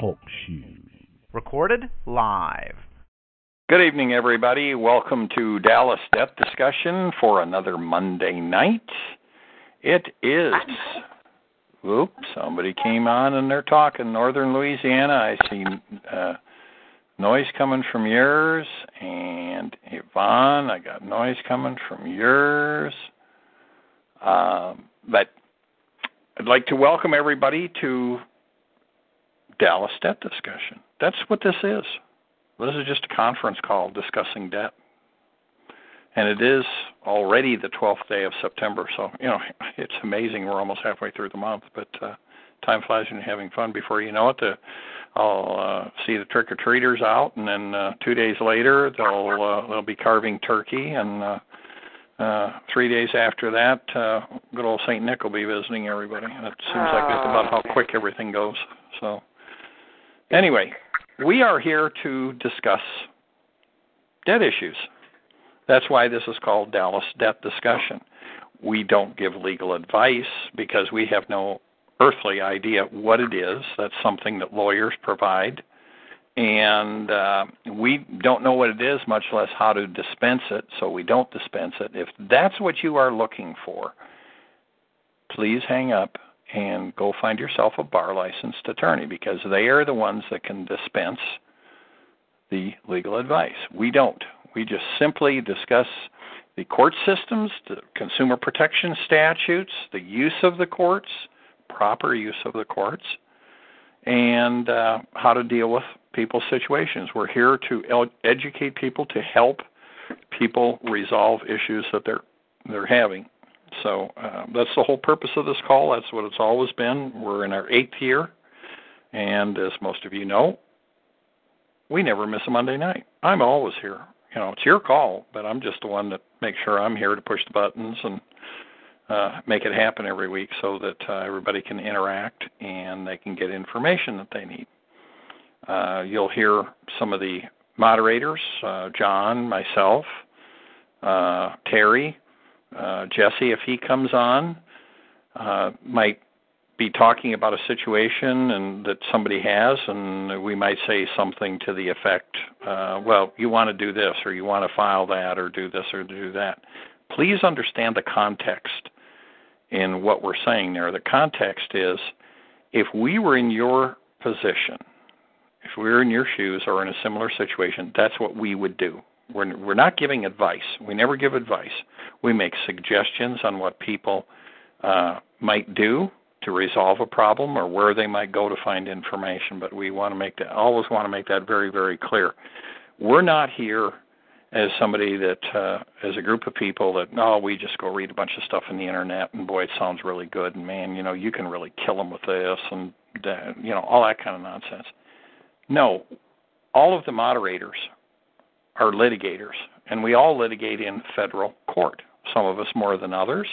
Talk Show. Recorded live. Good evening, everybody. Welcome to Dallas Debt Discussion for another Monday night. It is... Oops, somebody came on and they're talking. Northern Louisiana, I see noise coming from yours. And Yvonne, I got noise coming from yours. But I'd like to welcome everybody to Dallas Debt Discussion. That's what this is. This is just a conference call discussing debt. And it is already the 12th day of September, so, you know, it's amazing. We're almost halfway through the month, but time flies when you're having fun. Before you know it, I'll see the trick-or-treaters out, and then 2 days later, they'll be carving turkey, and 3 days after that, good old St. Nick will be visiting everybody. And it seems like that's about how quick everything goes. So, anyway, we are here to discuss debt issues. That's why this is called Dallas Debt Discussion. We don't give legal advice because we have no earthly idea what it is. That's something that lawyers provide. And we don't know what it is, much less how to dispense it, so we don't dispense it. If that's what you are looking for, please hang up and go find yourself a bar-licensed attorney because they are the ones that can dispense the legal advice. We don't. We just simply discuss the court systems, the consumer protection statutes, the use of the courts, proper use of the courts, and how to deal with people's situations. We're here to educate people, to help people resolve issues that they're having. So that's the whole purpose of this call. That's what it's always been. We're in our 8th year, and as most of you know, we never miss a Monday night. I'm always here. You know, it's your call, but I'm just the one that makes sure I'm here to push the buttons and make it happen every week so that everybody can interact and they can get information that they need. You'll hear some of the moderators, John, myself, Terry, Jesse, if he comes on, might be talking about a situation and that somebody has, and we might say something to the effect, well, you want to do this, or you want to file that, or do this, or do that. Please understand the context in what we're saying there. The context is, if we were in your position, if we were in your shoes or in a similar situation, that's what we would do. We're not giving advice. We never give advice. We make suggestions on what people might do to resolve a problem or where they might go to find information, but we want to make that, always want to make that very, very clear. We're not here as somebody that, as a group of people that, no, we just go read a bunch of stuff on the internet and boy, it sounds really good, and man, you know, you can really kill them with this and that, you know, all that kind of nonsense. No, all of the moderators are litigators, and we all litigate in federal court, some of us more than others.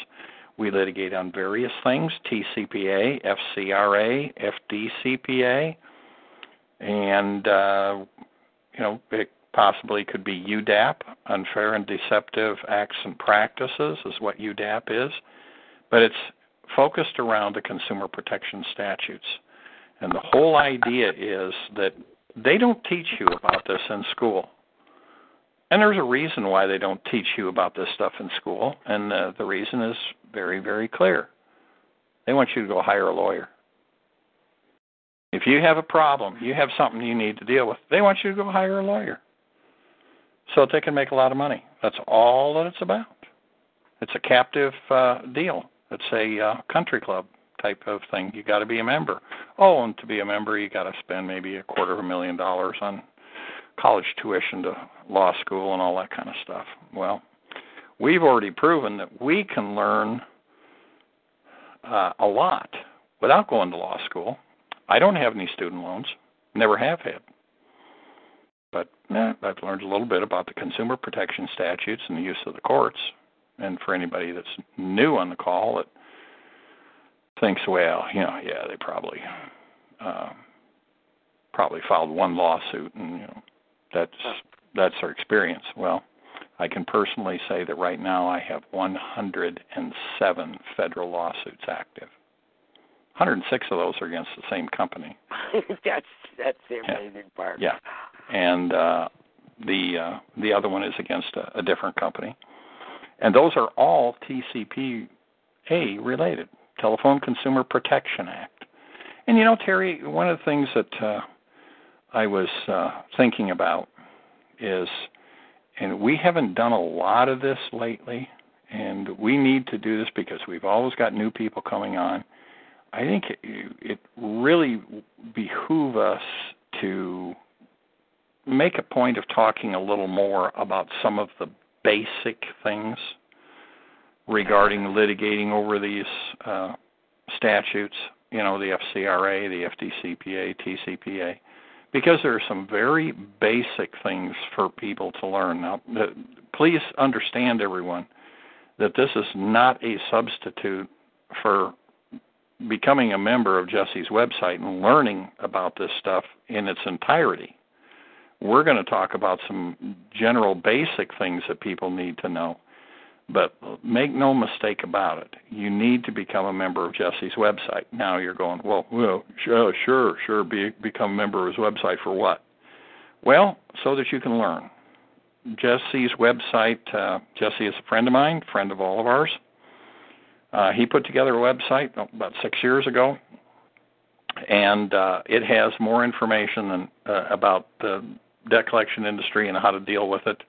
We litigate on various things, TCPA, FCRA, FDCPA, and, you know, it possibly could be UDAP, Unfair and Deceptive Acts and Practices is what UDAP is, but it's focused around the consumer protection statutes. And the whole idea is that they don't teach you about this in school. And there's a reason why they don't teach you about this stuff in school, and the reason is very, very clear. They want you to go hire a lawyer. If you have a problem, you have something you need to deal with, they want you to go hire a lawyer so that they can make a lot of money. That's all that it's about. It's a captive deal. It's a country club type of thing. You got to be a member. Oh, and to be a member, you got to spend maybe $250,000 on college tuition to law school and all that kind of stuff. Well, we've already proven that we can learn a lot without going to law school. I don't have any student loans, never have had. But I've learned a little bit about the consumer protection statutes and the use of the courts. And for anybody that's new on the call that thinks, well, you know, yeah, they probably filed one lawsuit and, you know, that's our experience. Well, I can personally say that right now I have 107 federal lawsuits active. 106 of those are against the same company. That's the amazing part. Yeah, and the other one is against a different company, and those are all TCPA related, Telephone Consumer Protection Act. And you know, Terry, one of the things that I was thinking about is, and we haven't done a lot of this lately, and we need to do this because we've always got new people coming on. I think it really behooves us to make a point of talking a little more about some of the basic things regarding litigating over these statutes, you know, the FCRA, the FDCPA, TCPA, because there are some very basic things for people to learn. Now, please understand, everyone, that this is not a substitute for becoming a member of Jesse's website and learning about this stuff in its entirety. We're going to talk about some general basic things that people need to know, but make no mistake about it. You need to become a member of Jesse's website. Now you're going, well sure, become a member of his website for what? Well, so that you can learn. Jesse's website, Jesse is a friend of mine, friend of all of ours. He put together a website about 6 years ago, and it has more information than, about the debt collection industry and how to deal with it,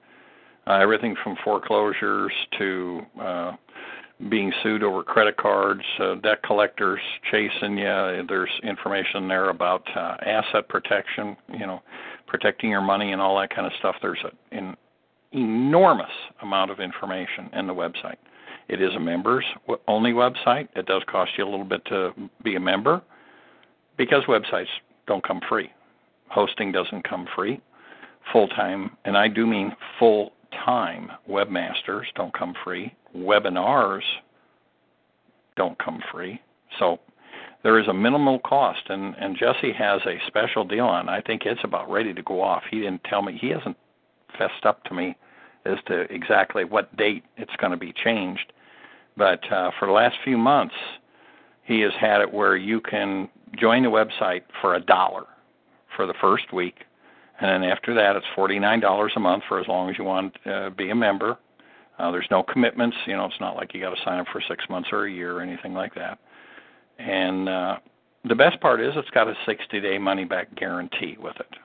everything from foreclosures to being sued over credit cards, debt collectors chasing you. There's information there about asset protection, you know, protecting your money and all that kind of stuff. There's an enormous amount of information in the website. It is a members-only website. It does cost you a little bit to be a member because websites don't come free. Hosting doesn't come free. Full-time, and I do mean full-time, webmasters don't come free. Webinars don't come free. So there is a minimal cost, and Jesse has a special deal on. I think it's about ready to go off. He didn't tell me. He hasn't fessed up to me as to exactly what date it's going to be changed. But for the last few months, he has had it where you can join the website for $1 for the first week, and then after that it's $49 a month for as long as you want to be a member. There's no commitments. You know, it's not like you got to sign up for 6 months or a year or anything like that. And the best part is it's got a 60-day money-back guarantee with it.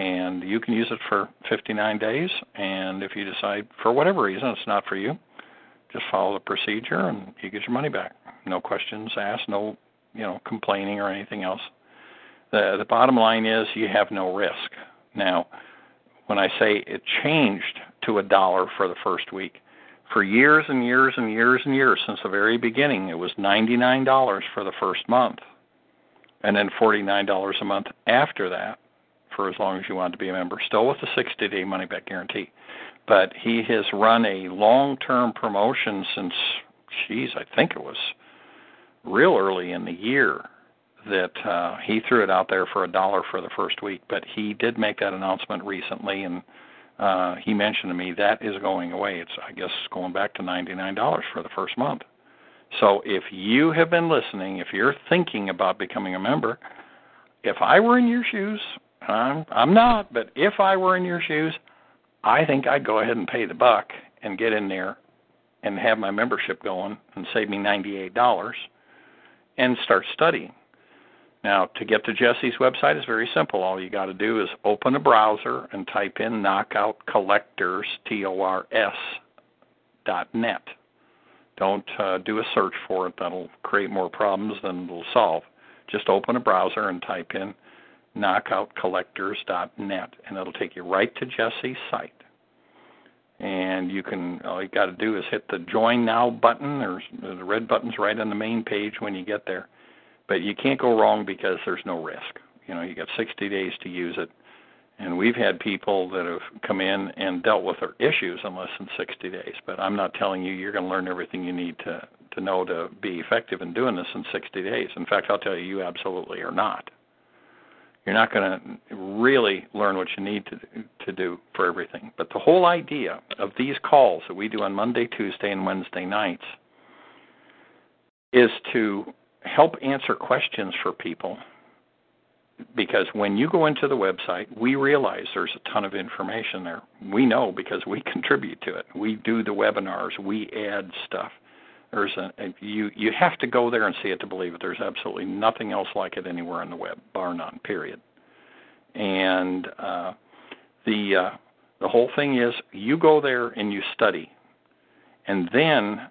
And you can use it for 59 days, and if you decide for whatever reason it's not for you, just follow the procedure and you get your money back. No questions asked, no, you know, complaining or anything else. The bottom line is you have no risk. Now, when I say it changed to $1 for the first week, for years and years and years and years since the very beginning, it was $99 for the first month, and then $49 a month after that, for as long as you want to be a member, still with the 60-day money-back guarantee. But he has run a long-term promotion since, I think it was real early in the year that he threw it out there for $1 for the first week. But he did make that announcement recently, and he mentioned to me that is going away. It's, I guess, going back to $99 for the first month. So if you have been listening, if you're thinking about becoming a member, if I were in your shoes, I'm not, but if I were in your shoes, I think I'd go ahead and pay the buck and get in there and have my membership going and save me $98 and start studying. Now, to get to Jesse's website is very simple. All you got to do is open a browser and type in knockoutcollectors.net. Don't do a search for it. That'll create more problems than it'll solve. Just open a browser and type in knockoutcollectors.net, and it'll take you right to Jesse's site. And you can, all you got to do is hit the Join Now button. There's the red button's right on the main page when you get there. But you can't go wrong because there's no risk. You know, you got 60 days to use it. And we've had people that have come in and dealt with their issues in less than 60 days. But I'm not telling you you're going to learn everything you need to know to be effective in doing this in 60 days. In fact, I'll tell you, you absolutely are not. You're not going to really learn what you need to do for everything. But the whole idea of these calls that we do on Monday, Tuesday, and Wednesday nights is to help answer questions for people, because when you go into the website, we realize there's a ton of information there. We know because we contribute to it. We do the webinars. We add stuff. There's you have to go there and see it to believe it. There's absolutely nothing else like it anywhere on the web, bar none, period. And the whole thing is you go there and you study. And then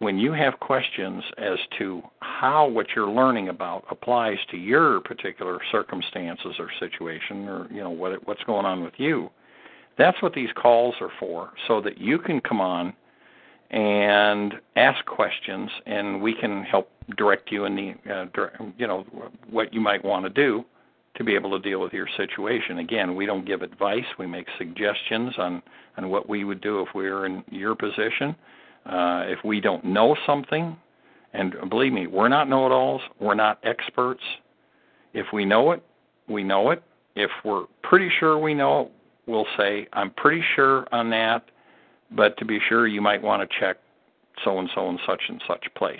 when you have questions as to how what you're learning about applies to your particular circumstances or situation, or what's going on with you, that's what these calls are for, so that you can come on and ask questions, and we can help direct you in the what you might want to do to be able to deal with your situation. Again, we don't give advice. We make suggestions on what we would do if we were in your position. If we don't know something, and believe me, we're not know-it-alls. We're not experts. If we know it, we know it. If we're pretty sure we know it, we'll say, I'm pretty sure on that, but to be sure, you might want to check so-and-so and such place.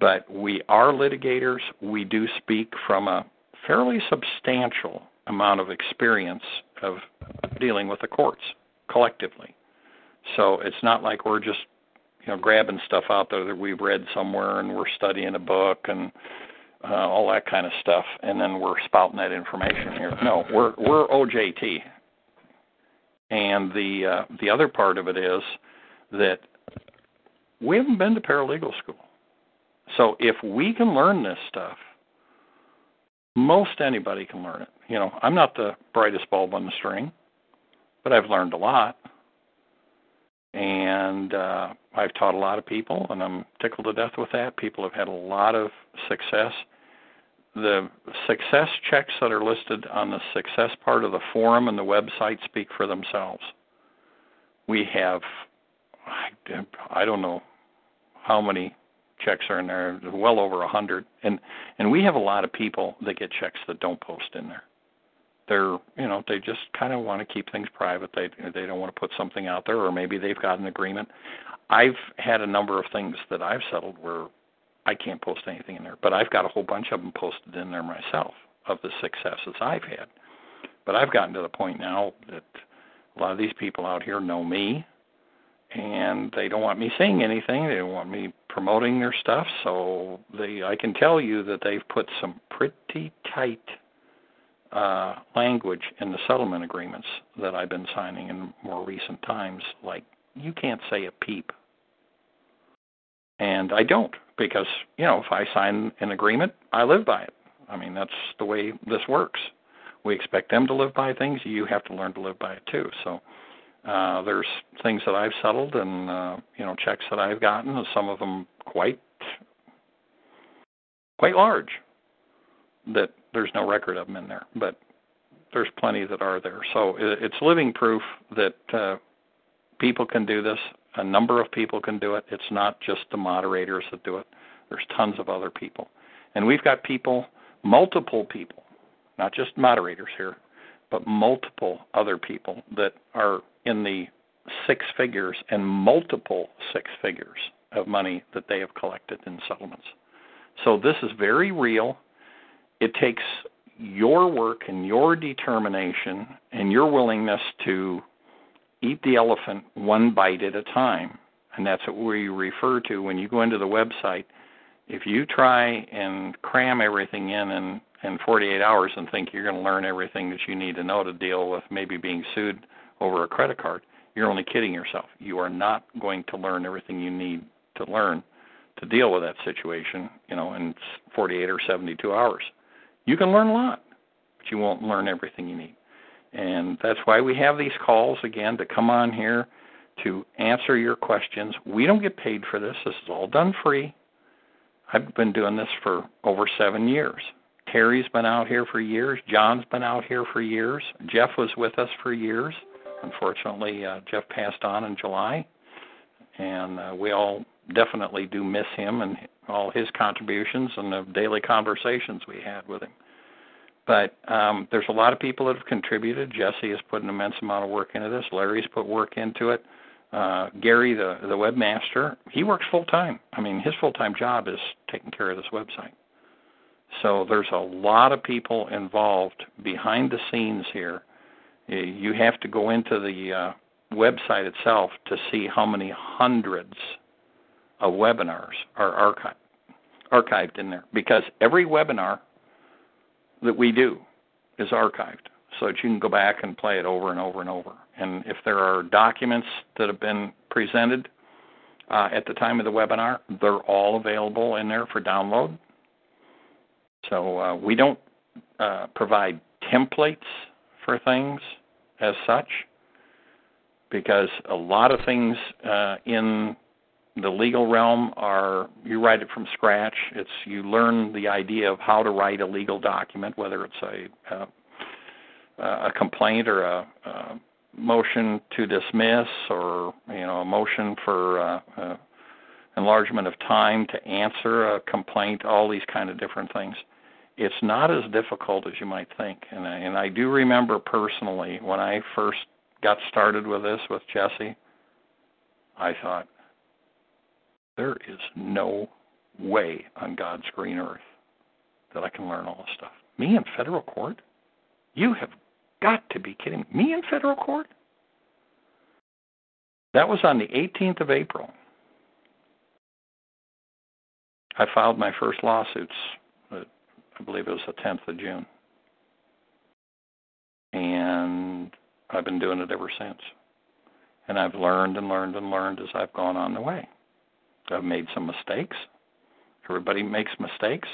But we are litigators. We do speak from a fairly substantial amount of experience of dealing with the courts collectively. So it's not like we're just grabbing stuff out there that we've read somewhere and we're studying a book and all that kind of stuff, and then we're spouting that information here. No, we're OJT. And the other part of it is that we haven't been to paralegal school. So if we can learn this stuff, most anybody can learn it. I'm not the brightest bulb on the string, but I've learned a lot. And I've taught a lot of people, and I'm tickled to death with that. People have had a lot of success. The success checks that are listed on the success part of the forum and the website speak for themselves. We have, I don't know how many checks are in there, well over 100. And we have a lot of people that get checks that don't post in there. They just kind of want to keep things private. They don't want to put something out there, or maybe they've got an agreement. I've had a number of things that I've settled where I can't post anything in there, but I've got a whole bunch of them posted in there myself of the successes I've had. But I've gotten to the point now that a lot of these people out here know me, and they don't want me saying anything. They don't want me promoting their stuff. So I can tell you that they've put some pretty tight language in the settlement agreements that I've been signing in more recent times, like you can't say a peep. And I don't, because, if I sign an agreement, I live by it. I mean, that's the way this works. We expect them to live by things. You have to learn to live by it too. So there's things that I've settled and, checks that I've gotten, and some of them quite large, that there's no record of them in there, but there's plenty that are there. So it's living proof that people can do this. A number of people can do it. It's not just the moderators that do it. There's tons of other people. And we've got multiple people, not just moderators here, but multiple other people that are in the six figures and multiple six figures of money that they have collected in settlements. So this is very real. It takes your work and your determination and your willingness to eat the elephant one bite at a time. And that's what we refer to when you go into the website. If you try and cram everything in 48 hours and think you're going to learn everything that you need to know to deal with maybe being sued over a credit card, you're only kidding yourself. You are not going to learn everything you need to learn to deal with that situation, in 48 or 72 hours. You can learn a lot, but you won't learn everything you need. And that's why we have these calls, again, to come on here to answer your questions. We don't get paid for this. This is all done free. I've been doing this for over 7 years. Terry's been out here for years. John's been out here for years. Jeff was with us for years. Unfortunately, Jeff passed on in July, and we all definitely do miss him and all his contributions and the daily conversations we had with him. But there's a lot of people that have contributed. Jesse has put an immense amount of work into this. Larry's put work into it. Gary, the webmaster, he works full-time. I mean, his full-time job is taking care of this website. So there's a lot of people involved behind the scenes here. You have to go into the website itself to see how many hundreds of webinars are archived in there, because every webinar that we do is archived so that you can go back and play it over and over and over. And if there are documents that have been presented at the time of the webinar, they're all available in there for download. So we don't provide templates for things as such, because a lot of things in the legal realm are, you write it from scratch. It's, you learn the idea of how to write a legal document, whether it's a complaint or a motion to dismiss, or a motion for enlargement of time to answer a complaint, all these kind of different things. It's not as difficult as you might think. And I do remember personally when I first got started with this with Jesse, I thought, there is no way on God's green earth that I can learn all this stuff. Me in federal court? You have got to be kidding me. Me in federal court? That was on the 18th of April. I filed my first lawsuits, I believe it was the 10th of June. And I've been doing it ever since. And I've learned and learned and learned as I've gone on the way. I've made some mistakes. Everybody makes mistakes.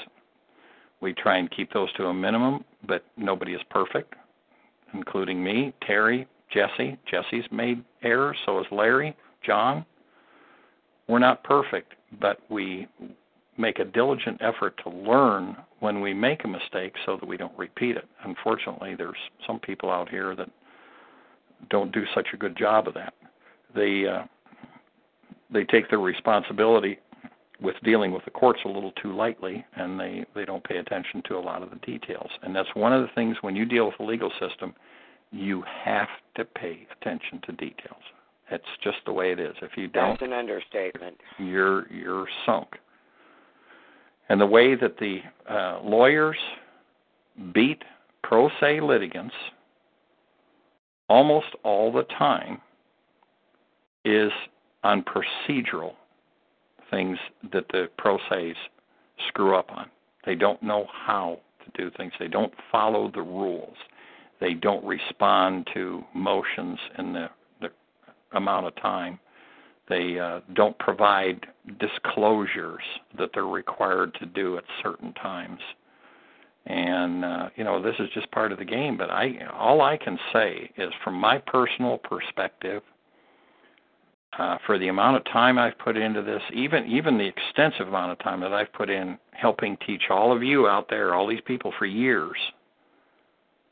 We try and keep those to a minimum, but nobody is perfect, including me, Terry, Jesse. Jesse's made errors, so has Larry, John. We're not perfect, but we make a diligent effort to learn when we make a mistake so that we don't repeat it. Unfortunately, there's some people out here that don't do such a good job of that. They take their responsibility with dealing with the courts a little too lightly, and they don't pay attention to a lot of the details. And that's one of the things when you deal with the legal system, you have to pay attention to details. It's just the way it is. If you don't, that's an understatement. You're sunk. And the way that the lawyers beat pro se litigants almost all the time is on procedural things that the pro ses screw up on. They don't know how to do things. They don't follow the rules. They don't respond to motions in the amount of time. They don't provide disclosures that they're required to do at certain times. And, this is just part of the game. But all I can say is, from my personal perspective, for the amount of time I've put into this, even the extensive amount of time that I've put in helping teach all of you out there, all these people for years,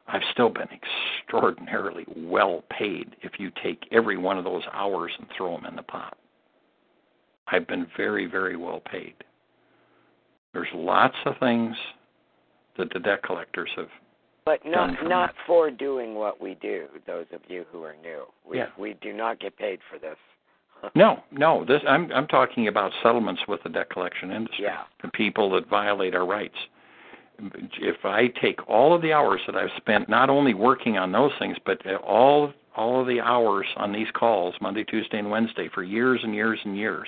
I've still been extraordinarily well paid if you take every one of those hours and throw them in the pot. I've been very, very well paid. There's lots of things that the debt collectors have done for not me. For doing what we do, those of you who are new. We do not get paid for this. No. This I'm talking about settlements with the debt collection industry, the people that violate our rights. If I take all of the hours that I've spent not only working on those things, but all of the hours on these calls, Monday, Tuesday, and Wednesday, for years and years and years,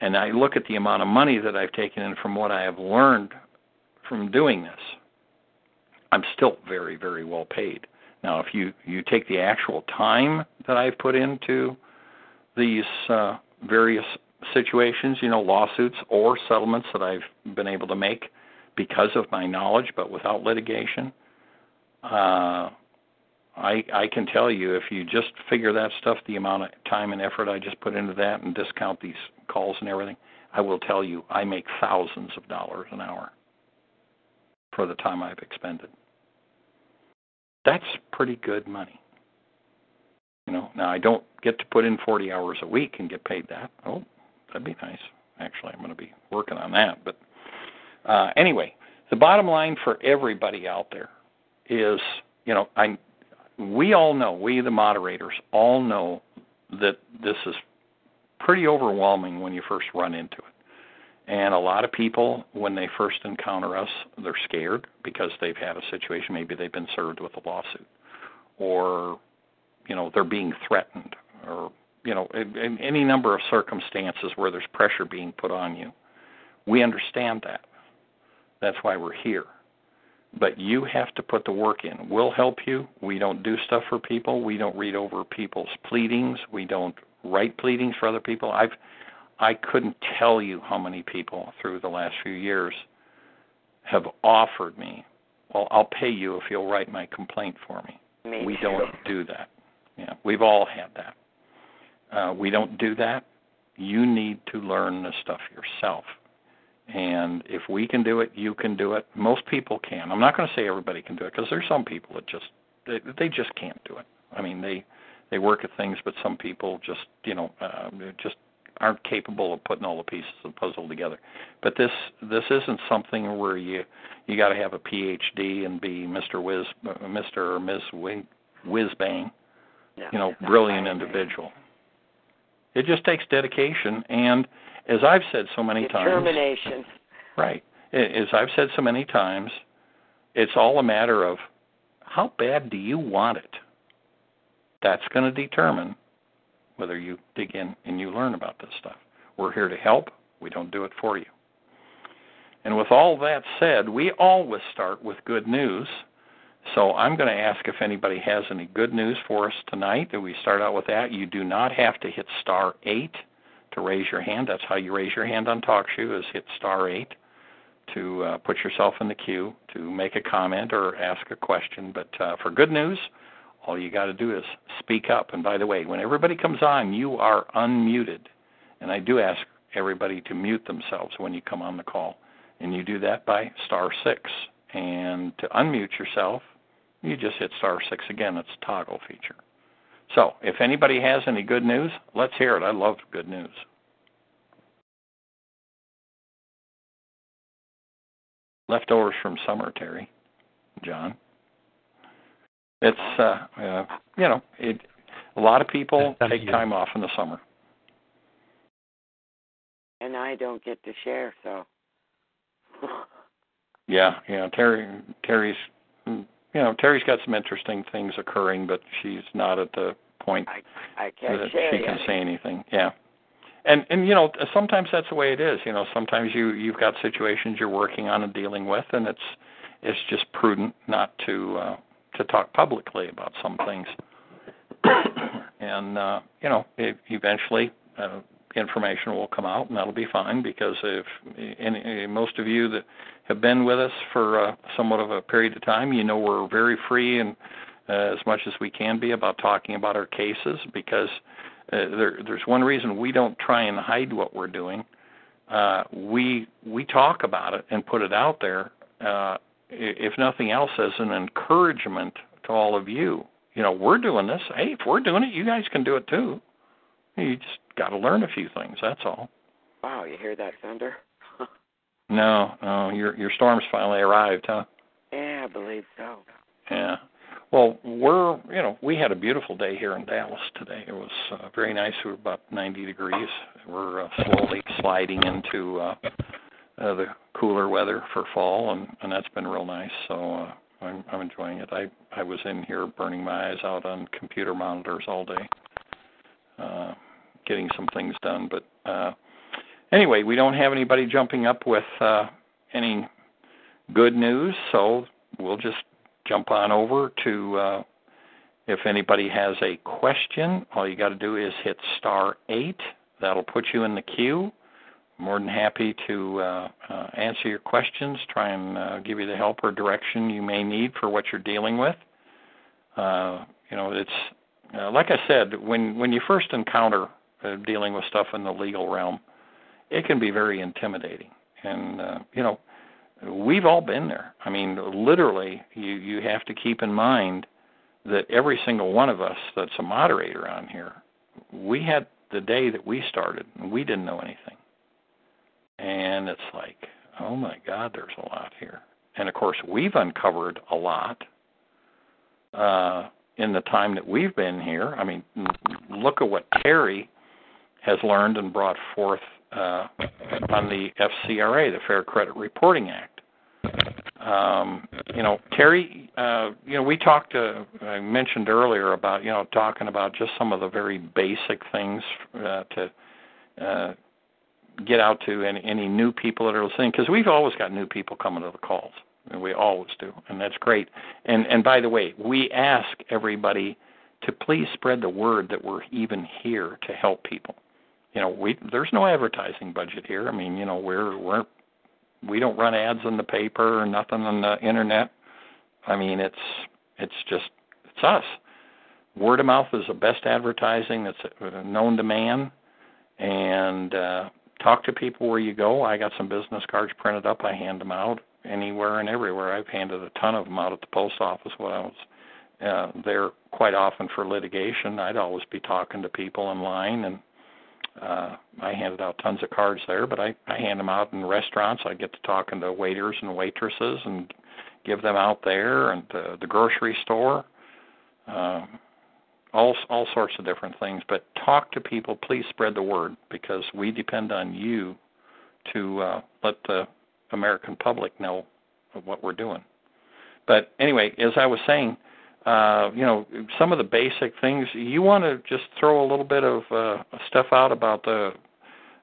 and I look at the amount of money that I've taken in from what I have learned from doing this, I'm still very, very well paid. Now, if you take the actual time that I've put into these various situations, lawsuits or settlements that I've been able to make, because of my knowledge, but without litigation, I can tell you, if you just figure that stuff, the amount of time and effort I just put into that, and discount these calls and everything, I will tell you I make thousands of dollars an hour for the time I've expended. That's pretty good money. Now I don't get to put in 40 hours a week and get paid that. Oh, that'd be nice. Actually, I'm going to be working on that, but anyway, the bottom line for everybody out there is, we all know, we the moderators all know that this is pretty overwhelming when you first run into it. And a lot of people, when they first encounter us, they're scared because they've had a situation. Maybe they've been served with a lawsuit, or, you know, they're being threatened, or, you know, in any number of circumstances where there's pressure being put on you. We understand that. That's why we're here. But you have to put the work in. We'll help you. We don't do stuff for people. We don't read over people's pleadings. We don't write pleadings for other people. I couldn't tell you how many people through the last few years have offered me, well, I'll pay you if you'll write my complaint for me. We don't do that. Yeah, we've all had that. We don't do that. You need to learn this stuff yourself. And if we can do it, you can do it. Most people can. I'm not going to say everybody can do it, because there's some people that just they just can't do it. I mean, they work at things, but some people just, you know, just aren't capable of putting all the pieces of the puzzle together. But this isn't something where you got to have a PhD and be Mr. or Ms. Whiz-Bang, you know, brilliant individual. It just takes dedication, and as I've said so many times, determination. Right. As I've said so many times, it's all a matter of how bad do you want it? That's going to determine whether you dig in and you learn about this stuff. We're here to help. We don't do it for you. And with all that said, we always start with good news. So I'm going to ask if anybody has any good news for us tonight. Do we start out with that? You do not have to hit *8 to raise your hand. That's how you raise your hand on TalkShoe, is hit *8 to put yourself in the queue to make a comment or ask a question. But for good news, all you got to do is speak up. And by the way, when everybody comes on, you are unmuted. And I do ask everybody to mute themselves when you come on the call. And you do that by *6. And to unmute yourself, you just hit *6 again. It's a toggle feature. So if anybody has any good news, let's hear it. I love good news. Leftovers from summer, Terry, John. It's, you know, a lot of people take time off in the summer. And I don't get to share, so. Yeah, Terry's, you know, Terry's got some interesting things occurring, but she's not at the point I can't that share she can say anything. Yeah. And you know, sometimes that's the way it is. You know, sometimes you've got situations you're working on and dealing with, and it's just prudent not to... to talk publicly about some things. And, you know, eventually information will come out, and that'll be fine, because most of you that have been with us for somewhat of a period of time, you know we're very free and as much as we can be about talking about our cases, because there's one reason we don't try and hide what we're doing. We talk about it and put it out there, if nothing else, as an encouragement to all of you. You know, we're doing this. Hey, if we're doing it, you guys can do it too. You just got to learn a few things, that's all. Wow, you hear that thunder? No, your storm's finally arrived, huh? Yeah, I believe so. Yeah. Well, we had a beautiful day here in Dallas today. It was very nice. We were about 90 degrees. We're slowly sliding into... the cooler weather for fall, and that's been real nice, so I'm enjoying it. I was in here burning my eyes out on computer monitors all day, getting some things done. But anyway, we don't have anybody jumping up with any good news, so we'll just jump on over to if anybody has a question, all you got to do is hit *8. That'll put you in the queue. More than happy to answer your questions, try and give you the help or direction you may need for what you're dealing with. You know, it's like I said, when you first encounter dealing with stuff in the legal realm, it can be very intimidating. And, you know, we've all been there. I mean, literally, you have to keep in mind that every single one of us that's a moderator on here, we had the day that we started, and we didn't know anything. And it's like, oh, my God, there's a lot here. And, of course, we've uncovered a lot in the time that we've been here. I mean, look at what Terry has learned and brought forth on the FCRA, the Fair Credit Reporting Act. Terry, we talked, I mentioned earlier about, talking about just some of the very basic things to get out to any new people that are listening, because we've always got new people coming to the calls, and we always do, and that's great. And by the way, we ask everybody to please spread the word that we're even here to help people. There's no advertising budget here. I mean, we don't run ads in the paper or nothing on the internet. I mean, it's us. Word of mouth is the best advertising that's known to man. And talk to people where you go. I got some business cards printed up. I hand them out anywhere and everywhere. I've handed a ton of them out at the post office when I was there quite often for litigation. I'd always be talking to people in line, and I handed out tons of cards there, but I hand them out in restaurants. I get to talking to waiters and waitresses and give them out there, and the grocery store, all sorts of different things. But talk to people. Please spread the word, because we depend on you to let the American public know what we're doing. But anyway, as I was saying, some of the basic things, you want to just throw a little bit of stuff out about the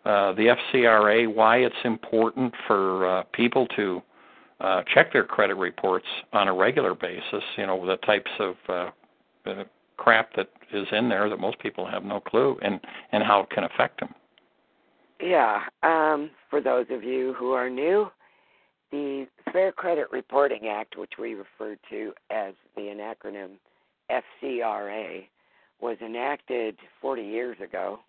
FCRA, why it's important for people to check their credit reports on a regular basis, the types of crap that is in there that most people have no clue, and how it can affect them. Yeah. For those of you who are new, the Fair Credit Reporting Act, which we refer to as the acronym FCRA, was enacted 40 years ago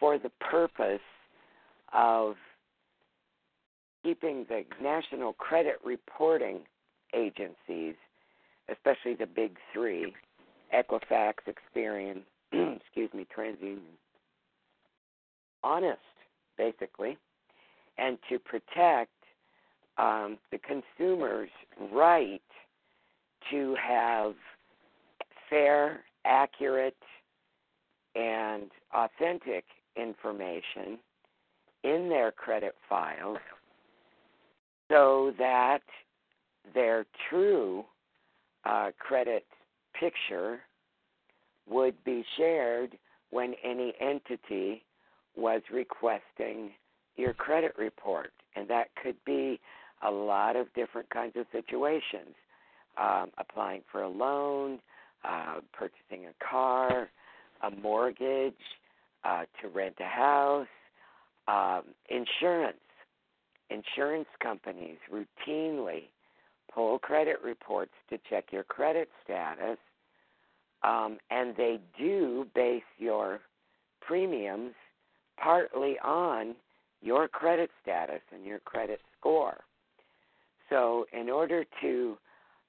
for the purpose of keeping the national credit reporting agencies, especially the big three, Equifax, Experian, TransUnion, honest, basically, and to protect the consumer's right to have fair, accurate, and authentic information in their credit files so that their true credit picture would be shared when any entity was requesting your credit report. And that could be a lot of different kinds of situations, applying for a loan, purchasing a car, a mortgage, to rent a house, insurance. Insurance companies routinely pull credit reports to check your credit status, and they do base your premiums partly on your credit status and your credit score. So in order to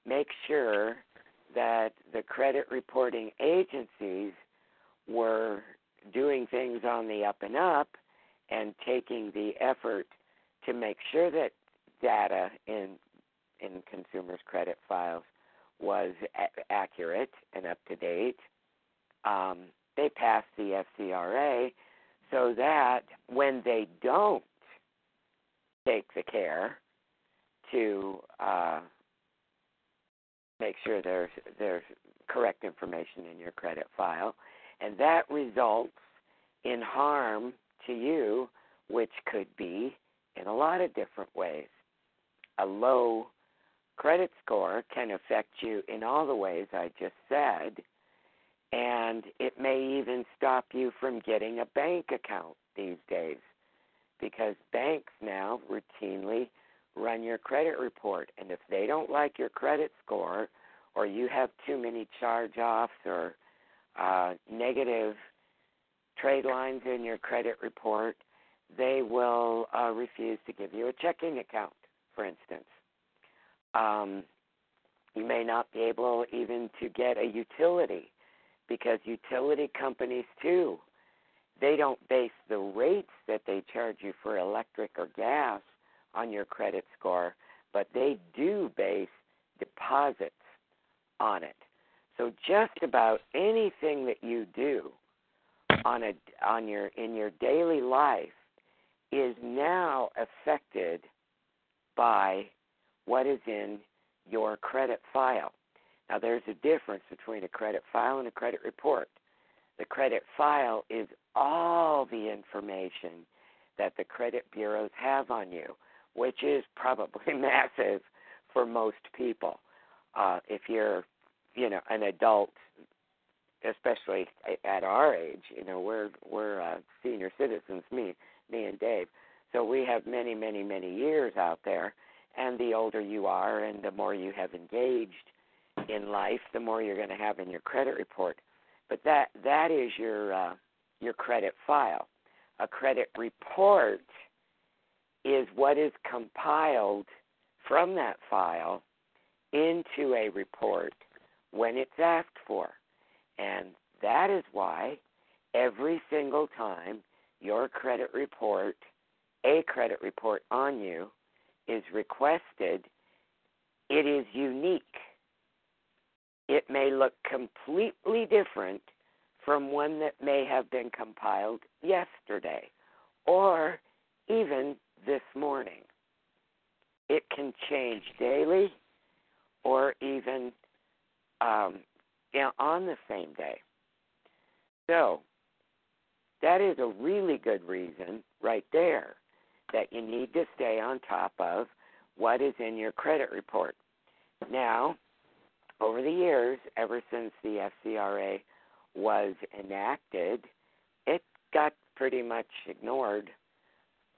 make sure that the credit reporting agencies were doing things on the up and up and taking the effort to make sure that data in consumers' credit files was accurate and up to date, they passed the FCRA so that when they don't take the care to make sure there's correct information in your credit file, and that results in harm to you, which could be in a lot of different ways. A low credit score can affect you in all the ways I just said, and it may even stop you from getting a bank account these days, because banks now routinely run your credit report. And if they don't like your credit score, or you have too many charge-offs or negative trade lines in your credit report, they will refuse to give you a checking account, for instance. You may not be able even to get a utility, because utility companies, too, they don't base the rates that they charge you for electric or gas on your credit score, but they do base deposits on it. So just about anything that you do in your daily life is now affected by what is in your credit file. Now, there's a difference between a credit file and a credit report. The credit file is all the information that the credit bureaus have on you, which is probably massive for most people. If you're, an adult, especially at our age, we're senior citizens, me and Dave. So we have many, many, many years out there, and the older you are and the more you have engaged in life, the more you're going to have in your credit report. But that is your credit file. A credit report is what is compiled from that file into a report when it's asked for. And that is why every single time a credit report on you is requested, it is unique. It may look completely different from one that may have been compiled yesterday or even this morning. It can change daily or even on the same day. So that is a really good reason right there that you need to stay on top of what is in your credit report. Now, over the years, ever since the FCRA was enacted, it got pretty much ignored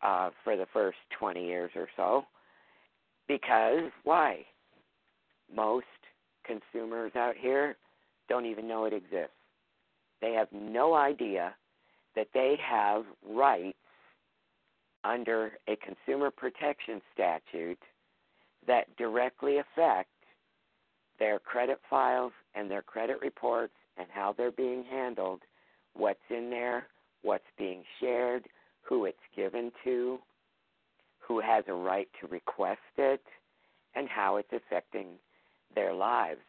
for the first 20 years or so. Because why? Most consumers out here don't even know it exists. They have no idea that they have rights under a consumer protection statute that directly affect their credit files and their credit reports and how they're being handled, what's in there, what's being shared, who it's given to, who has a right to request it, and how it's affecting their lives.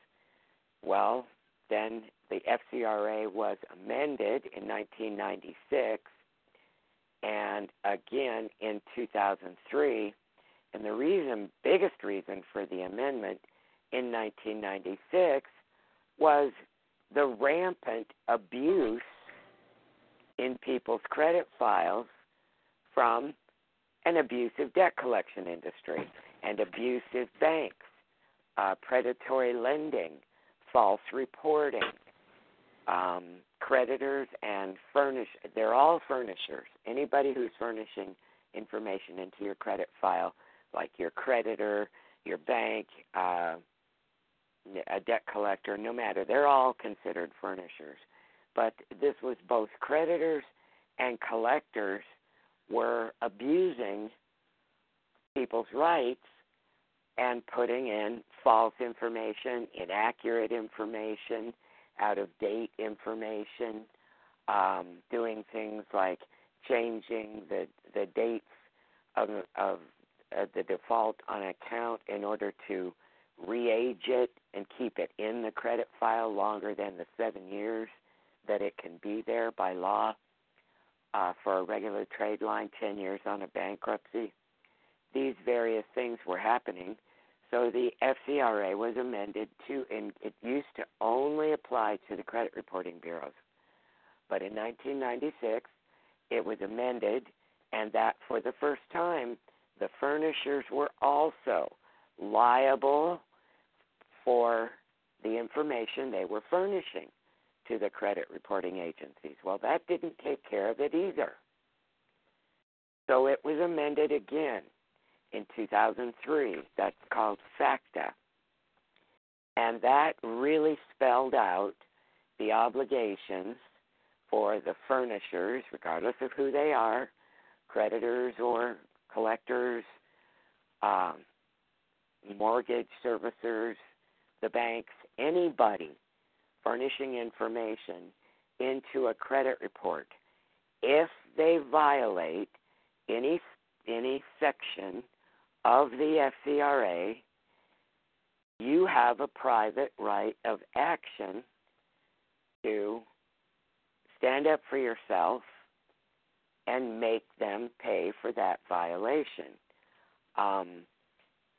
Well, then the FCRA was amended in 1996 and again in 2003. And the biggest reason for the amendment in 1996 was the rampant abuse in people's credit files from an abusive debt collection industry and abusive banks, predatory lending, false reporting, creditors and they're all furnishers. Anybody who's furnishing information into your credit file, like your creditor, your bank, a debt collector, no matter, they're all considered furnishers. But this was both creditors and collectors were abusing people's rights and putting in false information, inaccurate information, out-of-date information, doing things like changing the dates of the default on an account in order to re-age it and keep it in the credit file longer than the 7 years that it can be there by law. For a regular trade line, 10 years on a bankruptcy. These various things were happening. So the FCRA was amended and it used to only apply to the credit reporting bureaus. But in 1996, it was amended, and that for the first time, the furnishers were also liable for the information they were furnishing to the credit reporting agencies. Well, that didn't take care of it either. So it was amended again in 2003. That's called FACTA. And that really spelled out the obligations for the furnishers, regardless of who they are, creditors or collectors, mortgage servicers, the banks, anybody furnishing information into a credit report. If they violate any section of the FCRA, you have a private right of action to stand up for yourself and make them pay for that violation.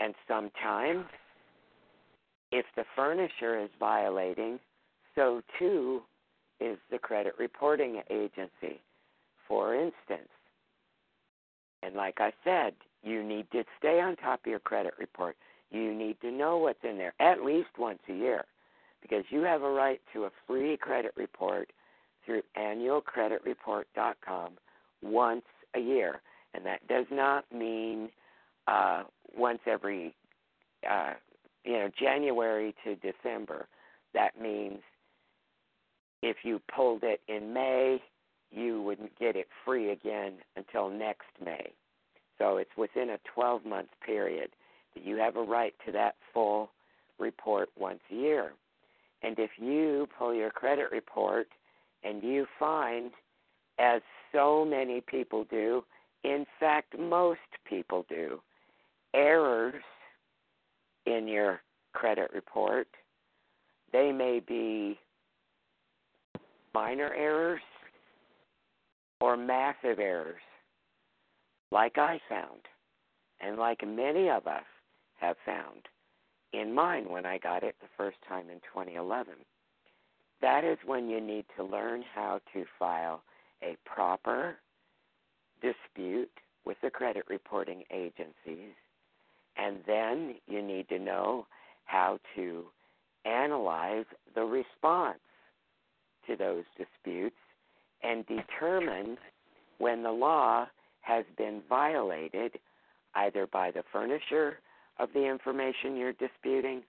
And sometimes, if the furnisher is violating, so too is the credit reporting agency, for instance. And like I said, you need to stay on top of your credit report. You need to know what's in there at least once a year, because you have a right to a free credit report through annualcreditreport.com once a year. And that does not mean once every, January to December. That means if you pulled it in May, you wouldn't get it free again until next May. So it's within a 12-month period that you have a right to that full report once a year. And if you pull your credit report and you find, as so many people do, in fact, most people do, errors in your credit report, they may be minor errors or massive errors, like I found, and like many of us have found in mine when I got it the first time in 2011. That is when you need to learn how to file a proper dispute with the credit reporting agencies, and then you need to know how to analyze the response to those disputes and determine when the law has been violated, either by the furnisher of the information you're disputing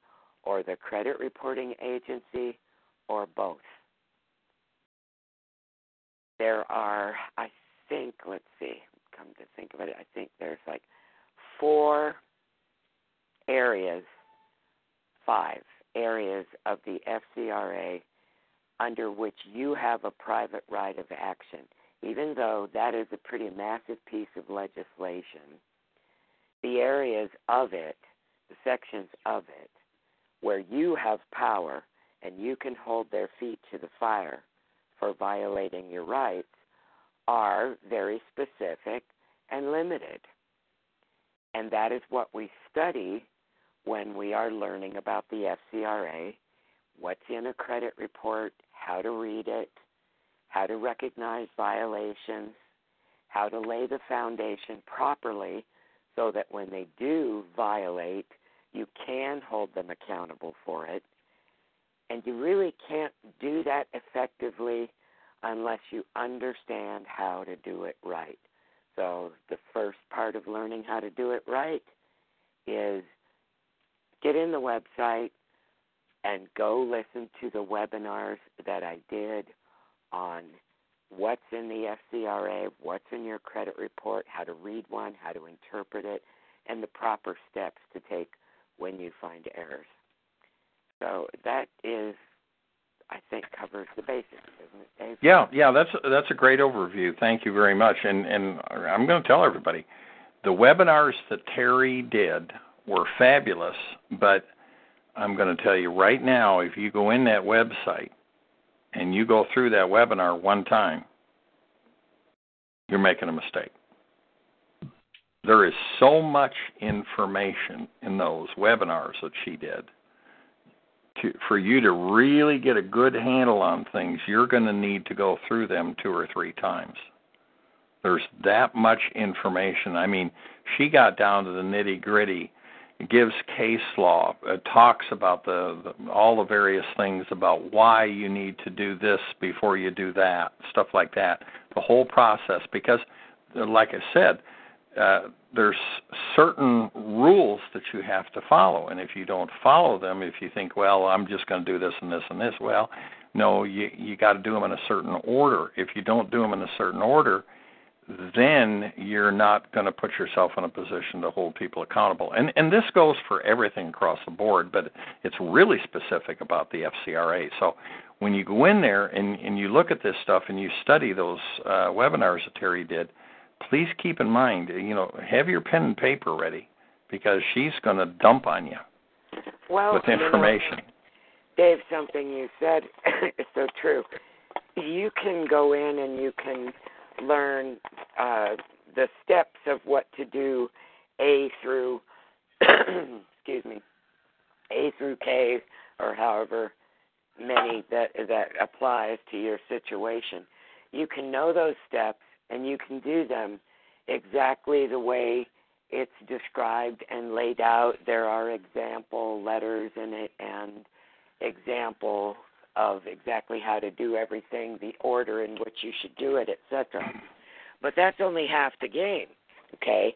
or the credit reporting agency, or both. There are, I think, come to think of it, I think there's like five areas of the FCRA under which you have a private right of action, even though that is a pretty massive piece of legislation. The areas of it, the sections of it, where you have power and you can hold their feet to the fire for violating your rights, are very specific and limited. And that is what we study when we are learning about the FCRA, what's in a credit report, how to read it, how to recognize violations, how to lay the foundation properly so that when they do violate, you can hold them accountable for it. And you really can't do that effectively unless you understand how to do it right. So the first part of learning how to do it right is get in the website and go listen to the webinars that I did on what's in the FCRA, what's in your credit report, how to read one, how to interpret it, and the proper steps to take when you find errors. So that is, I think, covers the basics, isn't it, Dave? Yeah, that's a great overview. Thank you very much. And I'm going to tell everybody, the webinars that Terry did were fabulous, but I'm going to tell you right now, if you go in that website and you go through that webinar one time, you're making a mistake. There is so much information in those webinars that she did. For you to really get a good handle on things, you're going to need to go through them two or three times. There's that much information. I mean, she got down to the nitty-gritty, gives case law, talks about all the various things about why you need to do this before you do that, stuff like that, the whole process. Because, like I said, there's certain rules that you have to follow, and if you don't follow them, if you think, well, I'm just going to do this and this and this, well, no, you got to do them in a certain order. If you don't do them in a certain order, then you're not going to put yourself in a position to hold people accountable. And this goes for everything across the board, but it's really specific about the FCRA. So when you go in there and you look at this stuff and you study those webinars that Terry did, please keep in mind, have your pen and paper ready because she's going to dump on you. Well, with information. Dave, something you said is so true. You can go in and you can learn the steps of what to do A through excuse me, A through K, or however many that applies to your situation. You can know those steps and you can do them exactly the way it's described and laid out. There are example letters in it and example of exactly how to do everything, the order in which you should do it, etc. But that's only half the game, okay?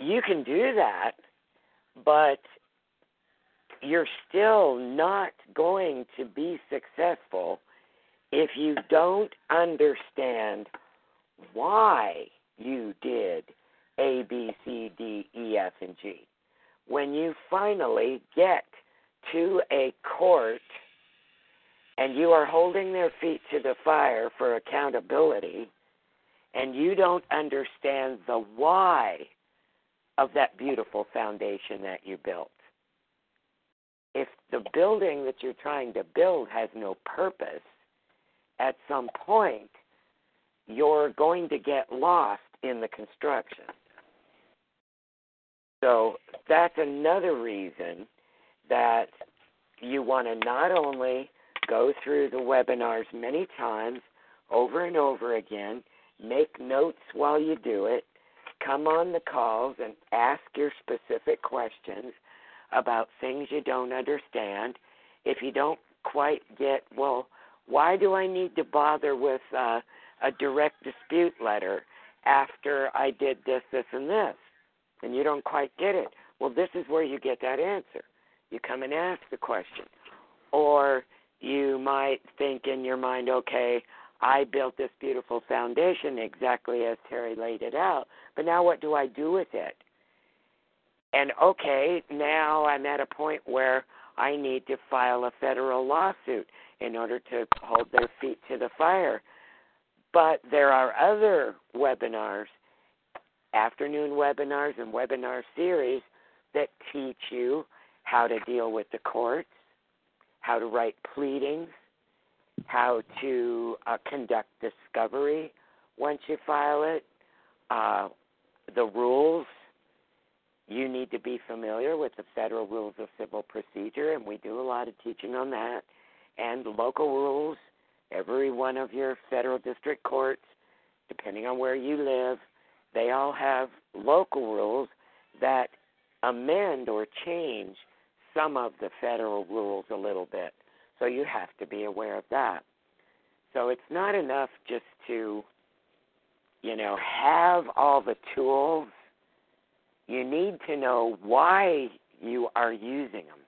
You can do that, but you're still not going to be successful if you don't understand why you did A, B, C, D, E, F, and G. When you finally get to a court and you are holding their feet to the fire for accountability and you don't understand the why of that beautiful foundation that you built. If the building that you're trying to build has no purpose, at some point you're going to get lost in the construction. So that's another reason that you want to not only go through the webinars many times, over and over again, make notes while you do it, come on the calls and ask your specific questions about things you don't understand. If you don't quite get, well, why do I need to bother with a direct dispute letter after I did this, this, and this? And you don't quite get it. Well, this is where you get that answer. You come and ask the question. Or you might think in your mind, okay, I built this beautiful foundation exactly as Terry laid it out, but now what do I do with it? And, okay, now I'm at a point where I need to file a federal lawsuit in order to hold their feet to the fire. But there are other webinars, afternoon webinars and webinar series, that teach you how to deal with the courts, how to write pleadings, how to conduct discovery once you file it, the rules. You need to be familiar with the Federal Rules of Civil Procedure, and we do a lot of teaching on that, and local rules. Every one of your federal district courts, depending on where you live, they all have local rules that amend or change some of the federal rules a little bit. So you have to be aware of that. So it's not enough just to, you know, have all the tools. You need to know why you are using them.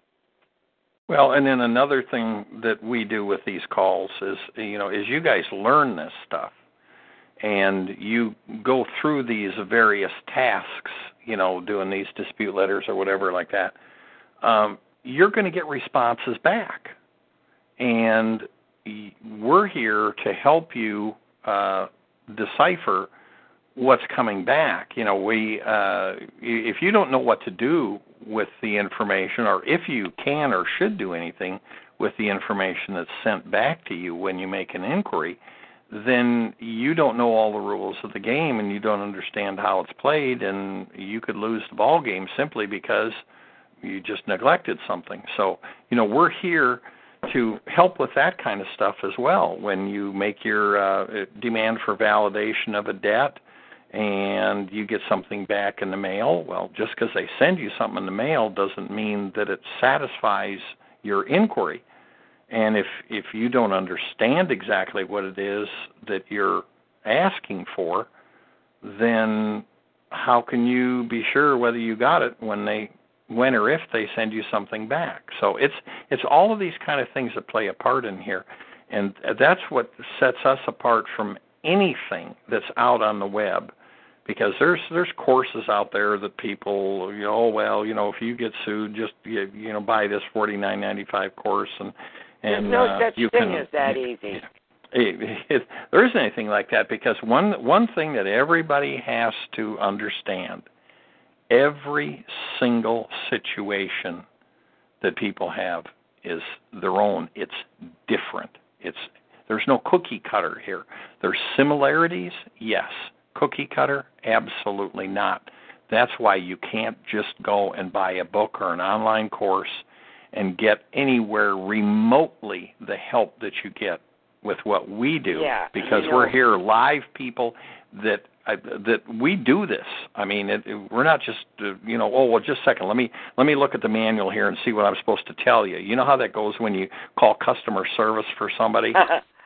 Well, and then another thing that we do with these calls is, you know, as you guys learn this stuff and you go through these various tasks, you know, doing these dispute letters or whatever like that, you're going to get responses back. And we're here to help you decipher what's coming back. You know, we if you don't know what to do with the information, or if you can or should do anything with the information that's sent back to you when you make an inquiry, then you don't know all the rules of the game and you don't understand how it's played, and you could lose the ball game simply because you just neglected something. So, you know, we're here to help with that kind of stuff as well. When you make your demand for validation of a debt and you get something back in the mail, well, just because they send you something in the mail doesn't mean that it satisfies your inquiry. And if you don't understand exactly what it is that you're asking for, then how can you be sure whether you got it when or if they send you something back? So it's all of these kind of things that play a part in here, and that's what sets us apart from anything that's out on the web, because there's courses out there that people, you know, oh, well, you know, if you get sued, just, you know, buy this $49.95 course, and there's no such thing as that easy. There isn't anything like that, because one thing that everybody has to understand: every single situation that people have is their own. It's different. There's no cookie cutter here. There's similarities, yes. Cookie cutter, absolutely not. That's why you can't just go and buy a book or an online course and get anywhere remotely the help that you get with what we do, because we're here live people that we do this. I mean, we're not just, just a second, let me look at the manual here and see what I'm supposed to tell you. You know how that goes when you call customer service for somebody?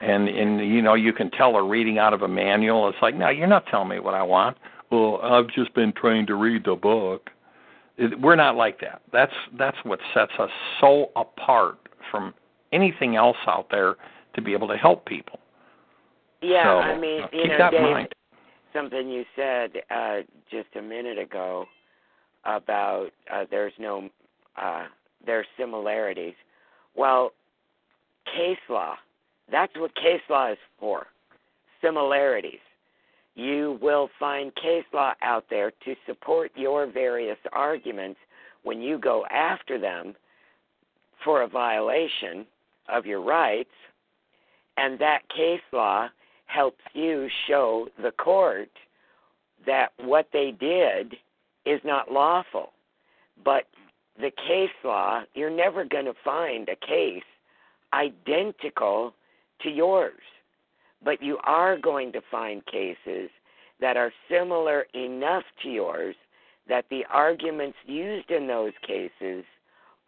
and you can tell they're reading out of a manual. It's like, no, you're not telling me what I want. Well, I've just been trained to read the book. We're not like that. That's what sets us so apart from anything else out there to be able to help people. Yeah, so, I mean, Dave, something you said just a minute ago about there's similarities. Well, case law, that's what case law is for, similarities. You will find case law out there to support your various arguments when you go after them for a violation of your rights, and that case law helps you show the court that what they did is not lawful. But the case law, you're never going to find a case identical to yours. But you are going to find cases that are similar enough to yours that the arguments used in those cases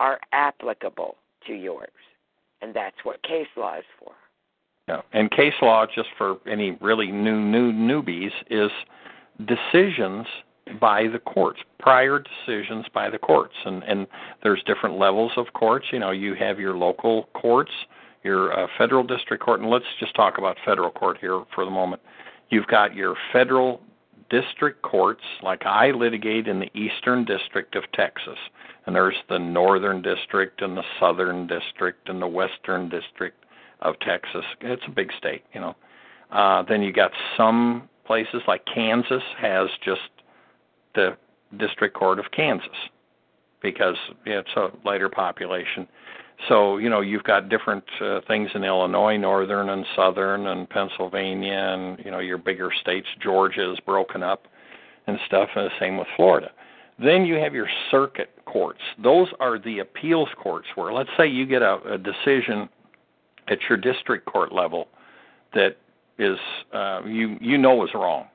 are applicable to yours. And that's what case law is for. Yeah. And case law, just for any really newbies, is decisions by the courts, prior decisions by the courts. And there's different levels of courts. You know, you have your local courts, your federal district court, and let's just talk about federal court here for the moment. You've got your federal district courts, like I litigate in the Eastern District of Texas, and there's the Northern District and the Southern District and the Western District of Texas. It's a big state, you know. Then you got some places like Kansas has just the District Court of Kansas because it's a lighter population. So, you know, you've got different things in Illinois, Northern and Southern, and Pennsylvania, and, you know, your bigger states. Georgia is broken up and stuff, and the same with Florida. Then you have your circuit courts. Those are the appeals courts where, let's say you get a decision at your district court level that is, is wrong.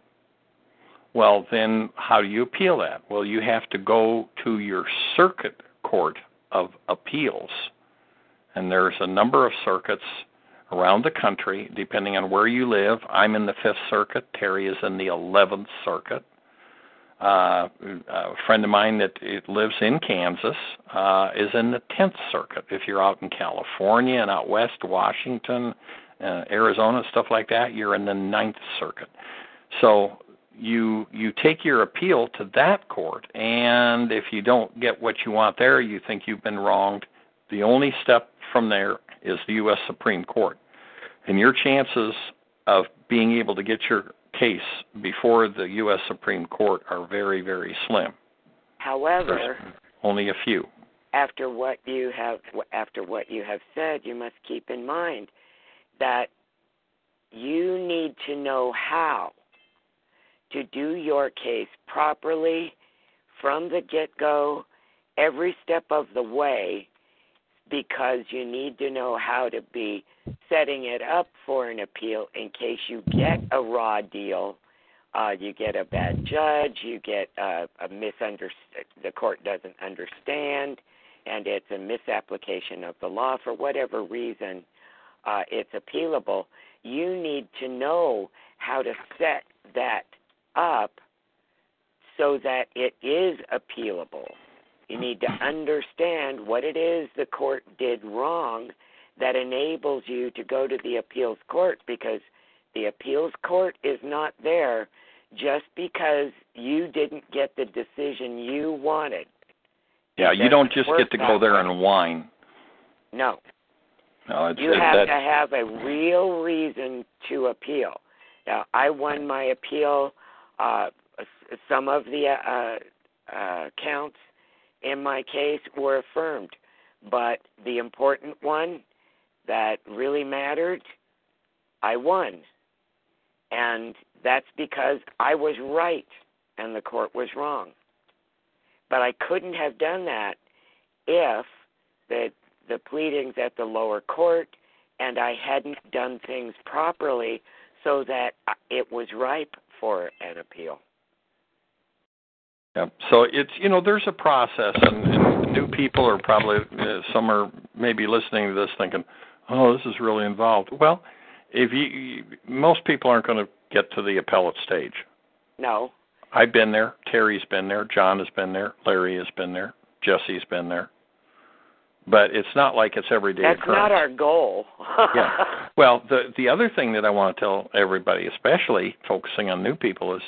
Well, then how do you appeal that? Well, you have to go to your circuit court of appeals. And there's a number of circuits around the country, depending on where you live. I'm in the Fifth Circuit. Terry is in the 11th Circuit. A friend of mine that lives in Kansas is in the 10th Circuit. If you're out in California and out west, Washington, Arizona, stuff like that, you're in the 9th Circuit. So you take your appeal to that court, and if you don't get what you want there, you think you've been wronged, the only step from there is the U.S. Supreme Court. And your chances of being able to get your case before the U.S. Supreme Court are very, very slim. However, there's only a few. After what you have said, you must keep in mind that you need to know how to do your case properly from the get-go, every step of the way, because you need to know how to be setting it up for an appeal in case you get a raw deal, you get a bad judge, you get the court doesn't understand, and it's a misapplication of the law for whatever reason, it's appealable. You need to know how to set that up so that it is appealable. You need to understand what it is the court did wrong that enables you to go to the appeals court, because the appeals court is not there just because you didn't get the decision you wanted. Yeah, you don't just get to go there and whine. No, you have to have a real reason to appeal. Now, I won my appeal, some of the counts in my case were affirmed, But the important one that really mattered, I won. And that's because I was right and the court was wrong. But I couldn't have done that if the pleadings at the lower court and I hadn't done things properly so that it was ripe for an appeal. Yeah. So it's, you know, there's a process, and new people are probably, some are maybe listening to this thinking, oh, this is really involved. Well, if you, most people aren't going to get to the appellate stage. No. I've been there. Terry's been there. John has been there. Larry has been there. Jesse's been there. But it's not like it's everyday occurrence. That's not our goal. Yeah. Well, the other thing that I want to tell everybody, especially focusing on new people, is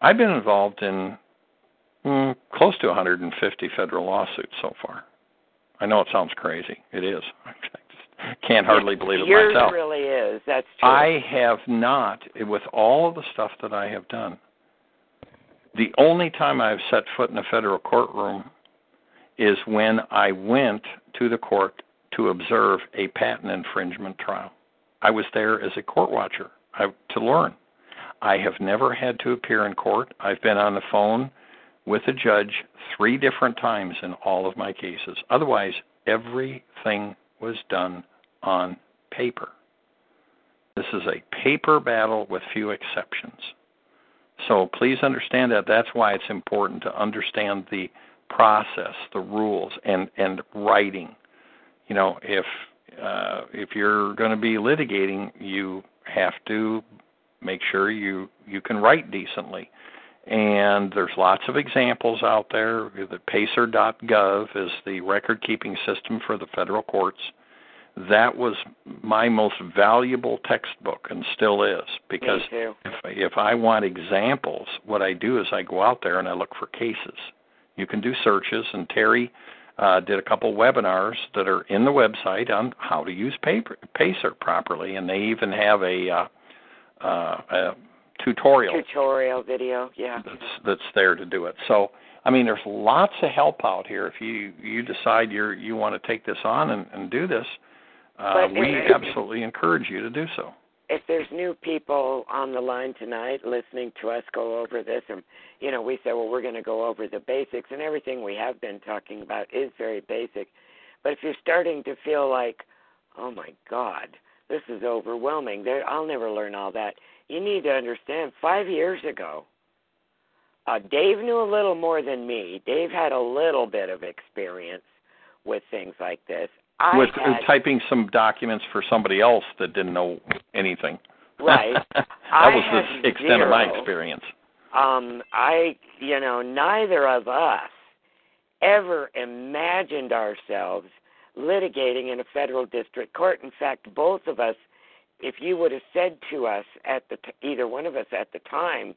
I've been involved in close to 150 federal lawsuits so far. I know it sounds crazy. It is. I can't hardly believe it myself. It really is. That's true. I have not, with all of the stuff that I have done, the only time I've set foot in a federal courtroom is when I went to the court to observe a patent infringement trial. I was there as a court watcher to learn. I have never had to appear in court. I've been on the phone with a judge 3 different times in all of my cases. Otherwise, everything was done on paper. This is a paper battle with few exceptions. So please understand that. That's why it's important to understand the process, the rules, and writing. You know, if you're going to be litigating, you have to make sure you can write decently. And there's lots of examples out there. The PACER.gov is the record-keeping system for the federal courts. That was my most valuable textbook and still is, because if I want examples, what I do is I go out there and I look for cases. You can do searches, and Terry did a couple webinars that are in the website on how to use PACER properly, and they even have a tutorial video, yeah, that's there to do it. So, I mean, there's lots of help out here if you decide you want to take this on and do this. We absolutely encourage you to do so. If there's new people on the line tonight listening to us go over this, and, you know, we said, well, we're going to go over the basics, and everything we have been talking about is very basic. But if you're starting to feel like, oh, my God, this is overwhelming, I'll never learn all that, you need to understand 5 years ago, Dave knew a little more than me. Dave had a little bit of experience with things like this. I was typing some documents for somebody else that didn't know anything. Right. That was the extent of my experience. Neither of us ever imagined ourselves litigating in a federal district court. In fact, both of us, if you would have said to us, either one of us at the time,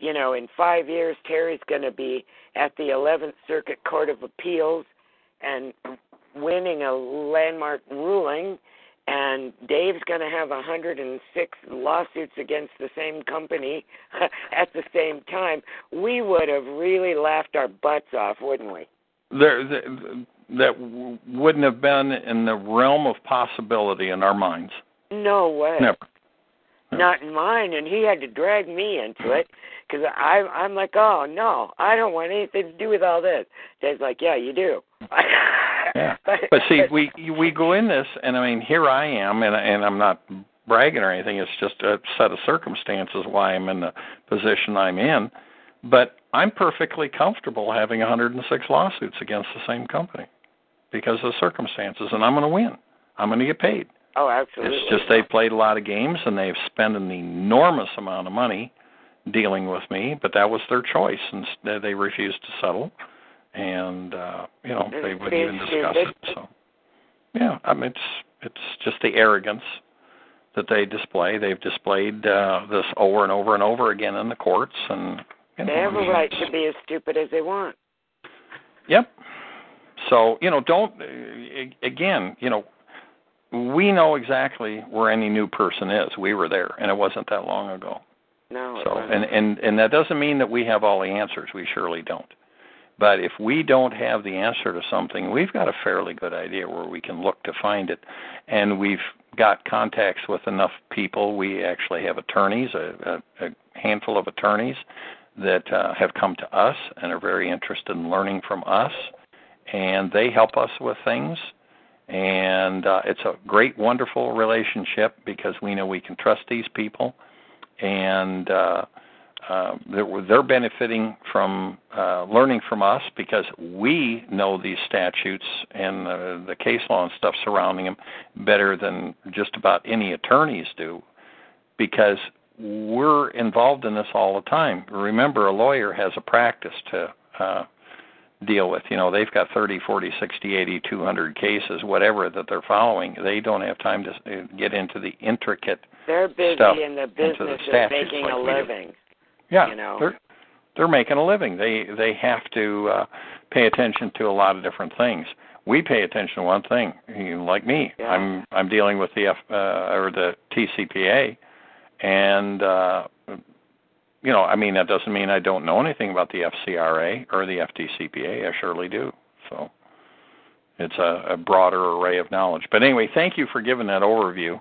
you know, in 5 years, Terry's going to be at the 11th Circuit Court of Appeals and winning a landmark ruling, and Dave's going to have 106 lawsuits against the same company at the same time, we would have really laughed our butts off, wouldn't we? That wouldn't have been in the realm of possibility in our minds. No way. Never. No. Not in mine, and he had to drag me into it because I'm like, oh, no, I don't want anything to do with all this. Dave's like, yeah, you do. Yeah. But see, we go in this, and I mean, here I am, and I'm not bragging or anything. It's just a set of circumstances why I'm in the position I'm in. But I'm perfectly comfortable having 106 lawsuits against the same company because of the circumstances, and I'm going to win. I'm going to get paid. Oh, absolutely. It's just they played a lot of games, and they've spent an enormous amount of money dealing with me, but that was their choice, and they refused to settle. And, they wouldn't even discuss it. So, yeah, I mean, it's just the arrogance that they display. They've displayed this over and over and over again in the courts. And they have a right to be as stupid as they want. Yep. So, we know exactly where any new person is. We were there, and it wasn't that long ago. No, it wasn't. And that doesn't mean that we have all the answers. We surely don't. But if we don't have the answer to something, we've got a fairly good idea where we can look to find it. And we've got contacts with enough people. We actually have attorneys, a handful of attorneys that have come to us and are very interested in learning from us. And they help us with things. And it's a great, wonderful relationship because we know we can trust these people. And they're benefiting from learning from us because we know these statutes and the case law and stuff surrounding them better than just about any attorneys do because we're involved in this all the time. Remember, a lawyer has a practice to deal with. You know, they've got 30, 40, 60, 80, 200 cases, whatever that they're following. They don't have time to get into the intricate stuff. They're busy in the business of making a living. Yeah, you know. They're making a living. They have to pay attention to a lot of different things. We pay attention to one thing. Like me, yeah. I'm dealing with the or the TCPA, and you know, I mean, that doesn't mean I don't know anything about the FCRA or the FDCPA. I surely do. So it's a broader array of knowledge. But anyway, thank you for giving that overview,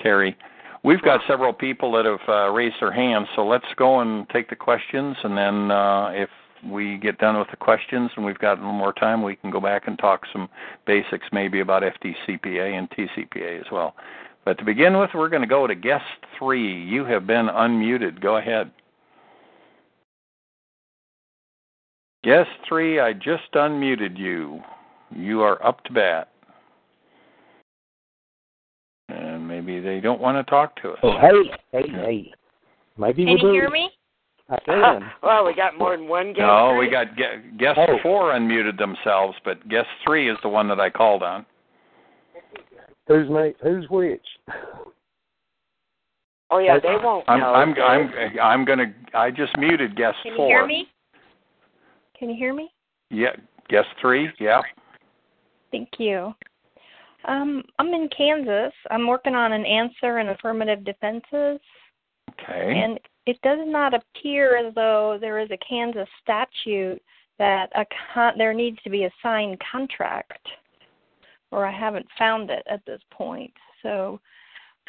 Terry. We've got several people that have raised their hands, so let's go and take the questions, and then if we get done with the questions and we've got a little more time, we can go back and talk some basics maybe about FDCPA and TCPA as well. But to begin with, we're going to go to guest 3. You have been unmuted. Go ahead. Guest 3, I just unmuted you. You are up to bat. And maybe they don't want to talk to us. Oh, hey. Maybe can you hear me? I can. Well, we got more than one guest. No, we got guest 4 unmuted themselves, but guest 3 is the one that I called on. Who's me? Who's which? Oh yeah, they won't know. I'm gonna. I just muted guest 4. Can you hear me? Yeah, guest 3. Yeah. Thank you. I'm in Kansas. I'm working on an answer in affirmative defenses. Okay. And it does not appear as though there is a Kansas statute that there needs to be a signed contract, or I haven't found it at this point. So,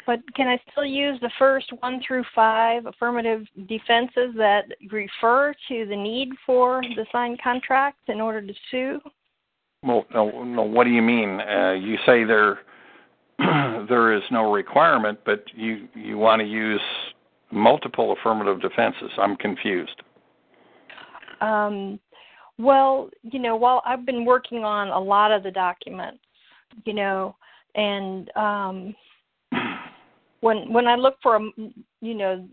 but can I still use the first 1 through 5 affirmative defenses that refer to the need for the signed contract in order to sue? Well, no. What do you mean? You say there is no requirement, but you want to use multiple affirmative defenses. I'm confused. Well, you know, while I've been working on a lot of the documents, you know, and when I look for a, you know,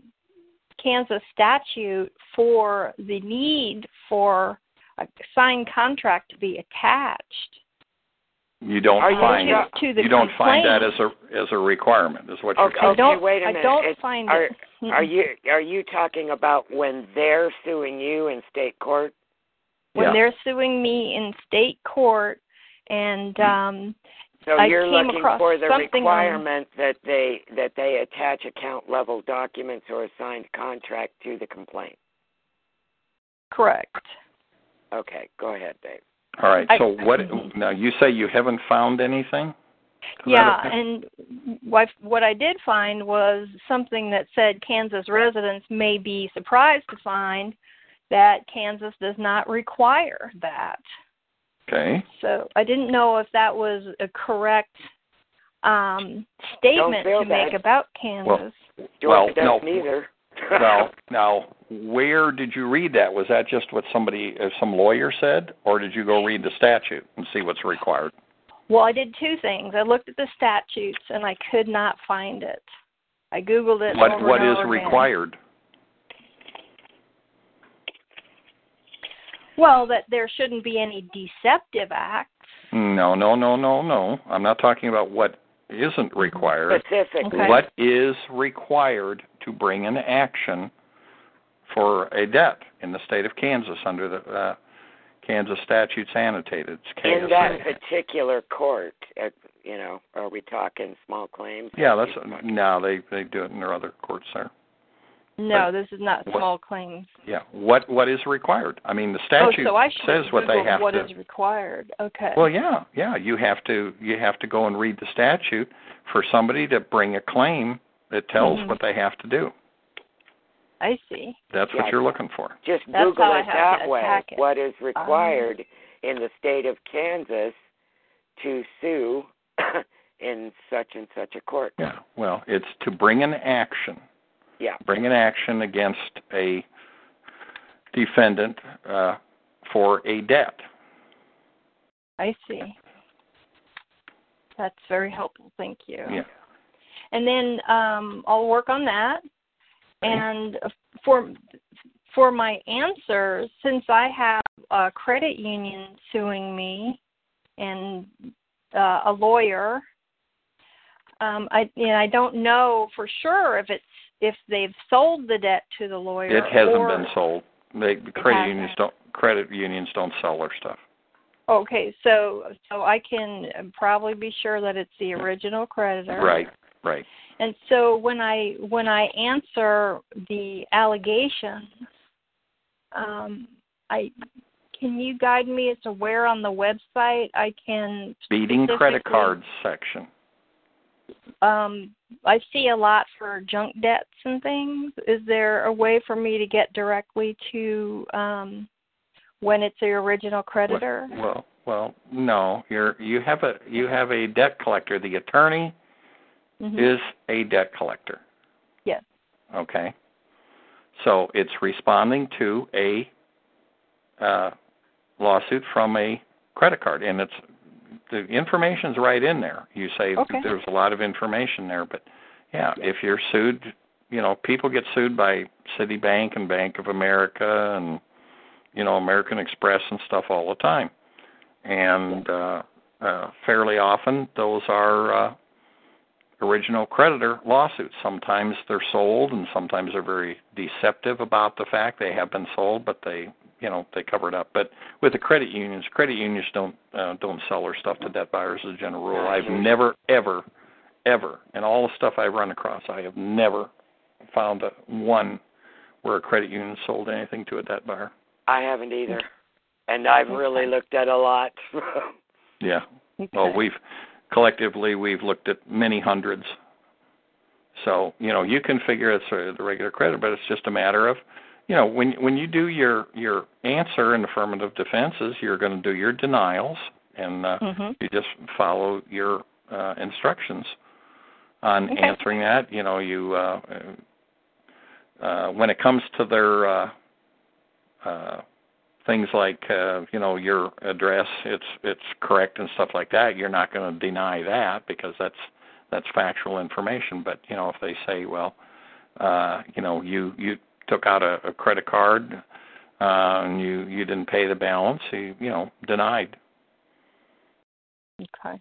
Kansas statute for the need for a signed contract to be attached. You don't find that as a requirement, is what you're talking about. Okay, wait a minute. I don't find it. Are you talking about when they're suing you in state court? When they're suing me in state court, and so you're looking for the requirement that they attach account level documents or a signed contract to the complaint. Correct. Okay, go ahead, Dave. All right, so now you say you haven't found anything? Yeah, and what I did find was something that said Kansas residents may be surprised to find that Kansas does not require that. Okay. So I didn't know if that was a correct statement to make about Kansas. Well, no. Neither. Well, now, where did you read that? Was that just what some lawyer said, or did you go read the statute and see what's required? Well, I did two things. I looked at the statutes, and I could not find it. I Googled it. What is required? Well, that there shouldn't be any deceptive acts. No. I'm not talking about what isn't required. Specifically. Okay. What is required to bring an action for a debt in the state of Kansas under the Kansas statutes annotated. In that particular court, you know, are we talking small claims? Yeah, that's no. They do it in their other courts there. No, this is not small claims. Yeah. What is required? I mean, the statute says what they have to. What is required? Okay. Well, yeah. You have to go and read the statute for somebody to bring a claim that tells what they have to do. I see. That's what you're looking for. Just Google it that way. What is required in the state of Kansas to sue in such and such a court? Yeah. Well, it's to bring an action. Yeah. Bring an action against a defendant for a debt. I see. That's very helpful. Thank you. Yeah. And then I'll work on that. And for my answers, since I have a credit union suing me and a lawyer, I don't know for sure if they've sold the debt to the lawyer. It hasn't been sold. Credit unions don't sell their stuff. Okay, so I can probably be sure that it's the original creditor. Right. And so when I answer the allegations, can you guide me as to where on the website I can beating credit cards section. I see a lot for junk debts and things. Is there a way for me to get directly to when it's the original creditor? Well, no. You have a debt collector. The attorney is a debt collector. Yes. Okay. So it's responding to a lawsuit from a credit card, and it's. The information's right in there. You say there's a lot of information there, but if you're sued, people get sued by Citibank and Bank of America and American Express and stuff all the time, and fairly often those are original creditor lawsuits. Sometimes they're sold, and sometimes they're very deceptive about the fact they have been sold, but they cover it up. But with the credit unions don't sell their stuff to debt buyers as a general rule. I've never, ever, in all the stuff I've run across, I have never found one where a credit union sold anything to a debt buyer. I haven't either, and I've really looked at a lot. Yeah. Okay. Well, we've looked at many hundreds. So, you can figure it's the regular creditor, but it's just a matter of, when you do your answer in affirmative defenses, you're going to do your denials, and you just follow your instructions on answering that. When it comes to their things like your address, it's correct and stuff like that. You're not going to deny that because that's factual information. But if they say, you took out a credit card, and you didn't pay the balance, denied. Okay.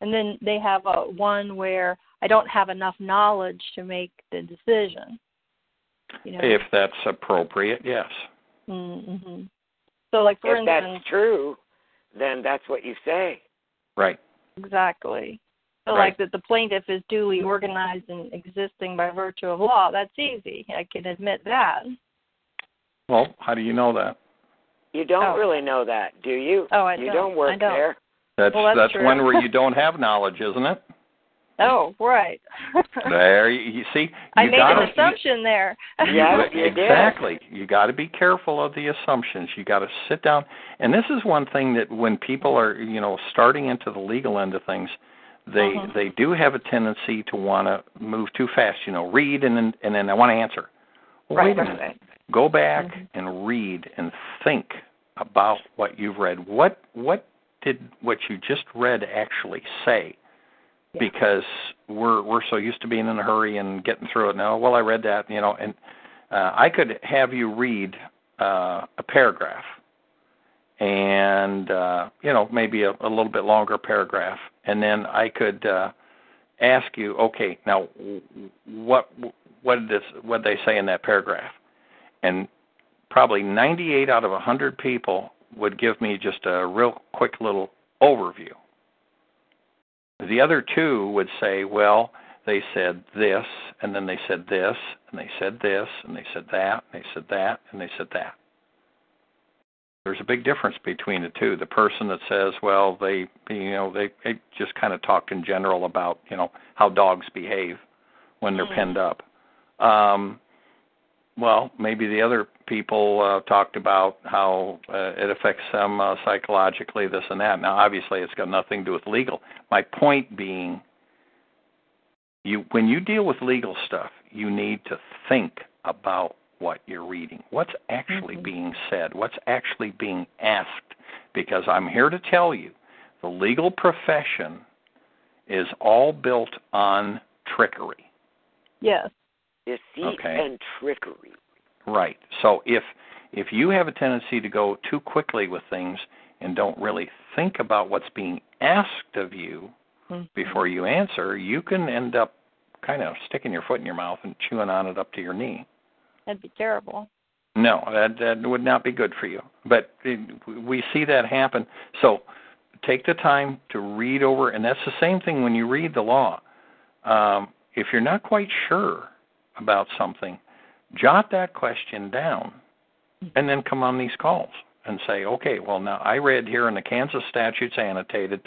And then they have one where I don't have enough knowledge to make the decision. If that's appropriate, yes. Mm-hmm. So, for instance, if that's true, then that's what you say. Right. Exactly. So that the plaintiff is duly organized and existing by virtue of law, that's easy. I can admit that. Well, how do you know that? You don't really know that, do you? Oh, I don't. You don't work there. That's true. One where you don't have knowledge, isn't it? Oh, right. There, you see. I made an assumption there. Yes, you did. Exactly. You got to be careful of the assumptions. You got to sit down. And this is one thing that when people are, starting into the legal end of things, They do have a tendency to want to move too fast, read and then I want to answer. Well, wait a minute. Go back and read and think about what you've read. What did what you just read actually say? Yeah. Because we're so used to being in a hurry and getting through it now. Well, I read that, and I could have you read a paragraph and, maybe a little bit longer paragraph. And then I could ask you, okay, now what did they say in that paragraph? And probably 98 out of 100 people would give me just a real quick little overview. The other 2 would say, well, they said this, and then they said this, and they said this, and they said that, and they said that, and they said that. There's a big difference between the two. The person that says, well, they just kind of talked in general about, how dogs behave when they're pinned up. Well, maybe the other people talked about how it affects them psychologically, this and that. Now, obviously, it's got nothing to do with legal. My point being, when you deal with legal stuff, you need to think about what you're reading, what's actually being said, what's actually being asked, because I'm here to tell you the legal profession is all built on trickery. Yes. Deceit and trickery. Right. So if you have a tendency to go too quickly with things and don't really think about what's being asked of you before you answer, you can end up kind of sticking your foot in your mouth and chewing on it up to your knee. That'd be terrible. No, that would not be good for you. But we see that happen. So take the time to read over, and that's the same thing when you read the law. If you're not quite sure about something, jot that question down and then come on these calls and say, okay, well, now I read here in the Kansas Statutes Annotated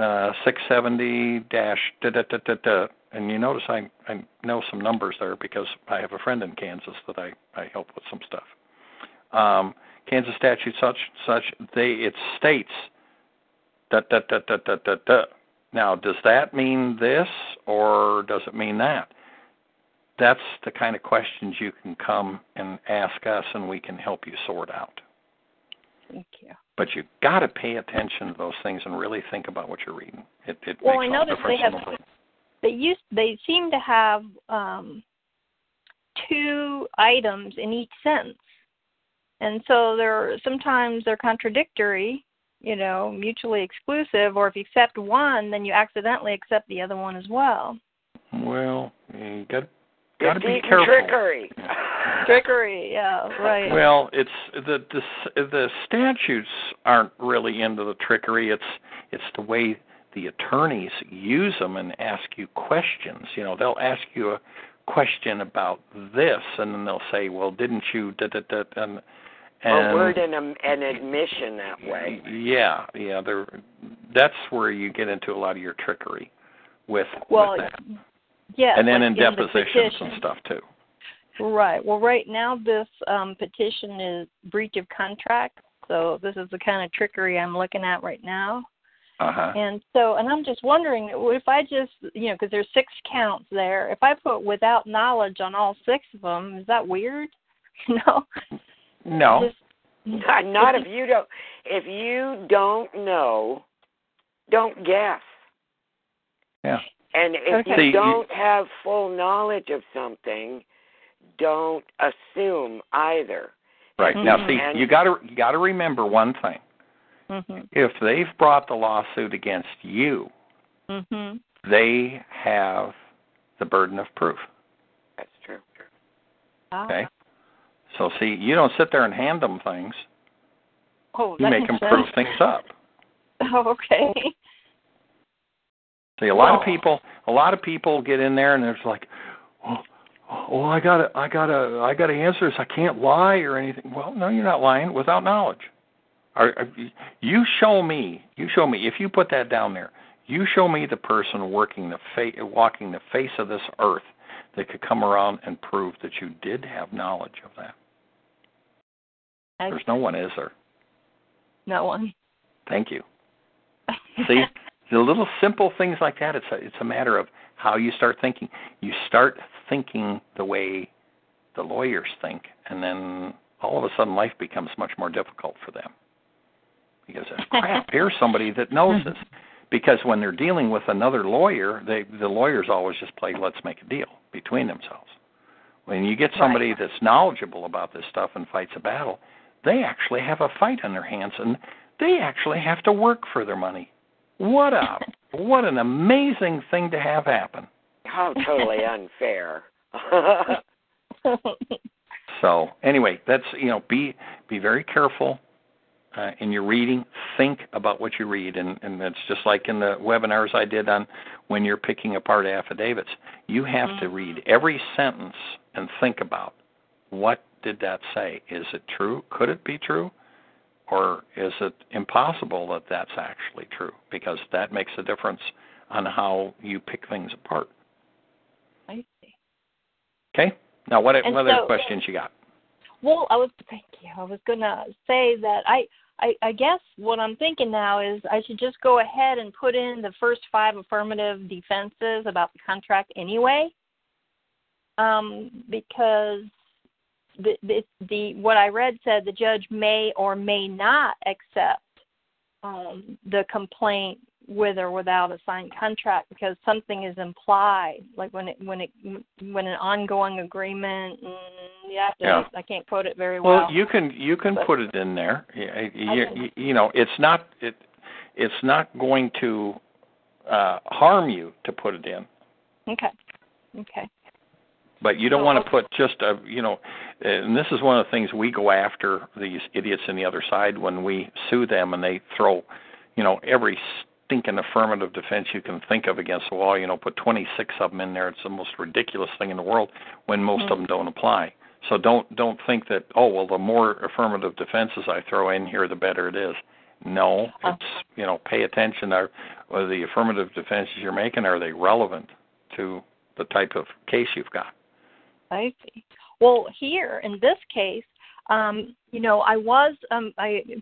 670-da-da-da-da-da, and you notice I know some numbers there because I have a friend in Kansas that I help with some stuff. Kansas Statute such, it states da-da-da-da-da-da-da. Now, does that mean this or does it mean that? That's the kind of questions you can come and ask us, and we can help you sort out. Thank you. But you've got to pay attention to those things and really think about what you're reading. Well, I noticed they seem to have two items in each sentence, and so sometimes they're contradictory, mutually exclusive. Or if you accept one, then you accidentally accept the other one as well. Well, you got to be careful. Trickery. Trickery, yeah, right. Well, it's the statutes aren't really into the trickery. It's the way the attorneys use them and ask you questions. They'll ask you a question about this, and then they'll say, "Well, didn't you?" Da, da, da, and a word and an admission that way. Yeah. That's where you get into a lot of your trickery with that. Yeah, and then in depositions and stuff, too. Right. Well, right now this petition is breach of contract, so this is the kind of trickery I'm looking at right now. Uh-huh. And I'm just wondering, if I just, because there's six counts there, if I put without knowledge on all six of them, is that weird? No. Not if you don't. If you don't know, don't guess. Yeah. And if you don't have full knowledge of something, don't assume either. Right. Now, see, you got to remember one thing. If they've brought the lawsuit against you, they have the burden of proof. That's true. Okay? So, see, you don't sit there and hand them things. Oh, you make them prove things up. Oh, okay. See, a lot of people get in there and they're like, I gotta answer this. I can't lie or anything. Well, no, you're not lying without knowledge. You show me. If you put that down there, you show me the person walking the face of this earth that could come around and prove that you did have knowledge of that. There's no one, is there? No one. Thank you. See. The little simple things like that, it's a matter of how you start thinking. You start thinking the way the lawyers think, and then all of a sudden life becomes much more difficult for them. Because, crap, here's somebody that knows this. Because when they're dealing with another lawyer, the lawyers always just play let's make a deal between themselves. When you get somebody that's knowledgeable about this stuff and fights a battle, they actually have a fight on their hands, and they actually have to work for their money. What an amazing thing to have happen. How totally unfair. So anyway, that's be very careful and you're reading, think about what you read. And that's just like in the webinars I did on when you're picking apart affidavits. You have to read every sentence and think about, what did that say? Is it true? Could it be true? Or is it impossible that that's actually true? Because that makes a difference on how you pick things apart. I see. Okay. Now, what other questions you got? Well, thank you. I was going to say that I guess what I'm thinking now is I should just go ahead and put in the first 5 affirmative defenses about the contract anyway, because the what I read said the judge may or may not accept the complaint with or without a signed contract, because something is implied, like when an ongoing agreement. I can't quote it very well. Well, you can put it in there. You know, it's not going to harm you to put it in. Okay. But you don't want to put just a, you know, and this is one of the things we go after these idiots on the other side when we sue them, and they throw, you know, every stinking affirmative defense you can think of against the wall, you know, put 26 of them in there. It's the most ridiculous thing in the world when most of them don't apply. So don't think that, oh, well, the more affirmative defenses I throw in here, the better it is. No, it's, you know, pay attention. Are the affirmative defenses you're making, are they relevant to the type of case you've got? I see. Well, here in this case, you know, I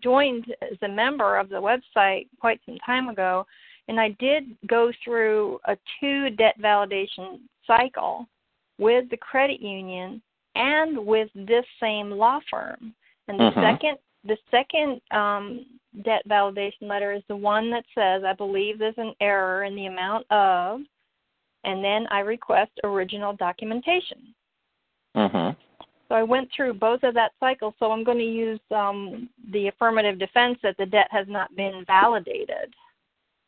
joined as a member of the website quite some time ago, and I did go through a 2 debt validation cycle with the credit union and with this same law firm. And the second debt validation letter is the one that says, I believe there's an error in the amount of, and then I request original documentation. So I went through both of that cycle, so I'm going to use the affirmative defense that the debt has not been validated.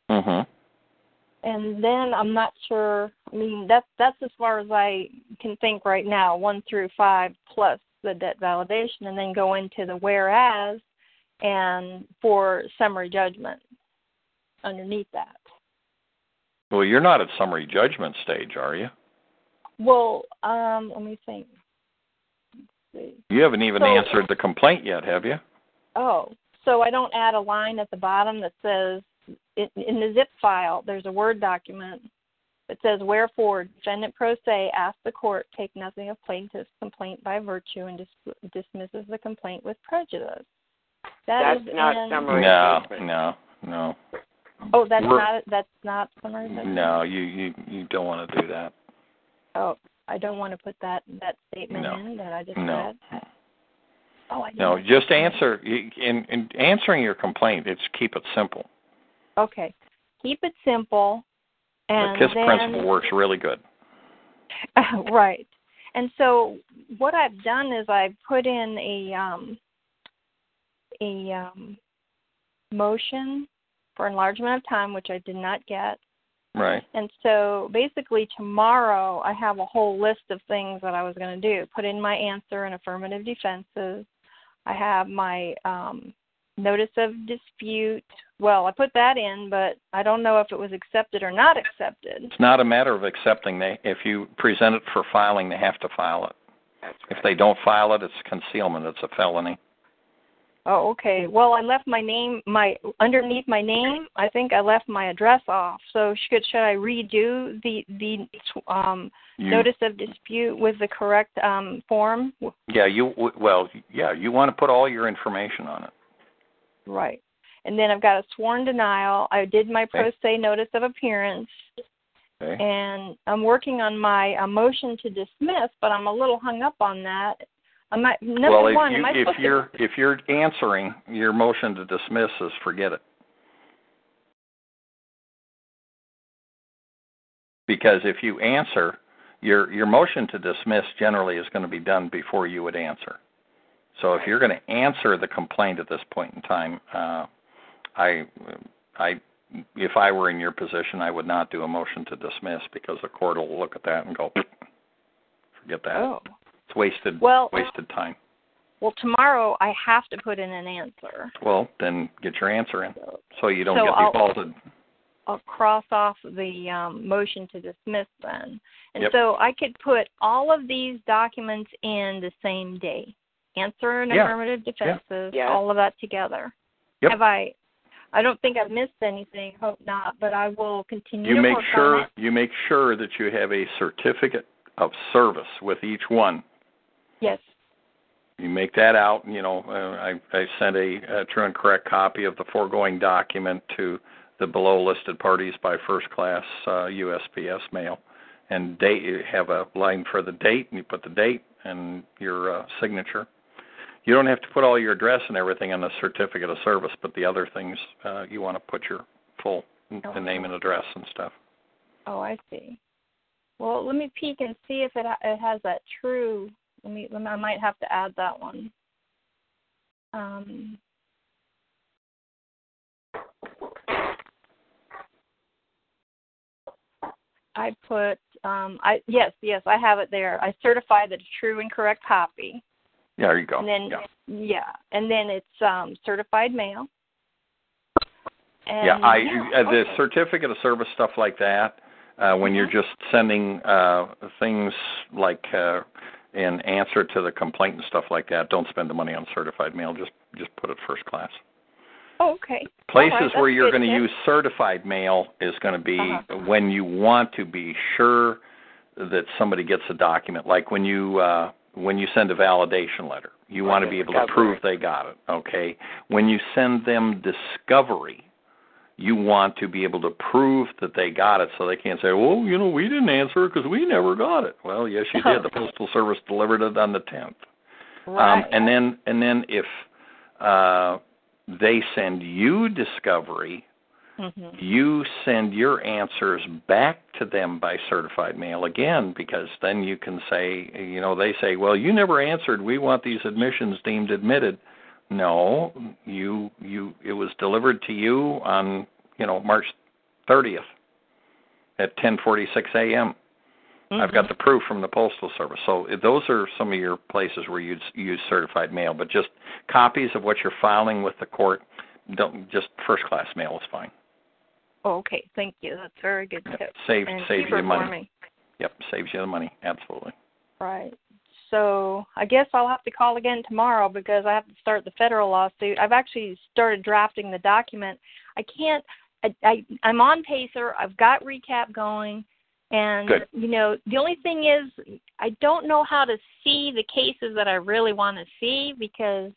And then I'm not sure, I mean, that's as far as I can think right now, 1 through 5 plus the debt validation, and then go into the whereas and for summary judgment underneath that. Well, you're not at summary judgment stage, are you? Well, let me think. You haven't even answered the complaint yet, have you? Oh, so I don't add a line at the bottom that says, in the zip file, there's a Word document that says, wherefore, defendant pro se asks the court, take nothing of plaintiff's complaint by virtue and dismisses the complaint with prejudice. That's not summary judgment. No. Oh, that's not summary judgment? No, you don't want to do that. Oh, I don't want to put that statement in that I just said. Oh, I didn't. No, just answer. In answering your complaint, it's keep it simple. Okay. Keep it simple. And the KISS principle works really good. Right. And so what I've done is I've put in a motion for enlargement of time, which I did not get. Right. And so basically tomorrow I have a whole list of things that I was going to do. Put in my answer and affirmative defenses. I have my notice of dispute. Well, I put that in, but I don't know if it was accepted or not accepted. It's not a matter of accepting. If you present it for filing, they have to file it. That's right. If they don't file it, it's concealment. It's a felony. Oh, okay. Well, I left my name, underneath my name, I think I left my address off. So should I redo the notice of dispute with the correct form? Yeah, you want to put all your information on it. Right. And then I've got a sworn denial. I did my pro se notice of appearance. Okay. And I'm working on my motion to dismiss, but I'm a little hung up on that. If you're answering, your motion to dismiss is forget it. Because if you answer, your motion to dismiss generally is going to be done before you would answer. So if you're going to answer the complaint at this point in time, if I were in your position, I would not do a motion to dismiss, because the court will look at that and go, forget that. It's wasted time. well, tomorrow I have to put in an answer. Well, then get your answer in so you don't get defaulted. I'll cross off the motion to dismiss then. And so I could put all of these documents in the same day, answer and affirmative defenses, all of that together. Yep. Have I don't think I've missed anything, hope not, but I will continue to work on it. You make sure that you have a certificate of service with each one. Yes. You make that out. You know, I sent a true and correct copy of the foregoing document to the below-listed parties by first-class USPS mail. And date, you have a line for the date, and you put the date and your signature. You don't have to put all your address and everything on the certificate of service, but the other things you want to put your full the name and address and stuff. Oh, I see. Well, let me peek and see if it has that true. Let me I might have to add that one. I put yes, I have it there. I certify that it's true and correct copy. Yeah, there you go. And then, and then it's certified mail. And, the certificate of service, stuff like that, when you're just sending things like in answer to the complaint and stuff like that, don't spend the money on certified mail. Just put it first class. Oh, okay. Places where you're going to use certified mail is going to be when you want to be sure that somebody gets a document, like when you send a validation letter, you want to be able to prove they got it, okay? When you send them discovery, you want to be able to prove that they got it so they can't say, well, you know, we didn't answer it because we never got it. Well, yes, you did. The Postal Service delivered it on the 10th. Right. And then if they send you discovery, you send your answers back to them by certified mail again, because then you can say, you know, they say, well, you never answered. We want these admissions deemed admitted. No, it was delivered to you on, you know, March 30th at 10:46 a.m. I've got the proof from the Postal Service. So those are some of your places where you'd use certified mail, but just copies of what you're filing with the court, don't just first class mail is fine. Oh, okay. Thank you. That's a very good tip. Saves you money. Yep, saves you the money. Absolutely. Right. So I guess I'll have to call again tomorrow because I have to start the federal lawsuit. I've actually started drafting the document. I'm on PACER. I've got recap going. And, you know, the only thing is I don't know how to see the cases that I really want to see because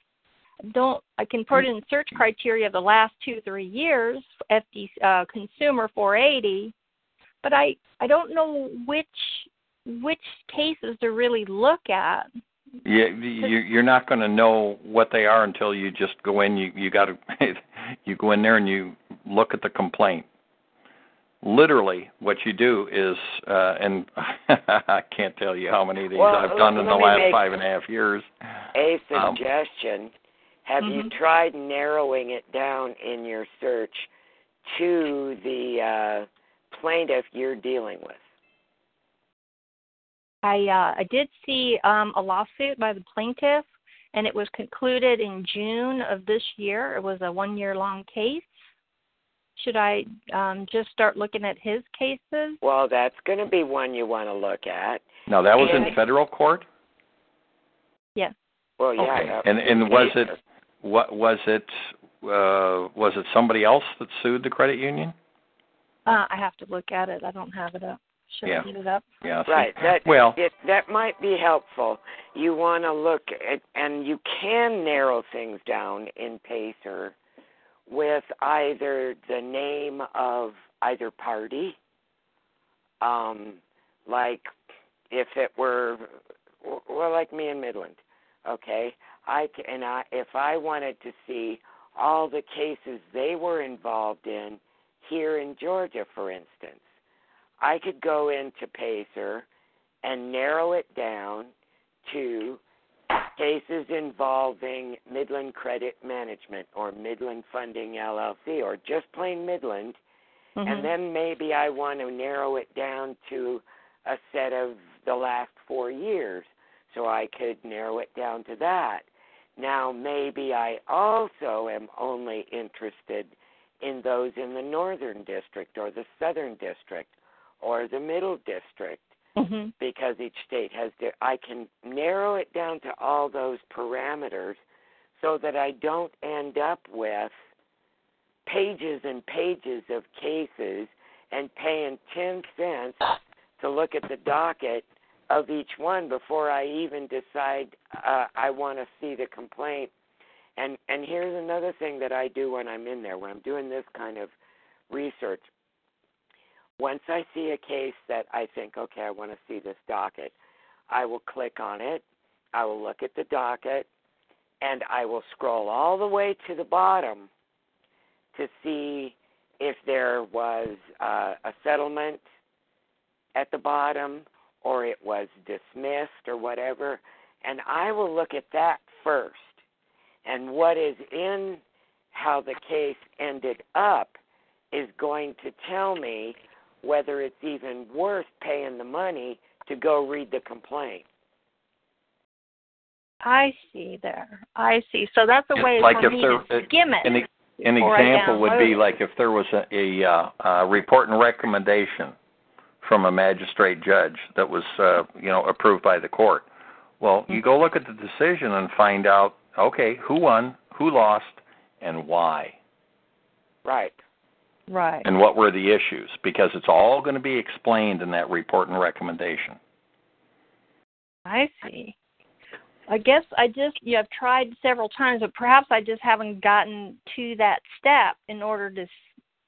I can put in search criteria of the last 2-3 years, Consumer 480, but I don't know which cases to really look at. Yeah, you're not going to know what they are until you just go in. You go in there and you look at the complaint. Literally, what you do is, and I can't tell you how many of these I've done in the last 5.5 years. A suggestion. Have you tried narrowing it down in your search to the plaintiff you're dealing with? I did see a lawsuit by the plaintiff, and it was concluded in June of this year. It was a 1-year-long case. Should I just start looking at his cases? Well, that's going to be one you want to look at. No, that was in federal court? Yes. Well, yeah. Okay. And was it... What was it somebody else that sued the credit union? I have to look at it. I don't have it up. Should I get it up? Yeah. Right. That might be helpful. You want to look at, and you can narrow things down in PACER with either the name of either party, like if it were, well, like me in Midland, okay. If I wanted to see all the cases they were involved in here in Georgia, for instance, I could go into PACER and narrow it down to cases involving Midland Credit Management or Midland Funding LLC or just plain Midland, and then maybe I want to narrow it down to a set of the last 4 years, so I could narrow it down to that. Now, maybe I also am only interested in those in the Northern District or the Southern District or the Middle District, mm-hmm. because each state has their, I can narrow it down to all those parameters so that I don't end up with pages and pages of cases and paying 10 cents to look at the docket of each one before I even decide I want to see the complaint. And here's another thing that I do when I'm in there, when I'm doing this kind of research. Once I see a case that I think, okay, I want to see this docket, I will click on it, I will look at the docket, and I will scroll all the way to the bottom to see if there was a settlement at the bottom or it was dismissed or whatever, and I will look at that first. And what is in how the case ended up is going to tell me whether it's even worth paying the money to go read the complaint. I see there. I see. So that's a way like for me to skim it. An example would be like if there was a report and recommendation from a magistrate judge that was approved by the court. Well, you go look at the decision and find out, okay, who won, who lost, and why. Right. Right. And what were the issues? Because it's all going to be explained in that report and recommendation. I see. I guess I've tried several times, but perhaps I just haven't gotten to that step in order to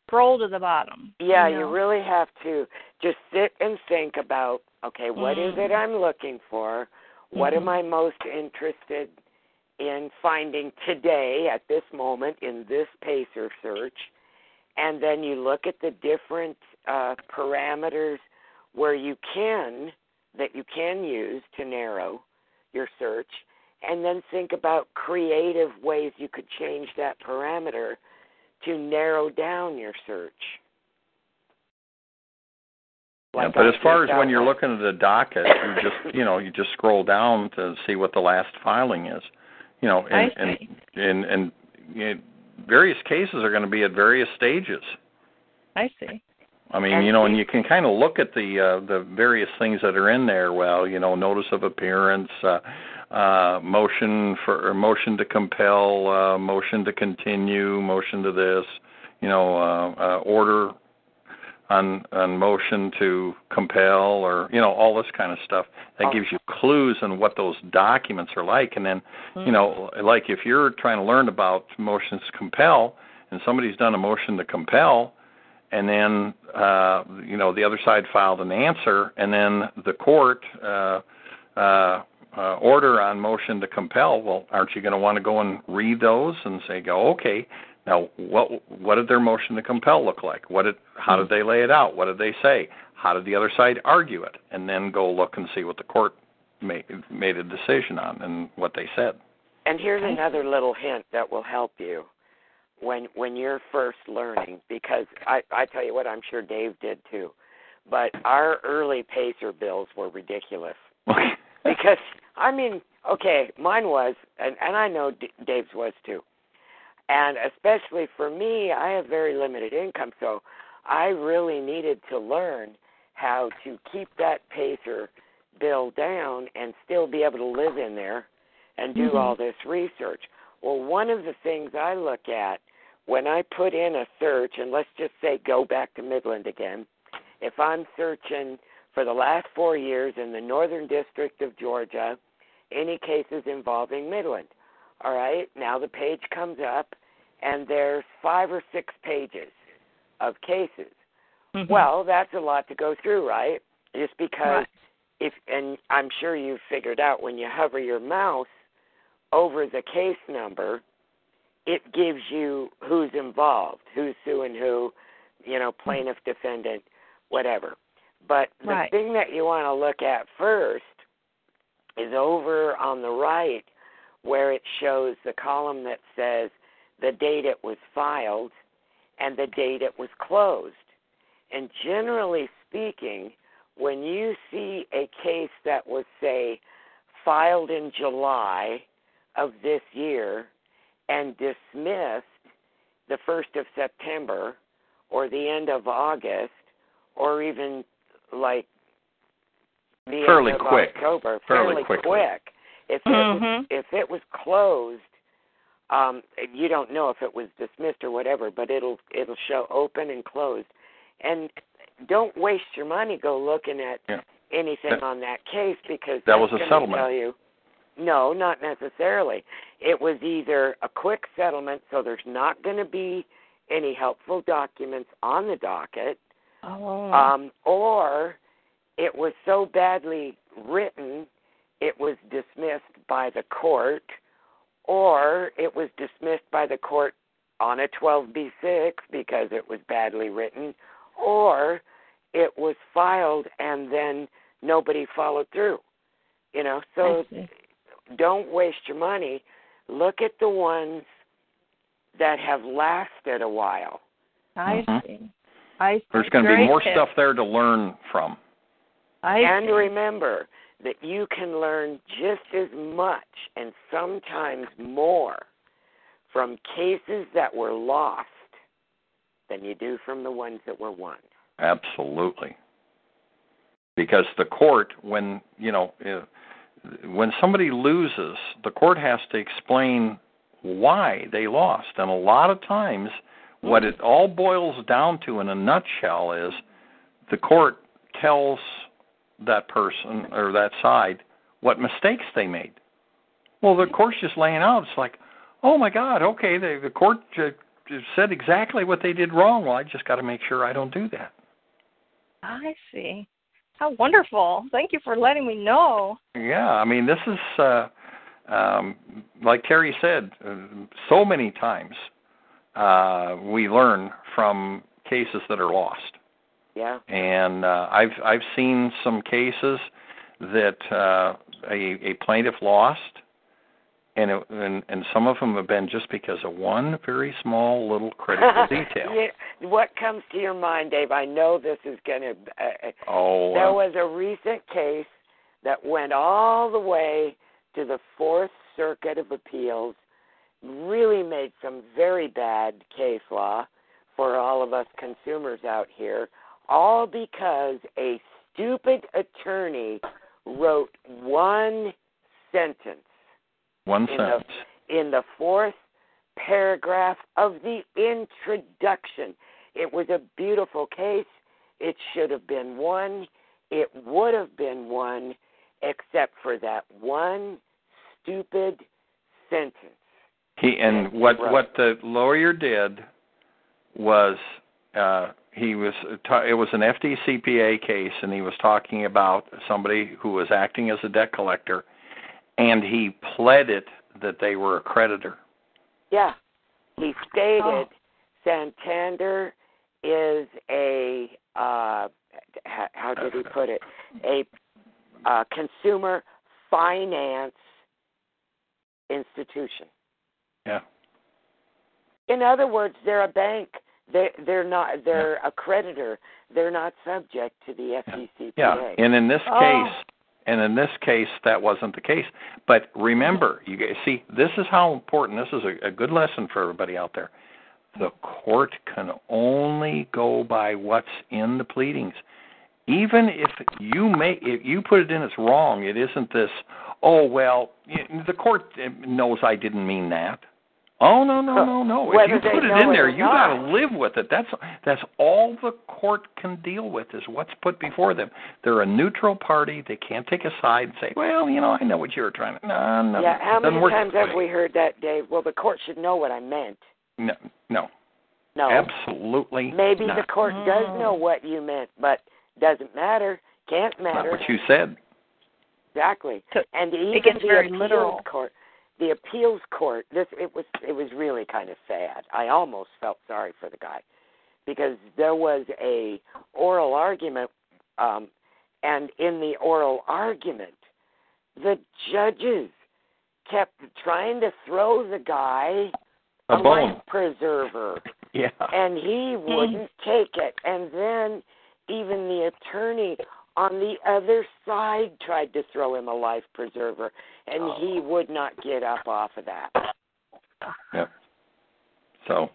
scroll to the bottom. Yeah, you really have to just sit and think about, okay, what is it I'm looking for? What am I most interested in finding today at this moment in this PACER search? And then you look at the different parameters that you can use to narrow your search, and then think about creative ways you could change that parameter to narrow down your search. Like but as far as when you're looking at the docket, you just scroll down to see what the last filing is. You know, and various cases are going to be at various stages. I see. I mean, and you can kind of look at the various things that are in there. Well, notice of appearance, motion to compel, motion to continue, motion to this, order on motion to compel, or all this kind of stuff. That gives you clues on what those documents are like. And then, like if you're trying to learn about motions to compel, and somebody's done a motion to compel, and then, the other side filed an answer, and then the court order on motion to compel, well, aren't you going to want to go and read those and say, okay, now what did their motion to compel look like? How did they lay it out? What did they say? How did the other side argue it? And then go look and see what the court made a decision on and what they said. And here's another little hint that will help you. When you're first learning, because I tell you what, I'm sure Dave did too, but our early PACER bills were ridiculous. Because, I mean, okay, mine was, and I know Dave's was too. And especially for me, I have very limited income, so I really needed to learn how to keep that PACER bill down and still be able to live in there and do all this research. Well, one of the things I look at when I put in a search, and let's just say go back to Midland again, if I'm searching for the last 4 years in the Northern District of Georgia, any cases involving Midland, all right, now the page comes up, and there's 5 or 6 pages of cases. Mm-hmm. Well, that's a lot to go through, right? Just because and I'm sure you've figured out when you hover your mouse over the case number, it gives you who's involved, who's suing who, plaintiff, defendant, whatever. But the thing that you want to look at first is over on the right where it shows the column that says the date it was filed and the date it was closed. And generally speaking, when you see a case that was, say, filed in July of this year and dismissed the 1st of September or the end of August or even like the fairly end of quick. October. Fairly quick. If it was closed, you don't know if it was dismissed or whatever, but it'll show open and closed. And don't waste your money go looking at anything on that case because that was a settlement. Tell you, no, not necessarily. It was either a quick settlement, so there's not going to be any helpful documents on the docket, or it was so badly written it was dismissed by the court, or it was dismissed by the court on a 12B6 because it was badly written, or it was filed and then nobody followed through. You know, so don't waste your money. Look at the ones that have lasted a while. I see. There's going to be more stuff there to learn from. And remember that you can learn just as much and sometimes more from cases that were lost than you do from the ones that were won. Absolutely. Because the court, when somebody loses, the court has to explain why they lost. And a lot of times what it all boils down to in a nutshell is the court tells that person or that side what mistakes they made. Well, the court's just laying out. It's like, oh, my God, okay, the court said exactly what they did wrong. Well, I just got to make sure I don't do that. I see. How wonderful. Thank you for letting me know. Yeah, I mean, this is, like Terry said, so many times we learn from cases that are lost. Yeah. And I've seen some cases that a plaintiff lost, and some of them have been just because of one very small little critical detail. Yeah. What comes to your mind, Dave? I know this is going to... There was a recent case that went all the way to the Fourth Circuit of Appeals, really made some very bad case law for all of us consumers out here, all because a stupid attorney wrote one sentence. In the fourth paragraph of the introduction. It was a beautiful case. It should have been won. It would have been won, except for that one stupid sentence. What the lawyer did was it was an FDCPA case, and he was talking about somebody who was acting as a debt collector. And he pled it that they were a creditor. Yeah. He stated Santander is a, how did he put it, a consumer finance institution. Yeah. In other words, they're a bank. They're a creditor. They're not subject to the FDCPA. Yeah, and in this case... And in this case, that wasn't the case. But remember, you guys, see, this is how important, this is a good lesson for everybody out there. The court can only go by what's in the pleadings. Even if you put it in as wrong, it isn't this, the court knows I didn't mean that. Oh, no. If you put it in there, you got to live with it. That's all the court can deal with is what's put before them. They're a neutral party. They can't take a side and say, I know what you were trying to... No. Yeah, how many times have we heard that, Dave? Well, the court should know what I meant. No. Absolutely maybe not. The court does know what you meant, but doesn't matter, can't matter. Not what you said. Exactly. So and even it gets very literal. Court... The appeals court, it was really kind of sad. I almost felt sorry for the guy because there was a oral argument, and in the oral argument, the judges kept trying to throw the guy a life preserver, and he wouldn't take it. And then even the attorney, on the other side tried to throw him a life preserver, and he would not get up off of that. Yep. So,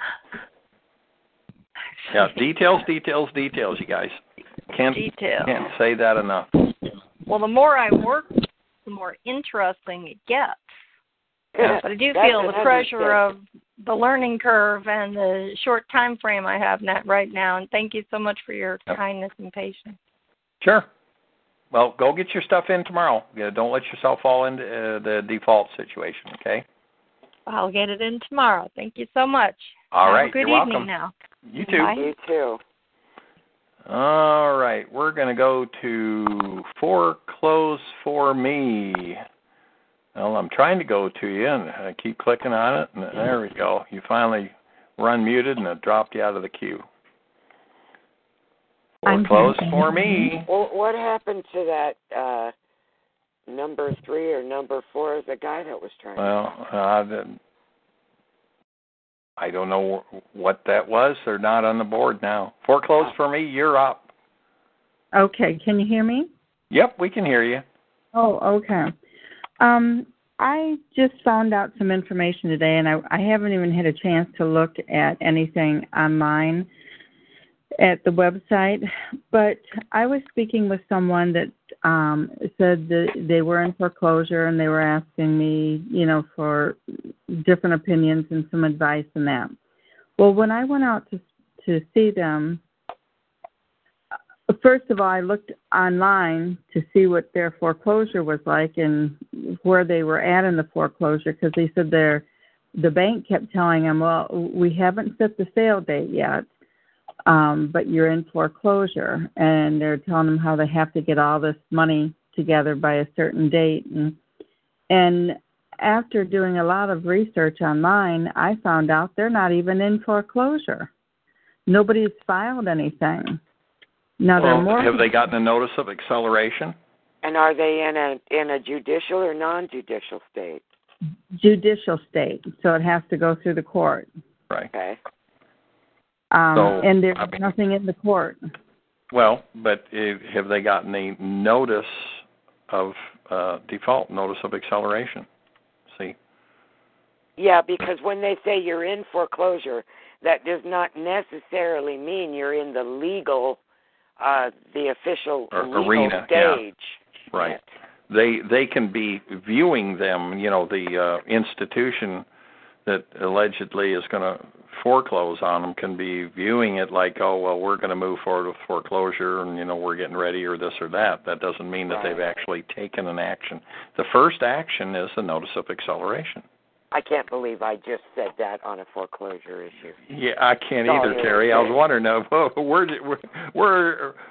yeah, details, you guys. Can't say that enough. Well, the more I work, the more interesting it gets. Yeah, but I do feel the pressure of the learning curve and the short time frame I have right now. And thank you so much for your kindness and patience. Sure. Well, go get your stuff in tomorrow. Don't let yourself fall into the default situation, okay? I'll get it in tomorrow. Thank you so much. All right. Good evening welcome. Now. You too. Bye. You too. All right. We're going to go to Foreclose For Me. Well, I'm trying to go to you, and I keep clicking on it, and there we go. You finally were unmuted, and it dropped you out of the queue. Foreclose For Me. Well, what happened to that number 3 or number 4 of the guy that was trying to... I don't know what that was. They're not on the board now. Foreclose For Me, you're up. Okay. Can you hear me? Yep, we can hear you. Oh, okay. I just found out some information today, and I haven't even had a chance to look at anything online at the website, but I was speaking with someone that said that they were in foreclosure, and they were asking me, for different opinions and some advice and that. Well, when I went out to see them, first of all, I looked online to see what their foreclosure was like and where they were at in the foreclosure, because they said the bank kept telling them, well, we haven't set the sale date yet, but you're in foreclosure. And they're telling them how they have to get all this money together by a certain date. And after doing a lot of research online, I found out they're not even in foreclosure. Nobody's filed anything. Now, have they gotten a notice of acceleration? And are they in a judicial or non-judicial state? Judicial state, so it has to go through the court. Right. Okay. And there's nothing in the court. Well, but have they gotten a notice of default, notice of acceleration? See? Yeah, because when they say you're in foreclosure, that does not necessarily mean you're in the legal... the official arena stage. Yeah. Right. They can be viewing them, the institution that allegedly is going to foreclose on them can be viewing it like, oh, well, we're going to move forward with foreclosure and, we're getting ready or this or that. That doesn't mean that they've actually taken an action. The first action is the notice of acceleration. I can't believe I just said that on a foreclosure issue. Yeah, I can't either, Terry. I was wondering,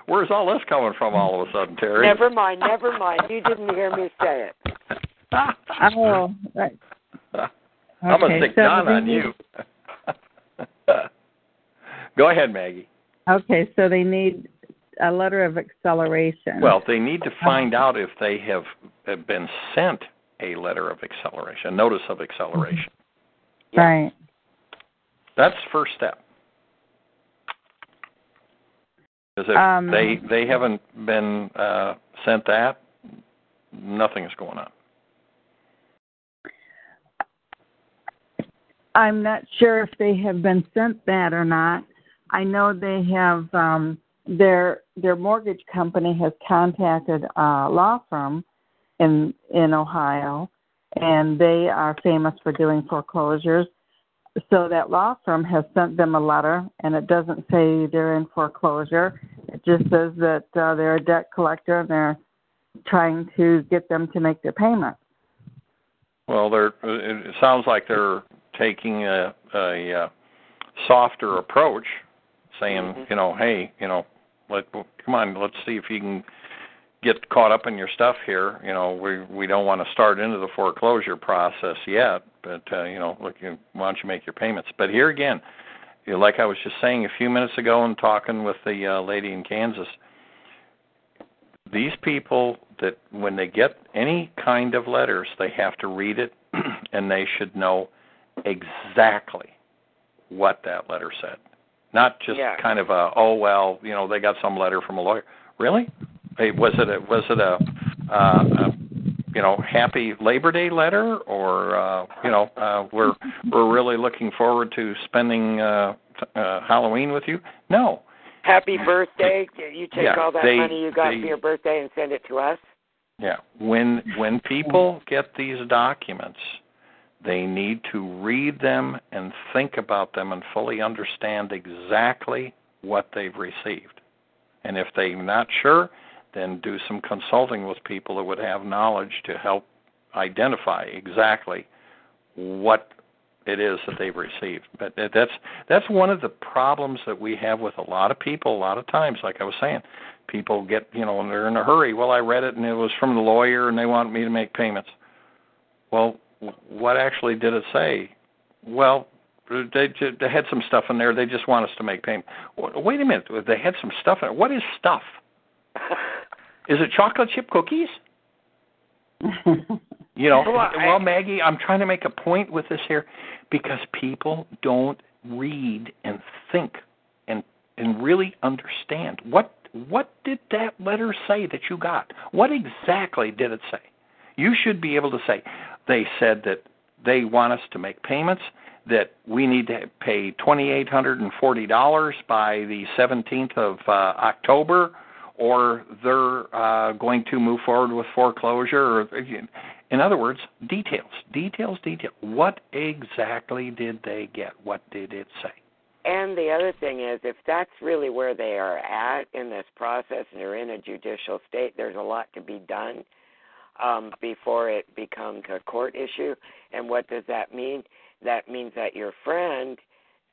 where's all this coming from all of a sudden, Terry? Never mind. You didn't hear me say it. Oh, right. I'm going to stick down on you. Go ahead, Maggie. Okay, so they need a letter of acceleration. Well, they need to find out if they have been sent a letter of acceleration, a notice of acceleration. Right. That's the first step. Because if they haven't been sent that, nothing is going on. I'm not sure if they have been sent that or not. I know they have, their mortgage company has contacted a law firm in Ohio, and they are famous for doing foreclosures. So that law firm has sent them a letter, and it doesn't say they're in foreclosure. It just says that they're a debt collector, and they're trying to get them to make their payment. Well, it sounds like they're taking a softer approach, saying, hey, come on, let's see if you can get caught up in your stuff here. We don't want to start into the foreclosure process yet, but why don't you make your payments? But here again, like I was just saying a few minutes ago and talking with the lady in Kansas, these people that when they get any kind of letters, they have to read it and they should know exactly what that letter said, not just kind of they got some letter from a lawyer. Really? Was it a happy Labor Day letter, or we're really looking forward to spending Halloween with you? No. Happy birthday! You take all that money you got for your birthday and send it to us. Yeah. When people get these documents, they need to read them and think about them and fully understand exactly what they've received. And if they're not sure, then do some consulting with people that would have knowledge to help identify exactly what it is that they've received. But that's one of the problems that we have with a lot of people a lot of times. Like I was saying, people get, they're in a hurry. Well, I read it, and it was from the lawyer, and they want me to make payments. Well, what actually did it say? Well, they had some stuff in there. They just want us to make payment. Wait a minute. They had some stuff in there. What is stuff? Is it chocolate chip cookies? Well, Maggie, I'm trying to make a point with this here because people don't read and think and really understand. What did that letter say that you got? What exactly did it say? You should be able to say, they said that they want us to make payments, that we need to pay $2,840 by the 17th of October, or they're going to move forward with foreclosure. Or, in other words, details. What exactly did they get? What did it say? And the other thing is, if that's really where they are at in this process and they're in a judicial state, there's a lot to be done before it becomes a court issue. And what does that mean? That means that your friend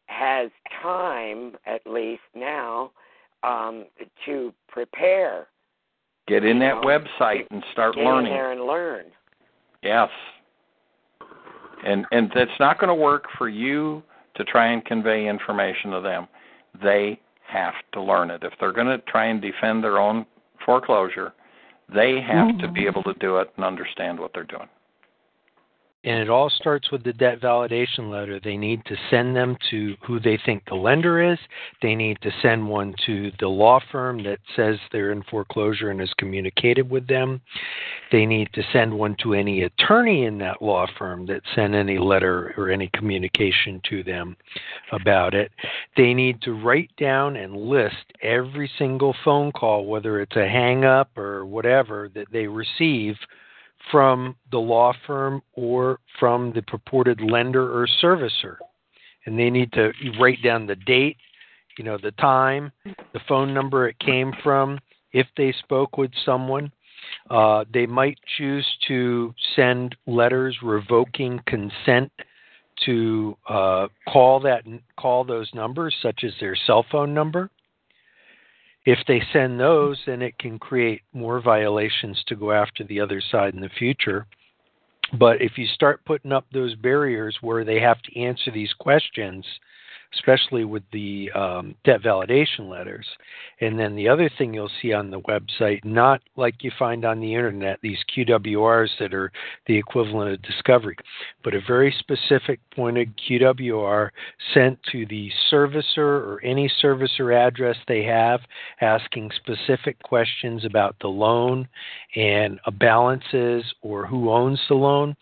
has time, at least now, to prepare. Get in that website and start learning. Get in there and learn. Yes. And that's not going to work for you to try and convey information to them. They have to learn it. If they're going to try and defend their own foreclosure, they have to be able to do it and understand what they're doing. And it all starts with the debt validation letter. They need to send them to who they think the lender is. They need to send one to the law firm that says they're in foreclosure and has communicated with them. They need to send one to any attorney in that law firm that sent any letter or any communication to them about it. They need to write down and list every single phone call, whether it's a hang-up or whatever, that they receive from the law firm or from the purported lender or servicer. And they need to write down the date, the time, the phone number it came from, if they spoke with someone. They might choose to send letters revoking consent to call those numbers, such as their cell phone number. If they send those, then it can create more violations to go after the other side in the future. But if you start putting up those barriers where they have to answer these questions, especially with the debt validation letters, and then the other thing you'll see on the website, not like you find on the internet, these QWRs that are the equivalent of discovery, but a very specific pointed QWR sent to the servicer or any servicer address they have, asking specific questions about the loan and balances or who owns the loan.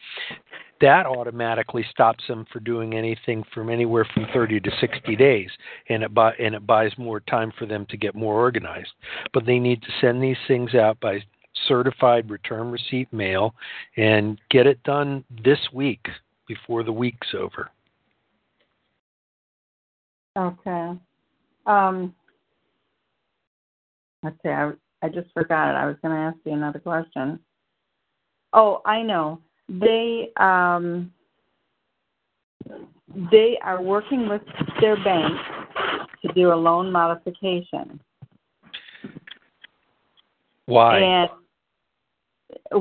That automatically stops them from doing anything from anywhere from 30 to 60 days, and it buys more time for them to get more organized. But they need to send these things out by certified return receipt mail and get it done this week before the week's over. Okay. Let's see, I just forgot it. I was going to ask you another question. Oh, I know. They are working with their bank to do a loan modification. Why? And,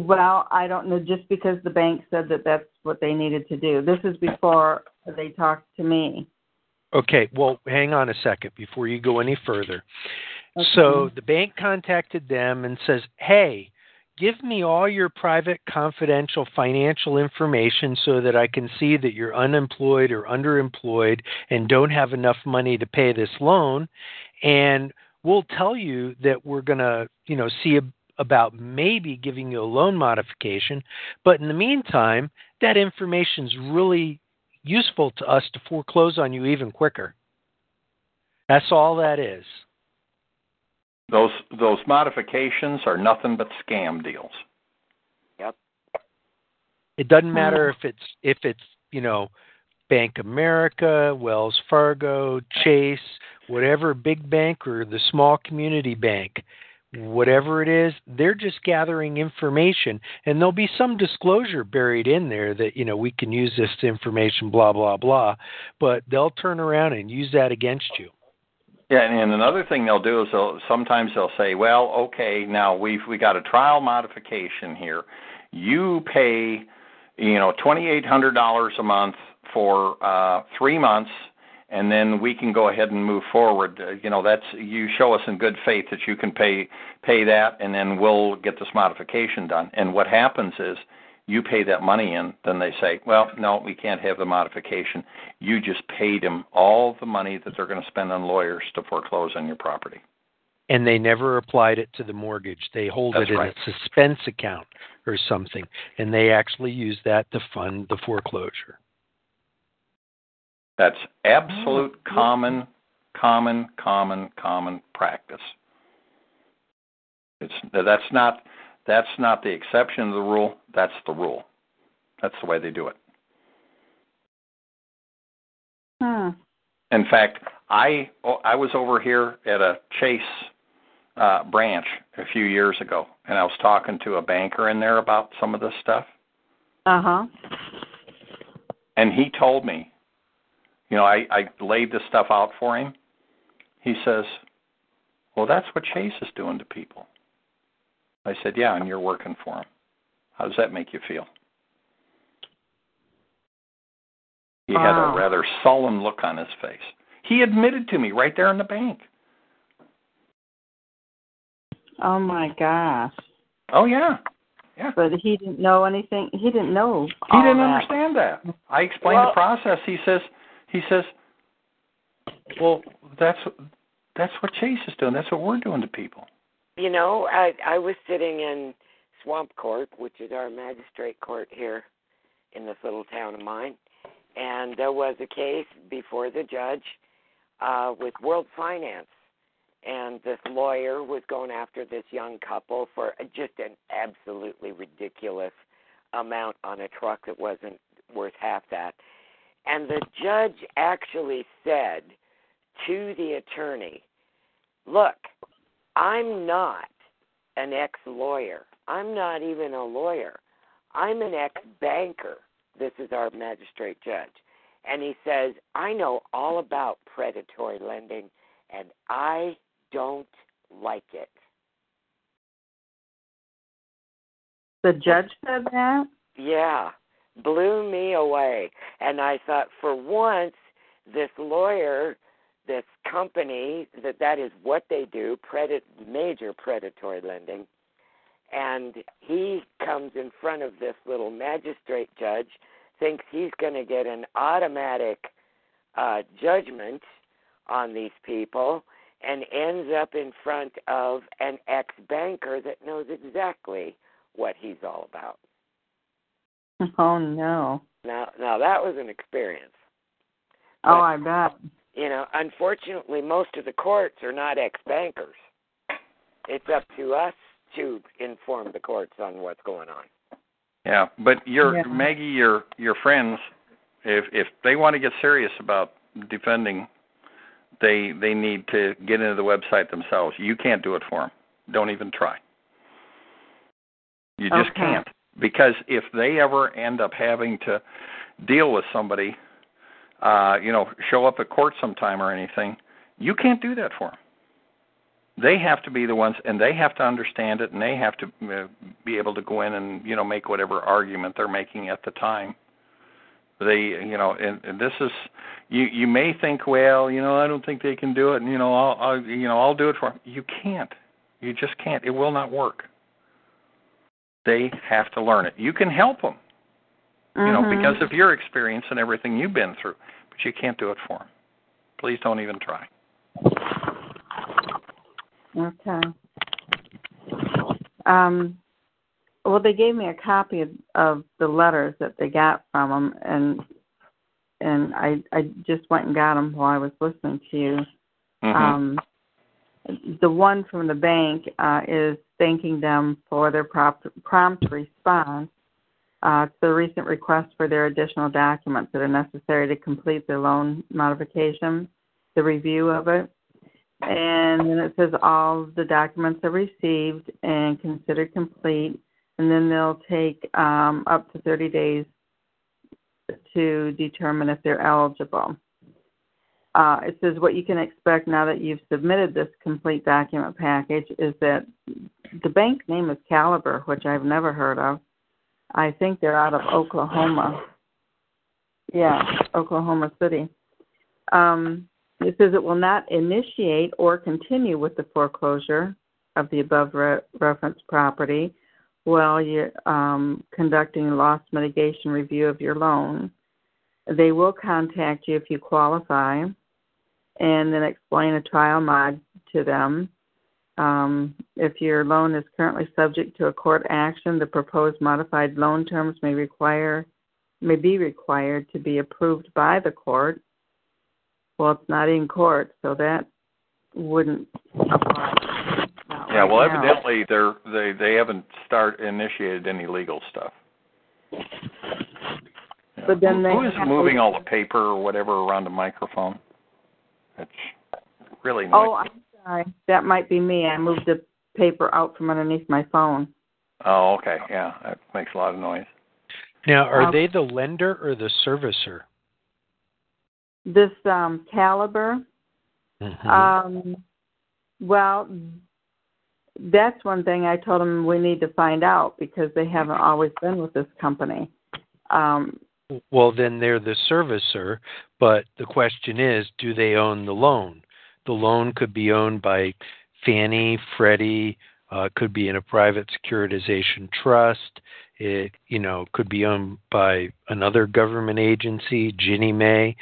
well, I don't know, just because the bank said that that's what they needed to do. This is before they talked to me. Okay, well, hang on a second before you go any further. Okay. So the bank contacted them and says, hey, give me all your private, confidential, financial information so that I can see that you're unemployed or underemployed and don't have enough money to pay this loan. And we'll tell you that we're going to, you know, see about maybe giving you a loan modification. But in the meantime, that information's really useful to us to foreclose on you even quicker. That's all that is. Those modifications are nothing but scam deals. Yep. It doesn't matter if it's, you know, Bank of America, Wells Fargo, Chase, whatever big bank or the small community bank, whatever it is, they're just gathering information, and there'll be some disclosure buried in there that, you know, we can use this information, blah, blah, blah, but they'll turn around and use that against you. Yeah, and another thing they'll do is sometimes they'll say, well, okay, now we got a trial modification here. You pay, you know, $2,800 a month for 3 months, and then we can go ahead and move forward. You know, that's, you show us in good faith that you can pay that, and then we'll get this modification done. And what happens is you pay that money in, then they say, well, no, we can't have the modification. You just paid them all the money that they're going to spend on lawyers to foreclose on your property. And they never applied it to the mortgage. They hold it in a suspense account or something, and they actually use that to fund the foreclosure. That's absolute common practice. That's not the exception to the rule. That's the rule. That's the way they do it. In fact, I was over here at a Chase branch a few years ago, and I was talking to a banker in there about some of this stuff. Uh-huh. And he told me, you know, I laid this stuff out for him. He says, well, that's what Chase is doing to people. I said, yeah, and you're working for them. How does that make you feel? He had a rather sullen look on his face. He admitted to me right there in the bank. Oh, my gosh. Oh, yeah. Yeah. But he didn't know anything. He didn't know. He didn't understand that. I explained the process. He says, well, that's what Chase is doing. That's what we're doing to people. You know, I was sitting in Swamp Court, which is our magistrate court here in this little town of mine, and there was a case before the judge with World Finance, and this lawyer was going after this young couple for just an absolutely ridiculous amount on a truck that wasn't worth half that. And the judge actually said to the attorney, look, I'm not an ex-lawyer. I'm not even a lawyer. I'm an ex-banker. This is our magistrate judge. And he says, I know all about predatory lending, and I don't like it. The judge said that? Yeah. Blew me away. And I thought, for once, this lawyer, this company, that is what they do, major predatory lending, and he comes in front of this little magistrate judge, thinks he's going to get an automatic judgment on these people, and ends up in front of an ex-banker that knows exactly what he's all about. Oh, no. Now that was an experience. But, I bet. You know, unfortunately, most of the courts are not ex-bankers. It's up to us to inform the courts on what's going on. Yeah, but Maggie, your friends, if they want to get serious about defending, they need to get into the website themselves. You can't do it for them. Don't even try. You just can't. Because if they ever end up having to deal with somebody, you know, show up at court sometime or anything, you can't do that for them. They have to be the ones, and they have to understand it, and they have to be able to go in and, you know, make whatever argument they're making at the time. And this is, you may think, well, you know, I don't think they can do it, and, you know, I'll do it for them. You can't. You just can't. It will not work. They have to learn it. You can help them, you know, because of your experience and everything you've been through, but you can't do it for them. Please don't even try. Okay. Well, they gave me a copy of the letters that they got from them, and I just went and got them while I was listening to you. Mm-hmm. The one from the bank is thanking them for their prompt response to the recent request for their additional documents that are necessary to complete their loan modification, the review of it. And then it says all the documents are received and considered complete, and then they'll take up to 30 days to determine if they're eligible. It says what you can expect now that you've submitted this complete document package is that the bank's name is Caliber, which I've never heard of. I think they're out of Oklahoma. Yeah, Oklahoma City. It says it will not initiate or continue with the foreclosure of the above referenced property while you're conducting loss mitigation review of your loan. They will contact you if you qualify and then explain a trial mod to them. If your loan is currently subject to a court action, the proposed modified loan terms may be required to be approved by the court. Well, it's not in court, so that wouldn't apply. Yeah, well, evidently they haven't initiated any legal stuff. Yeah. But then who's moving all the paper or whatever around the microphone? That's really nice. Oh, I'm sorry. That might be me. I moved the paper out from underneath my phone. Oh, okay. Yeah, that makes a lot of noise. Now, are they the lender or the servicer? This Caliber, mm-hmm. Well, that's one thing I told them we need to find out because they haven't always been with this company. Well, then they're the servicer, but the question is, do they own the loan? The loan could be owned by Fannie, Freddie, could be in a private securitization trust. It, could be owned by another government agency, Ginnie Mae.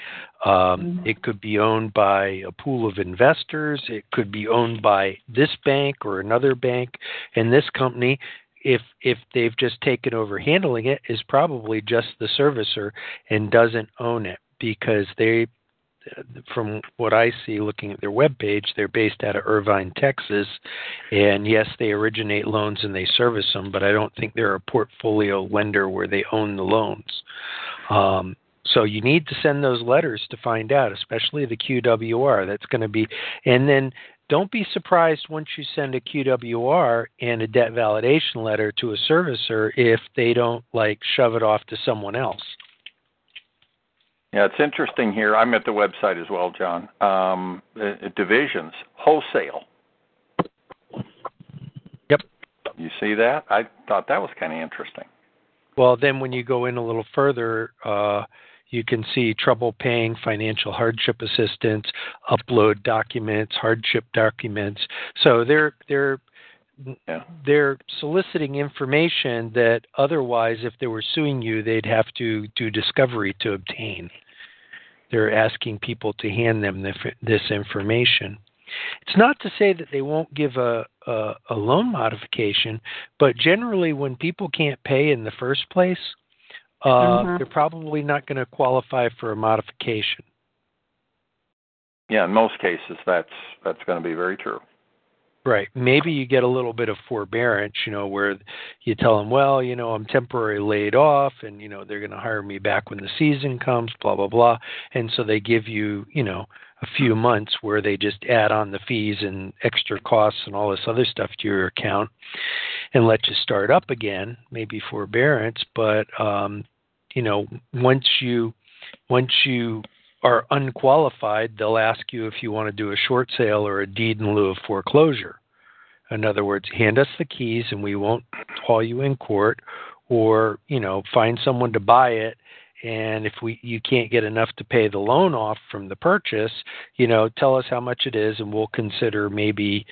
Mm-hmm. It could be owned by a pool of investors. It could be owned by this bank or another bank. And this company, if they've just taken over handling it, is probably just the servicer and doesn't own it because they, from what I see looking at their webpage, they're based out of Irvine, Texas. And yes, they originate loans and they service them, but I don't think they're a portfolio lender where they own the loans. So you need to send those letters to find out, especially the QWR. That's going to be, and then don't be surprised once you send a QWR and a debt validation letter to a servicer if they don't shove it off to someone else. Yeah, it's interesting here. I'm at the website as well, John. Divisions, wholesale. Yep. You see that? I thought that was kind of interesting. Well, then when you go in a little further, you can see trouble paying, financial hardship assistance, upload documents, hardship documents. So they're soliciting information that otherwise, if they were suing you, they'd have to do discovery to obtain. They're asking people to hand them this information. It's not to say that they won't give a loan modification, but generally when people can't pay in the first place, they're probably not going to qualify for a modification. Yeah, in most cases, that's going to be very true. Right. Maybe you get a little bit of forbearance, where you tell them, well, I'm temporarily laid off and, they're going to hire me back when the season comes, blah, blah, blah. And so they give you, a few months where they just add on the fees and extra costs and all this other stuff to your account and let you start up again, maybe forbearance. But, once you are unqualified, they'll ask you if you want to do a short sale or a deed in lieu of foreclosure. In other words, hand us the keys and we won't haul you in court, or find someone to buy it. And if you can't get enough to pay the loan off from the purchase, tell us how much it is and we'll consider maybe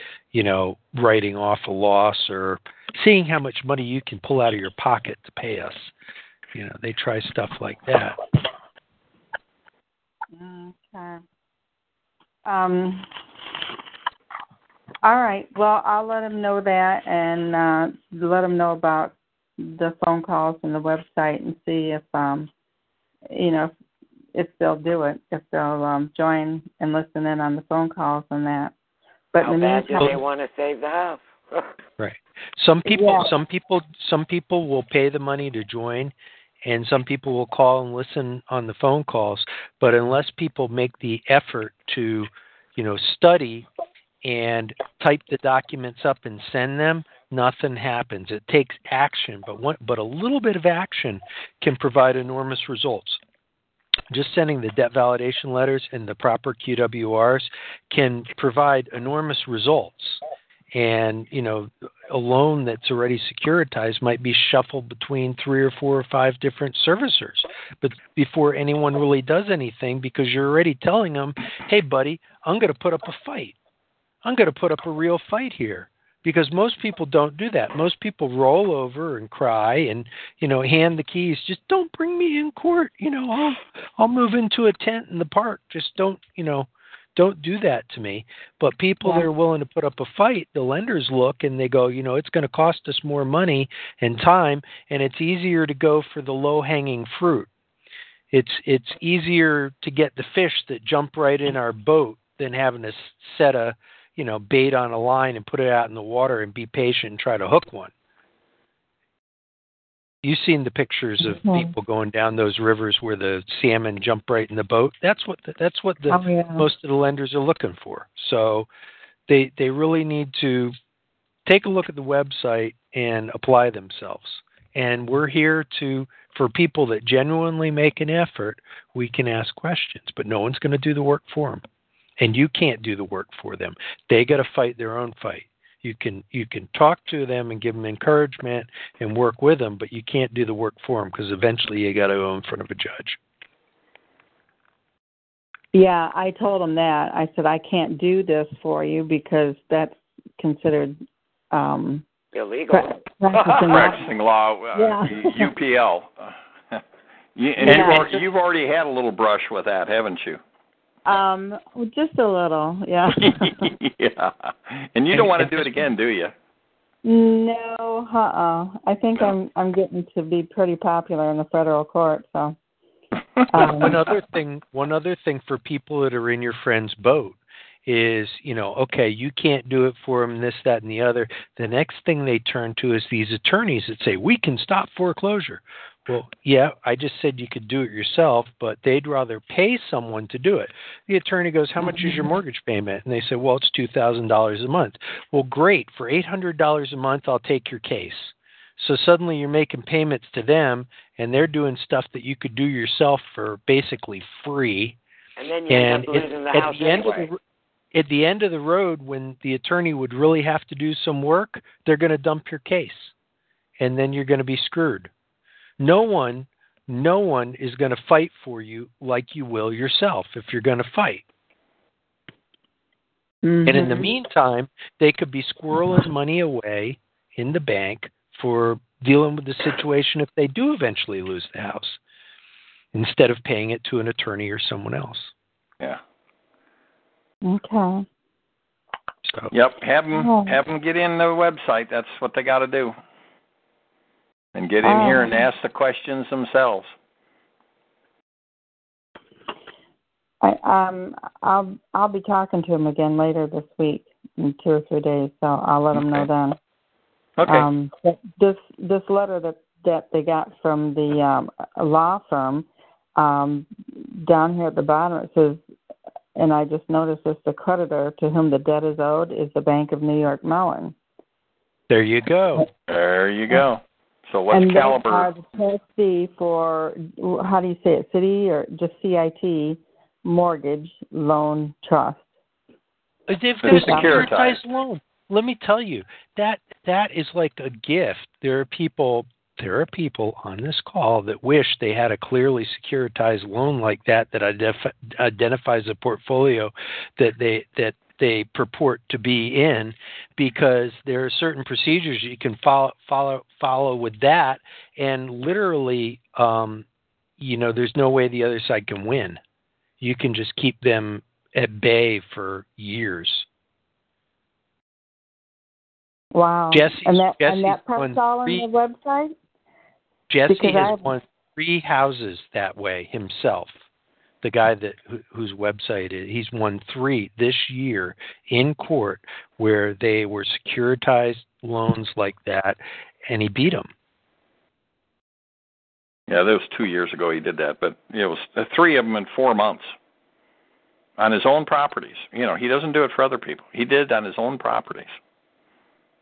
writing off a loss or seeing how much money you can pull out of your pocket to pay us. They try stuff like that. Okay. All right. Well, I'll let them know that and let them know about the phone calls and the website and see if, you know, if they'll do it, if they'll join and listen in on the phone calls and that. But how bad do they want to save the house? Right. Some people will pay the money to join, and some people will call and listen on the phone calls. But unless people make the effort to, you know, study and type the documents up and send them, nothing happens. It takes action, but a little bit of action can provide enormous results. Just sending the debt validation letters and the proper QWRs can provide enormous results. And, you know, a loan that's already securitized might be shuffled between 3 or 4 or 5 different servicers, but before anyone really does anything, because you're already telling them, hey, buddy, I'm going to put up a fight. I'm going to put up a real fight here, because most people don't do that. Most people roll over and cry and, you know, hand the keys. Just don't bring me in court. You know, I'll move into a tent in the park. Just don't, you know. Don't do that to me. But people that are willing to put up a fight, the lenders look and they go, you know, it's going to cost us more money and time, and it's easier to go for the low-hanging fruit. It's easier to get the fish that jump right in our boat than having to set a, you know, bait on a line and put it out in the water and be patient and try to hook one. You've seen the pictures of people going down those rivers where the salmon jump right in the boat. That's what most of the lenders are looking for. So they really need to take a look at the website and apply themselves. And we're here for people that genuinely make an effort. We can ask questions, but no one's going to do the work for them. And you can't do the work for them. They got to fight their own fight. You can talk to them and give them encouragement and work with them, but you can't do the work for them, because eventually you got to go in front of a judge. Yeah, I told them that. I said, I can't do this for you because that's considered illegal. Practicing law, UPL. You've already had a little brush with that, haven't you? Just a little, yeah. Yeah. And you don't want to do it again, do you? No, I think I'm getting to be pretty popular in the federal court, so. One other thing for people that are in your friend's boat is, you know, okay, you can't do it for them, this, that, and the other. The next thing they turn to is these attorneys that say, we can stop foreclosure. Well, yeah, I just said you could do it yourself, but they'd rather pay someone to do it. The attorney goes, how much is your mortgage payment? And they say, well, it's $2,000 a month. Well, great. For $800 a month, I'll take your case. So suddenly you're making payments to them, and they're doing stuff that you could do yourself for basically free. And then you end up losing the house anyway. At the end of the road, when the attorney would really have to do some work, they're going to dump your case, and then you're going to be screwed. No one is going to fight for you like you will yourself if you're going to fight. Mm-hmm. And in the meantime, they could be squirreling money away in the bank for dealing with the situation if they do eventually lose the house, instead of paying it to an attorney or someone else. Yeah. Okay. So. Yep. Have them get in the website. That's what they got to do. And get in here and ask the questions themselves. I'll be talking to them again later this week in 2 or 3 days, so I'll let them know then. Okay. This letter that they got from the law firm, down here at the bottom it says, and I just noticed this, the creditor to whom the debt is owed is the Bank of New York Mellon. There you go. There you go. So what's Caliber? And they are the trustee for, how do you say it, city or just CIT mortgage loan trust. They've got a securitized loan. Let me tell you, that is like a gift. There are people on this call that wish they had a clearly securitized loan like that identifies a portfolio that they purport to be in, because there are certain procedures you can follow with that, and literally, you know, there's no way the other side can win. You can just keep them at bay for years. Wow. And that pops all on the website? Jesse has won 3 houses that way himself. The guy whose website is, he's won 3 this year in court where they were securitized loans like that, and he beat them. Yeah, that was 2 years ago he did that, but it was 3 of them in 4 months on his own properties. You know, he doesn't do it for other people. He did it on his own properties.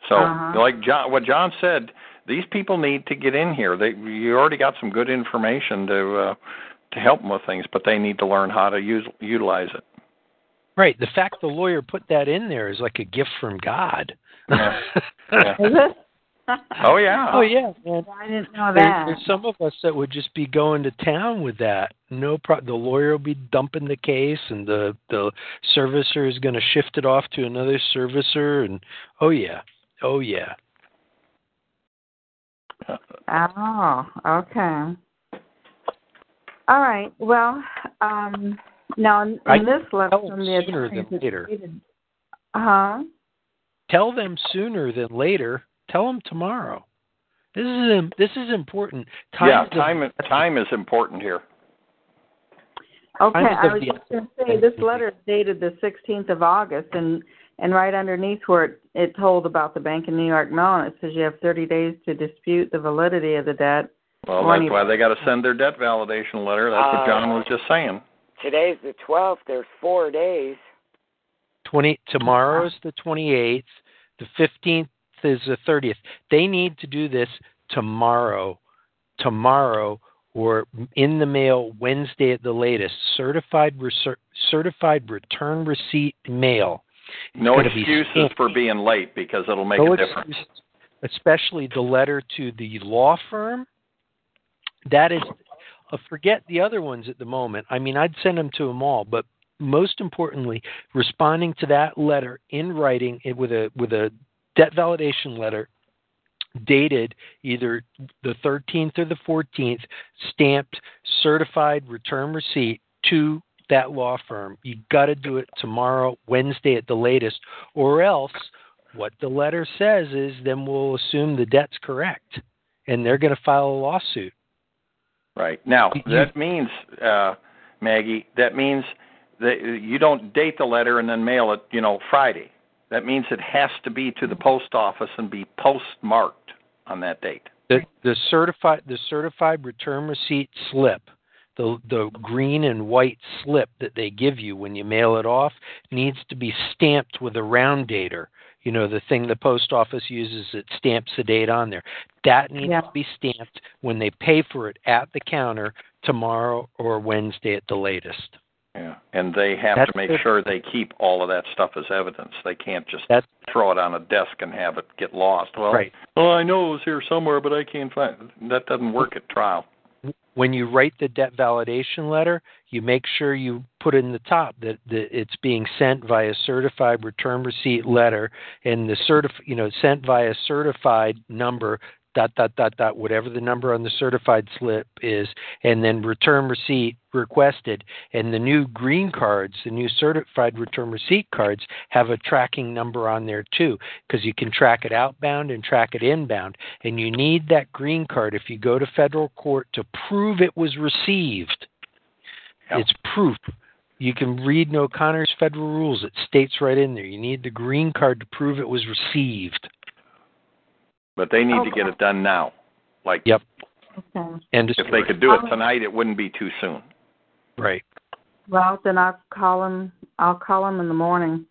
So, like John said, these people need to get in here. You already got some good information to help them with things, but they need to learn how to utilize it. Right. The fact the lawyer put that in there is like a gift from God. Yeah. Yeah. Is it? Oh, yeah. Oh, yeah. I didn't know that. There's some of us that would just be going to town with that. The lawyer will be dumping the case, and the servicer is going to shift it off to another servicer. And Oh, yeah. Oh, okay. All right. Well, now in this lesson, the sooner than later. Tell them sooner than later. Tell them tomorrow. This is important. Time is important here. Okay, I was just going to say this letter is dated the 16th of August, and right underneath where it told about the Bank of New York Mellon, it says you have 30 days to dispute the validity of the debt. Well, that's why they got to send their debt validation letter. That's what John was just saying. Today's the 12th. There's 4 days. Tomorrow's the 28th. The 15th is the 30th. They need to do this tomorrow, or in the mail Wednesday at the latest. Certified return receipt mail. No excuses for being late, because it'll make a difference. Especially the letter to the law firm. That is, forget the other ones at the moment. I mean, I'd send them to them all, but most importantly, responding to that letter in writing with a debt validation letter dated either the 13th or the 14th, stamped certified return receipt to that law firm. You got to do it tomorrow, Wednesday at the latest, or else what the letter says is then we'll assume the debt's correct, and they're going to file a lawsuit. Right. Now, that means, Maggie, that you don't date the letter and then mail it, Friday. That means it has to be to the post office and be postmarked on that date. The certified return receipt slip, the green and white slip that they give you when you mail it off, needs to be stamped with a round dater. The thing the post office uses that stamps the date on there. That needs to be stamped when they pay for it at the counter tomorrow or Wednesday at the latest. Yeah, and they have to make sure they keep all of that stuff as evidence. They can't just throw it on a desk and have it get lost. Well, I know it was here somewhere, but I can't find it. That doesn't work at trial. When you write the debt validation letter, you make sure you put in the top that it's being sent via certified return receipt letter, and the sent via certified number ... whatever the number on the certified slip is, and then return receipt requested. And the new green cards, the new certified return receipt cards, have a tracking number on there too, because you can track it outbound and track it inbound. And you need that green card if you go to federal court to prove it was received. Yep. It's proof. You can read O'Connor's federal rules. It states right in there. You need the green card to prove it was received. But they need to get it done now. And if they could do it tonight, it wouldn't be too soon. Right. Well, then I'll call him in the morning.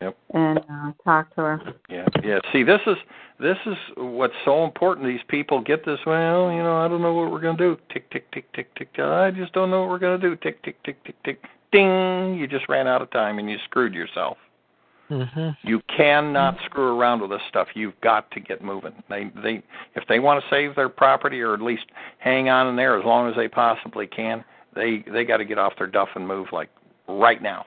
Yep. And talk to her. Yeah. Yeah. See, this is what's so important. These people get this. Well, I don't know what we're going to do. Tick, tick, tick, tick, tick. I just don't know what we're going to do. Tick, tick, tick, tick, tick. Ding! You just ran out of time and you screwed yourself. Mm-hmm. You cannot screw around with this stuff. You've got to get moving. They, if they want to save their property, or at least hang on in there as long as they possibly can, they got to get off their duff and move, like, right now.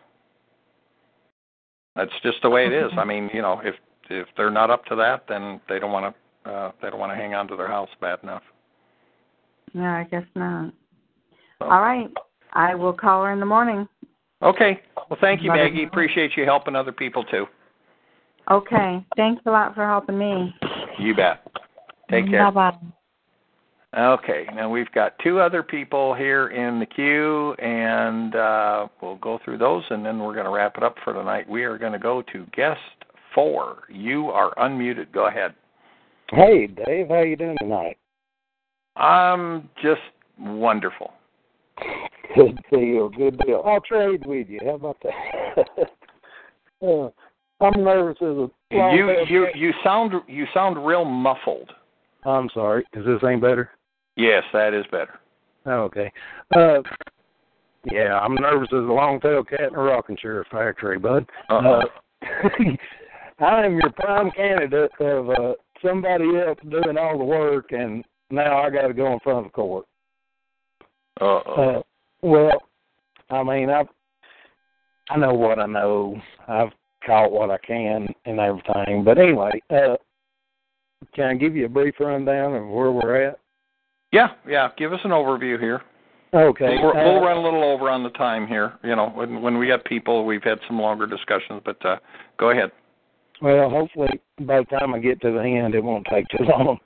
That's just the way it is. I mean, if they're not up to that, then they don't want to hang on to their house bad enough. No, I guess not. So. All right, I will call her in the morning. Okay. Well, thank you, Maggie. Appreciate you helping other people, too. Okay. Thanks a lot for helping me. You bet. Take care. Bye-bye. Okay. Now, we've got two other people here in the queue, and we'll go through those, and then we're going to wrap it up for tonight. We are going to go to guest 4. You are unmuted. Go ahead. Hey, Dave. How you doing tonight? I'm just wonderful. Good deal. Good deal. I'll trade with you. How about that? I'm nervous as a fly. You sound real muffled. I'm sorry. Is this any better? Yes, that is better. Okay. Yeah, I'm nervous as a long-tailed cat in a rocking chair factory, bud. I am your prime candidate of somebody else doing all the work, and now I got to go in front of court. Well, I mean, I know what I know. I've caught what I can and everything. But anyway, can I give you a brief rundown of where we're at? Yeah. Give us an overview here. Okay. We'll run a little over on the time here. You know, when we got people, we've had some longer discussions, but go ahead. Well, hopefully by the time I get to the end, it won't take too long.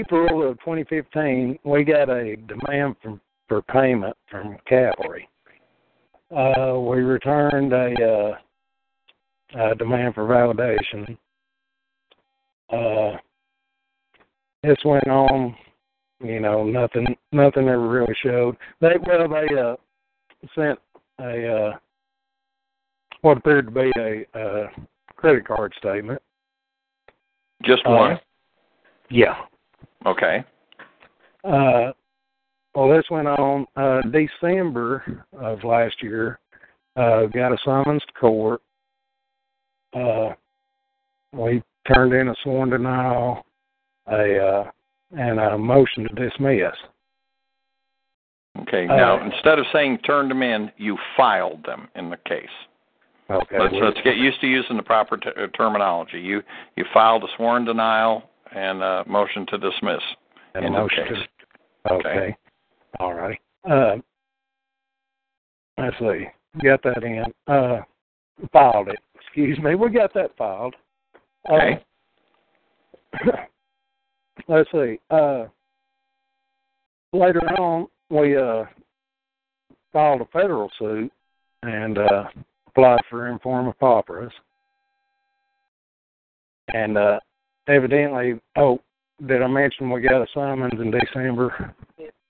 April of 2015, we got a demand for payment from Caliber. We returned a demand for validation. This went on, you know, nothing ever really showed. They sent a what appeared to be a credit card statement. Just one? Yeah. Okay. Well, this went on December of last year. Got a summons to court. We turned in a sworn denial and a motion to dismiss. Okay. Now, instead of saying turned them in, you filed them in the case. Okay. Let's get used to using the proper terminology. You filed a sworn denial and a motion to dismiss. And in that case. Okay. All right. Let's see. Got that in. Filed it. Excuse me. We got that filed. Okay. Let's see. Later on, we filed a federal suit and applied for informa pauperis. And evidently, did I mention we got a summons in December?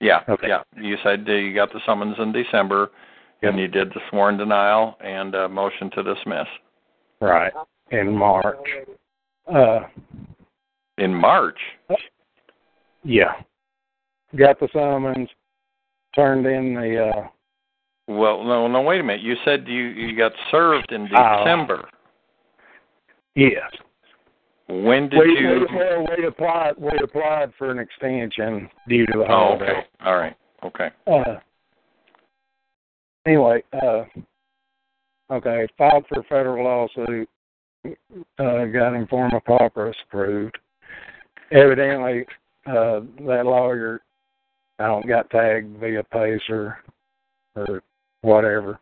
Yeah, okay. Yeah. You said you got the summons in December, and you did the sworn denial and a motion to dismiss. Right, in March. In March? Yeah. Got the summons, turned in the... Well, no, wait a minute. You said you got served in December. Yes. When did you... We applied for an extension due to a holiday. Okay. All right. Okay. Anyway, okay, filed for a federal lawsuit, got informa pauperis approved. Evidently, that lawyer, got tagged via PACER or whatever,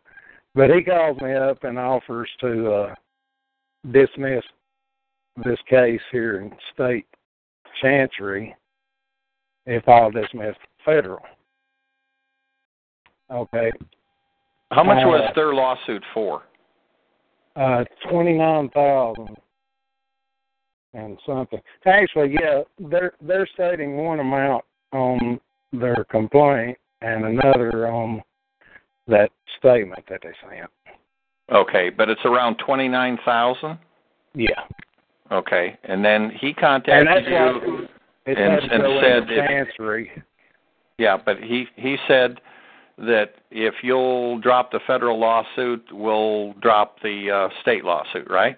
but he calls me up and offers to dismiss this case here in state chancery if I'll dismiss federal. Okay. How much was their lawsuit for? $29,000 and something. Actually, yeah, they're stating one amount on their complaint and another on that statement that they sent. Okay, but it's around $29,000? Yeah. Okay, and then he contacted you and said... but he said that if you'll drop the federal lawsuit, we'll drop the state lawsuit, right?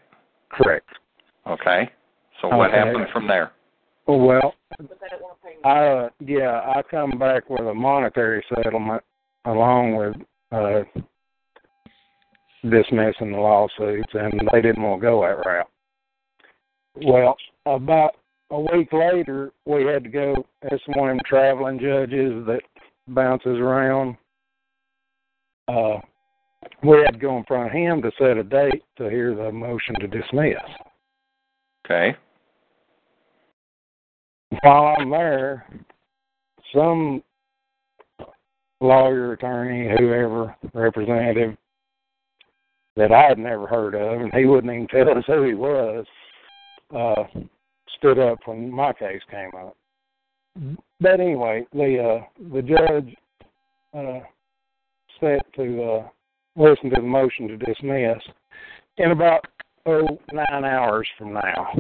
Correct. Okay, so what happened from there? Well, I come back with a monetary settlement along with dismissing the lawsuits, and they didn't want to go that route. Well, about a week later, we had to go. It's one of them traveling judges that bounces around. we had to go in front of him to set a date to hear the motion to dismiss. Okay. While I'm there, some lawyer, attorney, whoever, representative that I had never heard of, and he wouldn't even tell us who he was, stood up when my case came up. But anyway, the judge said to listen to the motion to dismiss in about 9 hours from now.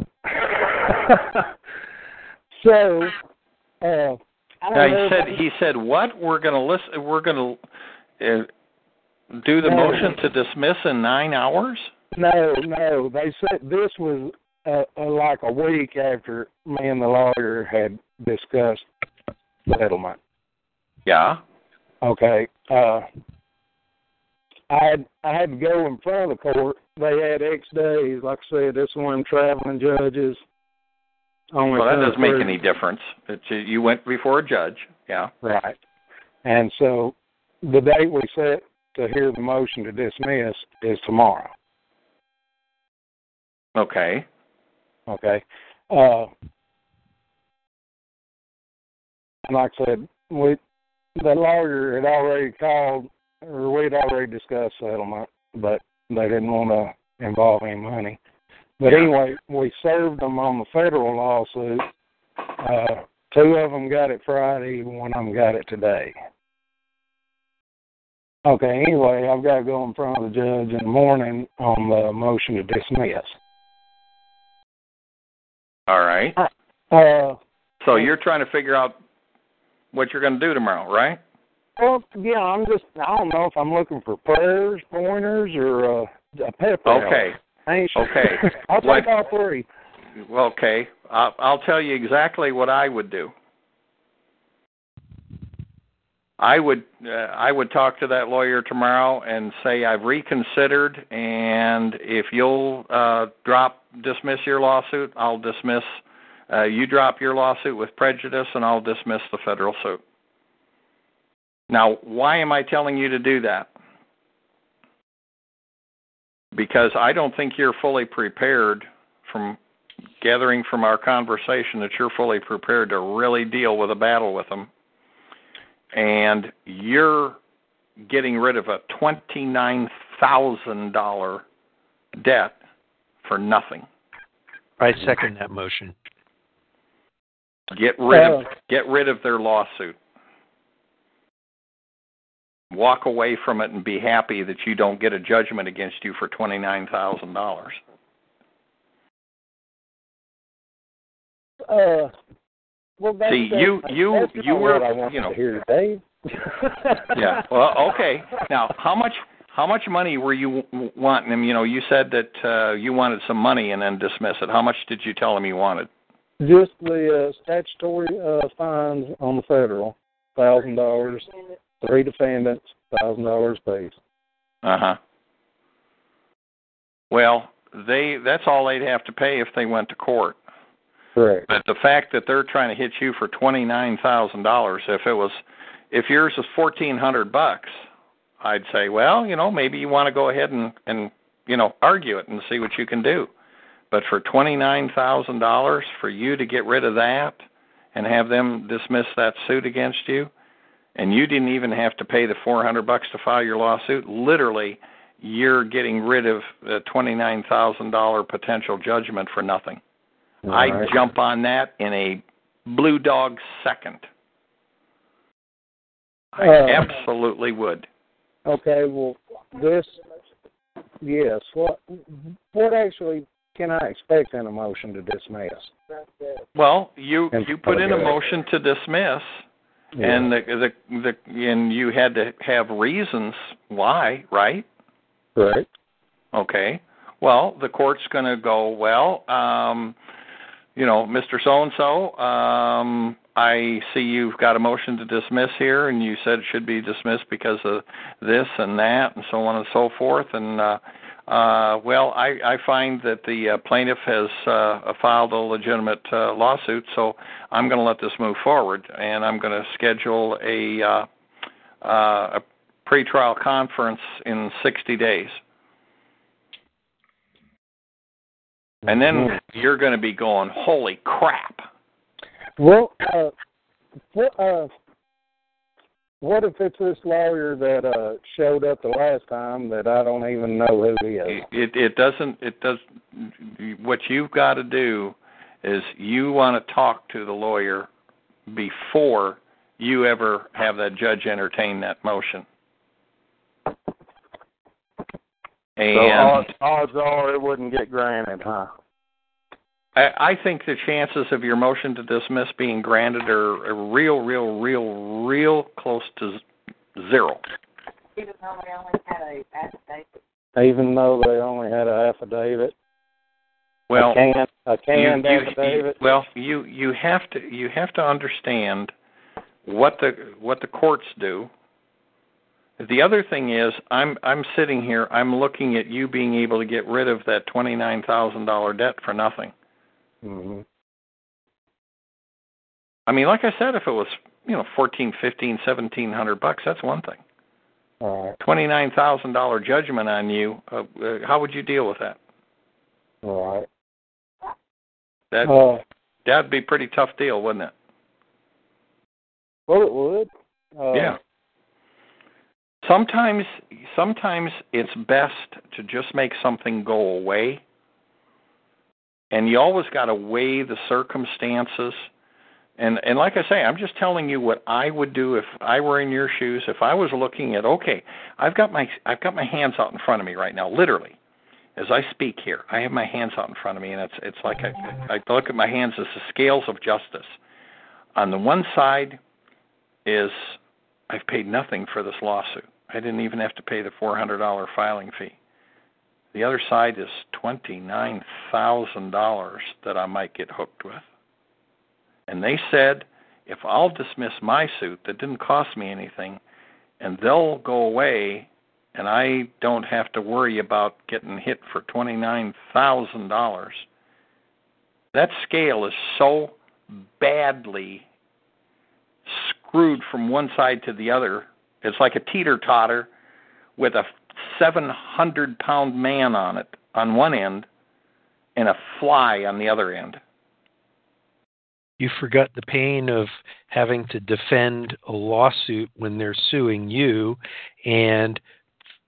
So, he said, "What? We're going to listen. We're going to do the motion to dismiss in 9 hours?" No. They said this was like a week after me and the lawyer had discussed settlement. Yeah. Okay. I had to go in front of the court. They had X days. Like I said, this one traveling judges. Well, that doesn't make any difference. You went before a judge, yeah. Right. And so the date we set to hear the motion to dismiss is tomorrow. Okay. And like I said, the lawyer had already called, or we'd already discussed settlement, but they didn't want to involve any money. But anyway, we served them on the federal lawsuit. 2 of them got it Friday, 1 of them got it today. Okay, anyway, I've got to go in front of the judge in the morning on the motion to dismiss. All right. So you're trying to figure out what you're going to do tomorrow, right? Well, yeah, I don't know if I'm looking for prayers, pointers, or a pep rally. Okay. Okay. I'll take all 3. Okay. I'll tell you exactly what I would do. I would talk to that lawyer tomorrow and say I've reconsidered, and if you'll dismiss your lawsuit, I'll dismiss. You drop your lawsuit with prejudice, and I'll dismiss the federal suit. Now, why am I telling you to do that? Because I don't think you're fully prepared from gathering from our conversation that you're fully prepared to really deal with a battle with them. And you're getting rid of a $29,000 debt for nothing. I second that motion. Get rid of their lawsuit. Walk away from it and be happy that you don't get a judgment against you for $29,000. Well, that's what I want to hear today. Yeah. Well, okay. Now, how much money were you wanting them? You know, you said that you wanted some money and then dismiss it. How much did you tell them you wanted? Just the statutory fines on the federal, $1,000. 3 defendants, $1,000 apiece. Uh-huh. Well, that's all they'd have to pay if they went to court. Correct. But the fact that they're trying to hit you for $29,000, if yours is $1,400, I'd say, well, you know, maybe you want to go ahead and you know, argue it and see what you can do. But for $29,000 for you to get rid of that and have them dismiss that suit against you, and you didn't even have to pay the $400 to file your lawsuit. Literally, you're getting rid of a $29,000 potential judgment for nothing. Right. I'd jump on that in a blue dog second. I absolutely would. Okay, well, yes. What actually can I expect in a motion to dismiss? Well, you put in a motion to dismiss. Yeah. And and you had to have reasons why, right? Right. Okay. Well, the court's going to go, well, you know, Mr. So-and-so, I see you've got a motion to dismiss here, and you said it should be dismissed because of this and that and so on and so forth. And, well, I find that the plaintiff has filed a legitimate lawsuit, so I'm going to let this move forward, and I'm going to schedule a pretrial conference in 60 days. And then you're going to be going, holy crap. Well, what if it's this lawyer that showed up the last time that I don't even know who he is? It doesn't. What you've got to do is you want to talk to the lawyer before you ever have that judge entertain that motion. And so odds are it wouldn't get granted, huh? I think the chances of your motion to dismiss being granted are real close to zero. Even though they only had an affidavit? Even though they only had an affidavit? Well, affidavit? Well, you have to understand what the courts do. The other thing is, I'm sitting here, I'm looking at you being able to get rid of that $29,000 debt for nothing. Mm-hmm. I mean, like I said, if it was, $1,400, $1,500, $1,700, that's one thing. All right. $29,000 judgment on you. How would you deal with that? All right. That'd be a pretty tough deal, wouldn't it? Well, it would. Yeah. Sometimes it's best to just make something go away. And you always got to weigh the circumstances. And like I say, I'm just telling you what I would do if I were in your shoes. If I was looking at, okay, I've got my hands out in front of me right now, literally. As I speak here, I have my hands out in front of me, and it's like I look at my hands as the scales of justice. On the one side is I've paid nothing for this lawsuit. I didn't even have to pay the $400 filing fee. The other side is $29,000 that I might get hooked with. And they said, if I'll dismiss my suit that didn't cost me anything, and they'll go away, and I don't have to worry about getting hit for $29,000, that scale is so badly screwed from one side to the other. It's like a teeter-totter with a 700-pound man on it on one end and a fly on the other end. You forgot the pain of having to defend a lawsuit when they're suing you, and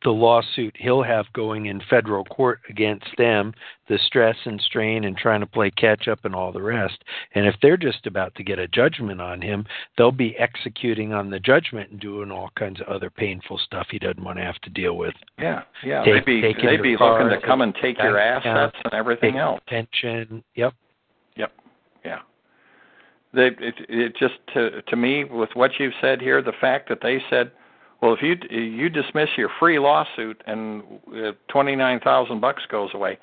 the lawsuit he'll have going in federal court against them, the stress and strain and trying to play catch-up and all the rest. And if they're just about to get a judgment on him, they'll be executing on the judgment and doing all kinds of other painful stuff he doesn't want to have to deal with. Yeah. They'd be looking to come and take your assets and everything else. Pension, Yep. Yeah. It just, to me, with what you've said here, the fact that they said, well, if you dismiss your free lawsuit and $29,000 goes away,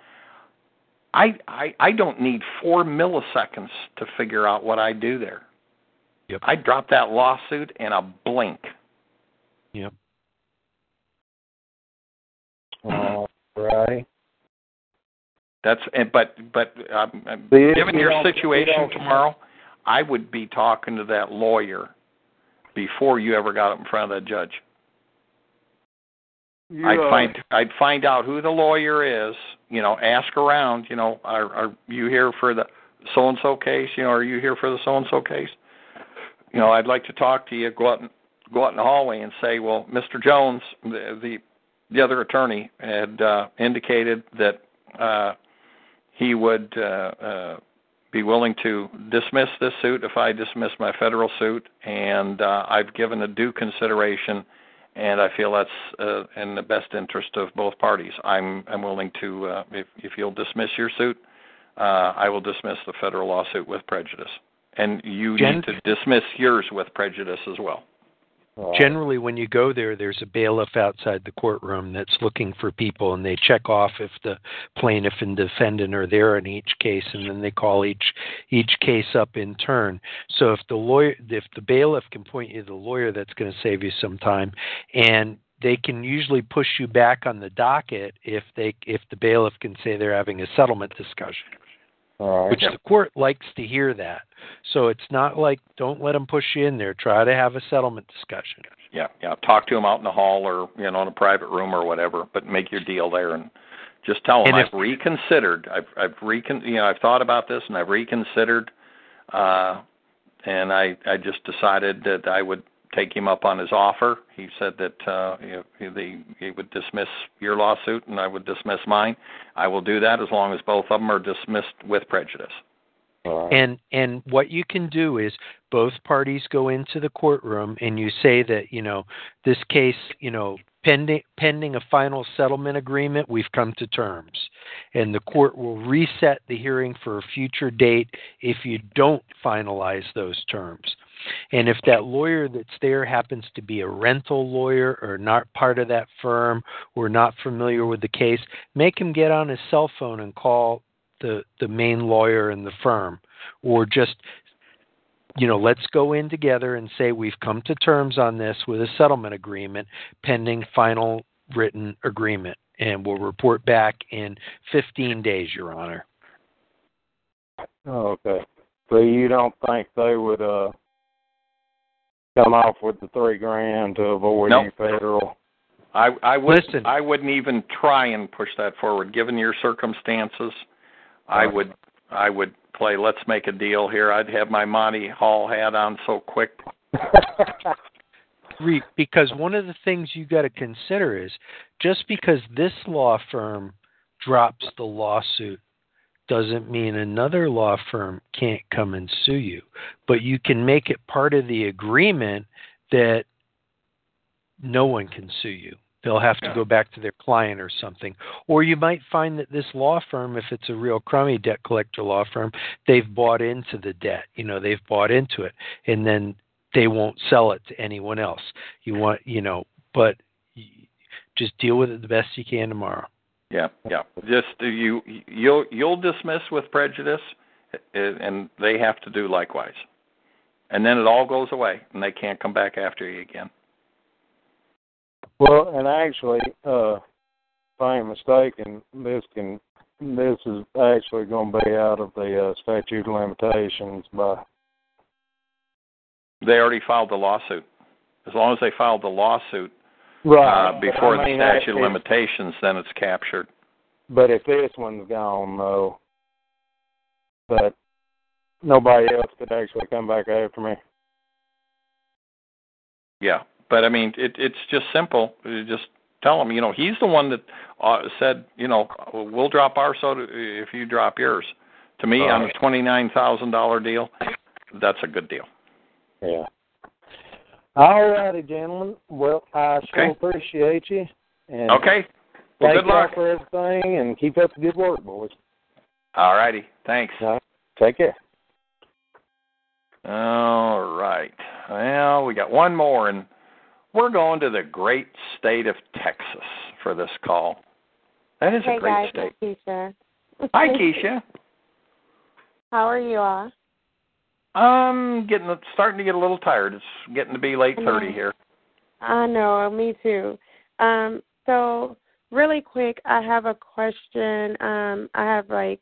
I don't need 4 milliseconds to figure out what I do there. Yep. I drop that lawsuit in a blink. Yep. All right. But given your situation tomorrow, I would be talking to that lawyer before you ever got up in front of that judge. I'd find out who the lawyer is, ask around, are you here for the so-and-so case? Are you here for the so-and-so case? I'd like to talk to you. Go out in the hallway and say, well, Mr. Jones, the other attorney, had indicated that he would be willing to dismiss this suit if I dismiss my federal suit, and I've given a due consideration, and I feel that's in the best interest of both parties. I'm willing to, if you'll dismiss your suit, I will dismiss the federal lawsuit with prejudice. And you need to dismiss yours with prejudice as well. Generally, when you go there, there's a bailiff outside the courtroom that's looking for people, and they check off if the plaintiff and defendant are there in each case, and then they call each case up in turn. So if the bailiff can point you to the lawyer, that's going to save you some time, and they can usually push you back on the docket if the bailiff can say they're having a settlement discussion. Right. Which the court likes to hear that. So it's not like, don't let them push you in there. Try to have a settlement discussion. Yeah, yeah. Talk to them out in the hall or, you know, in a private room or whatever, but make your deal there and just tell them, I've reconsidered. I've thought about this and I've reconsidered, and I just decided that I would take him up on his offer. He said that he would dismiss your lawsuit and I would dismiss mine. I will do that as long as both of them are dismissed with prejudice. And what you can do is both parties go into the courtroom and you say that, you know, this case, you know, pending a final settlement agreement, we've come to terms. And the court will reset the hearing for a future date if you don't finalize those terms. And if that lawyer that's there happens to be a rental lawyer or not part of that firm or not familiar with the case, make him get on his cell phone and call the main lawyer in the firm, or just, you know, let's go in together and say we've come to terms on this with a settlement agreement pending final written agreement, and we'll report back in 15 days, Your Honor. Okay. So you don't think they would come off with the $3,000 to avoid any federal? I wouldn't even try and push that forward. Given your circumstances, I would play let's make a deal here. I'd have my Monty Hall hat on so quick. Because one of the things you got to consider is just because this law firm drops the lawsuit doesn't mean another law firm can't come and sue you. But you can make it part of the agreement that no one can sue you. They'll have to go back to their client or something. Or you might find that this law firm, if it's a real crummy debt collector law firm, they've bought into the debt. You know, they've bought into it. And then they won't sell it to anyone else. You want, you know, but just deal with it the best you can tomorrow. Yeah, yeah. Just you'll dismiss with prejudice, and they have to do likewise, and then it all goes away, and they can't come back after you again. Well, and actually, if I ain't mistaken, this is actually going to be out of the statute of limitations. By they already filed the lawsuit. As long as they filed the lawsuit. Right. Before the statute of limitations, then it's captured. But if this one's gone, though, but nobody else could actually come back after me. Yeah, but I mean, it's just simple. You just tell him, you know, he's the one that said, you know, we'll drop our soda if you drop yours. To me, on a $29,000 deal, that's a good deal. Yeah. All righty, gentlemen. Well, I sure appreciate you. And well, good luck for everything, and keep up the good work, boys. All righty. Thanks. Take care. All right. Well, we got one more, and we're going to the great state of Texas for this call. That is a great state. Keisha. Hi, Keisha. How are you all? I'm starting to get a little tired. It's getting to be late 30 here. I know, me too. So really quick, I have a question. I have a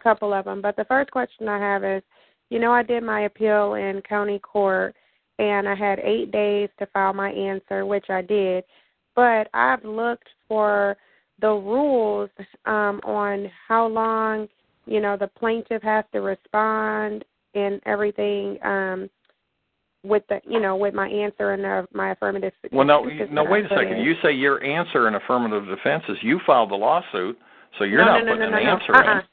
couple of them. But the first question I have is, you know, I did my appeal in county court, and I had 8 days to file my answer, which I did. But I've looked for the rules on how long, you know, the plaintiff has to respond and everything with the, you know, with my answer and my affirmative defense. Well, no, wait a second. You say your answer and affirmative defense is you filed the lawsuit, so you're not putting an answer in.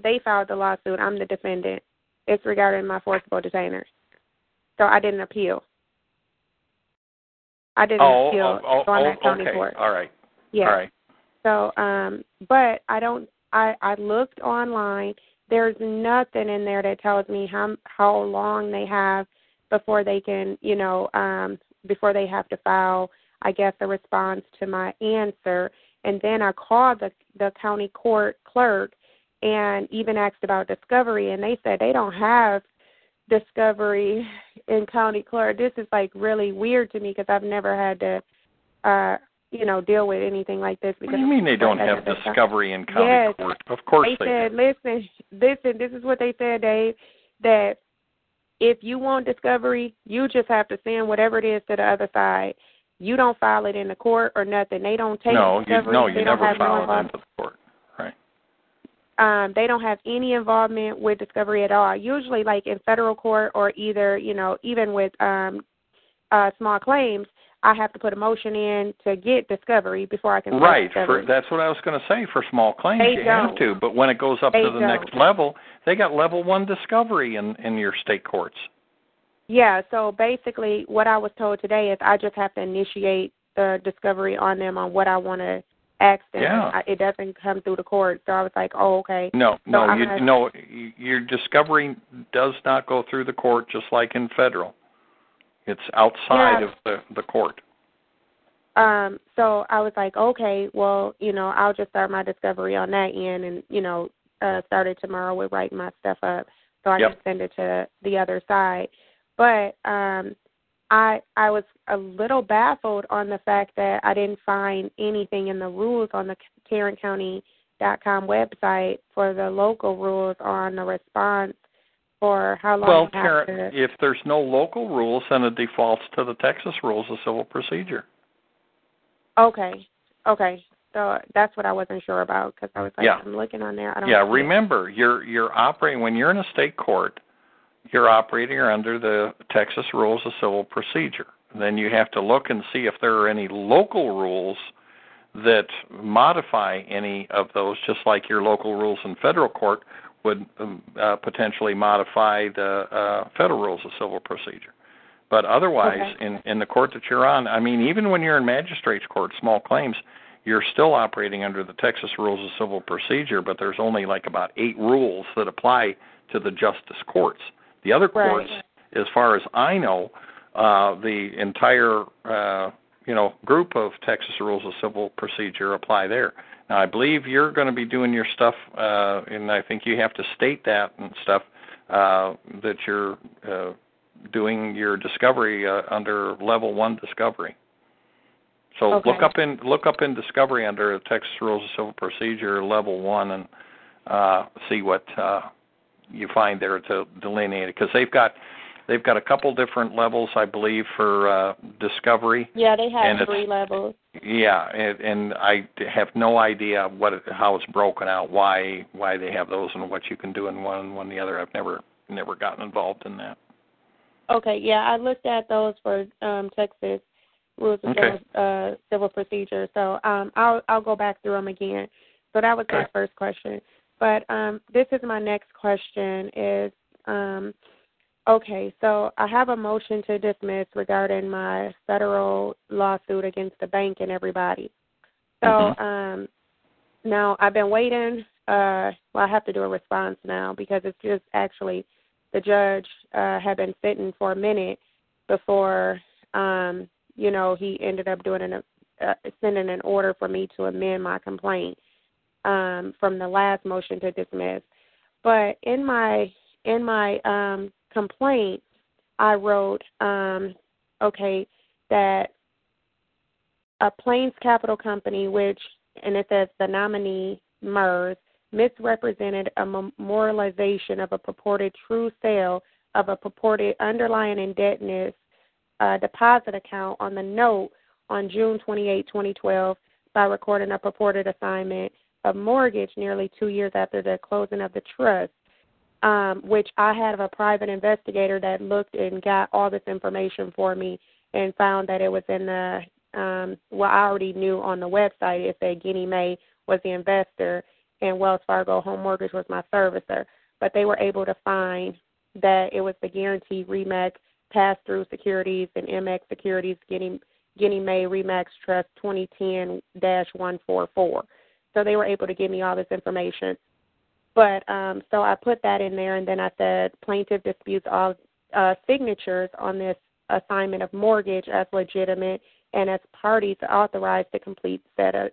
They filed the lawsuit. I'm the defendant. It's regarding my forcible detainers. So I didn't appeal. I didn't appeal on that county court. All right. Yeah. All right. So, but I looked online. There's nothing in there that tells me how long they have before they can, you know, before they have to file, I guess, a response to my answer. And then I called the county court clerk and even asked about discovery, and they said they don't have discovery in county court. This is, like, really weird to me because I've never had to you know, deal with anything like this. Because what do you mean they don't have discovery in county court? Of course they said, do. Listen, this is what they said, Dave, that if you want discovery, you just have to send whatever it is to the other side. You don't file it in the court or nothing. They don't take discovery. You never file it in the court. They don't have any involvement with discovery at all. Usually, like in federal court or either, you know, even with small claims, I have to put a motion in to get discovery before I can. Right. That's what I was going to say. For small claims, have to. But when it goes up to the next level, they got level one discovery in your state courts. Yeah. So basically what I was told today is I just have to initiate the discovery on them on what I want to ask them. Yeah. It doesn't come through the court. So I was like, oh, okay. No, your discovery does not go through the court, just like in federal. It's outside of the court. So I was like, okay, well, you know, I'll just start my discovery on that end and, you know, started tomorrow with writing my stuff up so I can send it to the other side. But I was a little baffled on the fact that I didn't find anything in the rules on the TarrantCounty.com website for the local rules on the response for how long. Well, if there's no local rules, then it defaults to the Texas Rules of Civil Procedure. Okay. So that's what I wasn't sure about because I was like, I'm looking on there. I don't know. Remember, you're operating when you're in a state court. You're operating under the Texas Rules of Civil Procedure. Then you have to look and see if there are any local rules that modify any of those, just like your local rules in federal court would potentially modify the federal rules of civil procedure. But otherwise, in the court that you're on, I mean, even when you're in magistrate's court, small claims, you're still operating under the Texas Rules of Civil Procedure, but there's only like about 8 rules that apply to the justice courts. The other courts, as far as I know, the entire group of Texas Rules of Civil Procedure apply there. Now, I believe you're going to be doing your stuff, and I think you have to state that and stuff, that you're doing your discovery under Level 1 discovery. So look up in discovery under Texas Rules of Civil Procedure Level 1 and see what you find there to delineate it, because they've got a couple different levels, I believe, for discovery. Yeah, they have 3 levels. Yeah, and I have no idea how it's broken out, why they have those, and what you can do in one and one the other. I've never gotten involved in that. Okay, yeah, I looked at those for Texas Rules of Civil Procedure, so I'll go back through them again. So that was my first question. But this is my next question is, so I have a motion to dismiss regarding my federal lawsuit against the bank and everybody. So now I've been waiting. I have to do a response now because it's just actually the judge had been sitting for a minute before, he ended up doing sending an order for me to amend my complaint. From the last motion to dismiss. But in my complaint, I wrote, that a Plains Capital Company, and it says the nominee, MERS, misrepresented a memorialization of a purported true sale of a purported underlying indebtedness deposit account on the note on June 28, 2012 by recording a purported assignment a mortgage nearly 2 years after the closing of the trust, which I had a private investigator that looked and got all this information for me and found that it was in the, I already knew on the website it said Ginnie Mae was the investor and Wells Fargo Home Mortgage was my servicer. But they were able to find that it was the Guaranteed REMAX Pass-Through Securities and MX Securities Ginnie Mae REMAX Trust 2010-144. So they were able to give me all this information. But so I put that in there, and then I said plaintiff disputes all signatures on this assignment of mortgage as legitimate and as parties authorized to complete said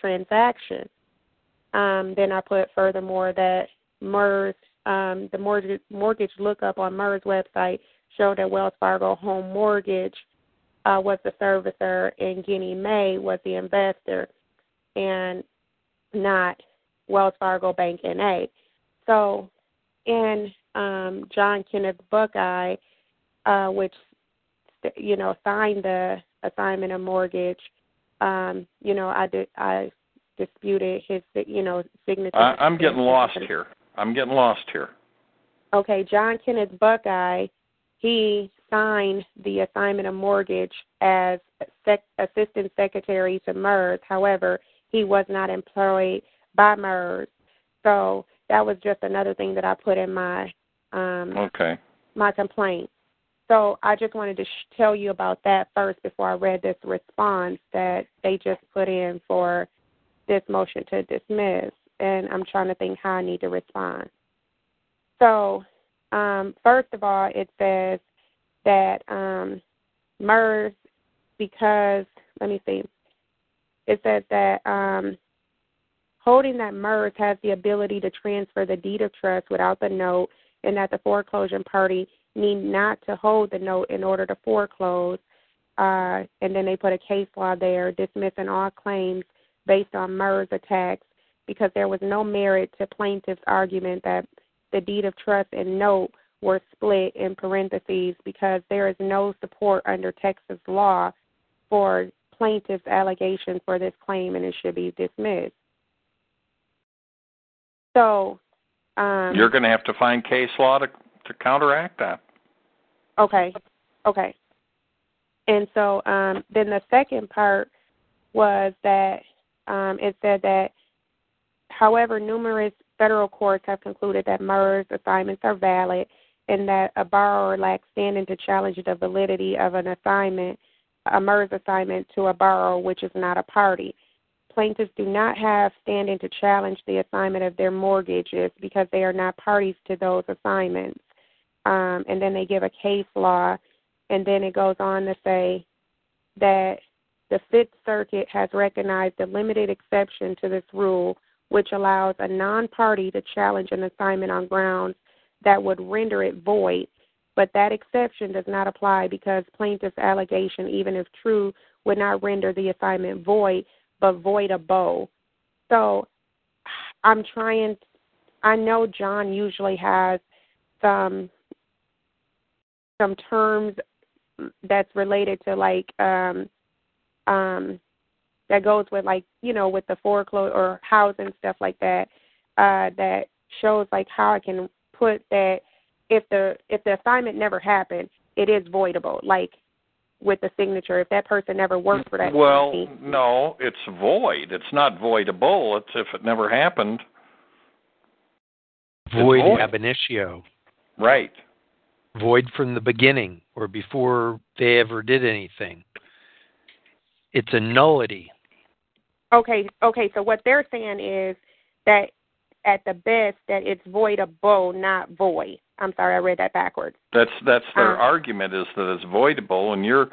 transaction. Then I put furthermore that MERS, the mortgage lookup on MERS website showed that Wells Fargo Home Mortgage was the servicer and Ginnie Mae was the investor and not Wells Fargo Bank N.A. So in John Kenneth Buckeye, which, you know, signed the assignment of mortgage, you know, I disputed his, you know, signature. I'm getting lost here. Okay, John Kenneth Buckeye, he signed the assignment of mortgage as assistant secretary to MERS. However, he was not employed by MERS. So that was just another thing that I put in my my complaint. So I just wanted to tell you about that first before I read this response that they just put in for this motion to dismiss. And I'm trying to think how I need to respond. So first of all, it says that MERS, because, let me see, it says that holding that MERS has the ability to transfer the deed of trust without the note and that the foreclosure party need not to hold the note in order to foreclose. And then they put a case law there dismissing all claims based on MERS attacks because there was no merit to plaintiff's argument that the deed of trust and note were split in parentheses because there is no support under Texas law for plaintiff's allegation for this claim, and it should be dismissed. So you're going to have to find case law to counteract that. Okay. And so then the second part was that it said that, however, numerous federal courts have concluded that MERS assignments are valid and that a borrower lacks standing to challenge the validity of an assignment, a MERS assignment to a borrower which is not a party. Plaintiffs do not have standing to challenge the assignment of their mortgages because they are not parties to those assignments. And then they give a case law, and then it goes on to say that the Fifth Circuit has recognized a limited exception to this rule, which allows a non-party to challenge an assignment on grounds that would render it void. But that exception does not apply because plaintiff's allegation, even if true, would not render the assignment void, but voidable. So I'm trying, I know John usually has some terms that's related to like, that goes with like, you know, with the foreclosure or housing stuff like that, that shows like how I can put that if the assignment never happened, it is voidable. Like, with the signature, if that person never worked for that company. Well, no, it's void. It's not voidable. It's if it never happened. Void ab initio. Right. Void from the beginning or before they ever did anything. It's a nullity. Okay, so what they're saying is that at the best that it's voidable, not void. I'm sorry, I read that backwards. That's their argument is that it's voidable, and your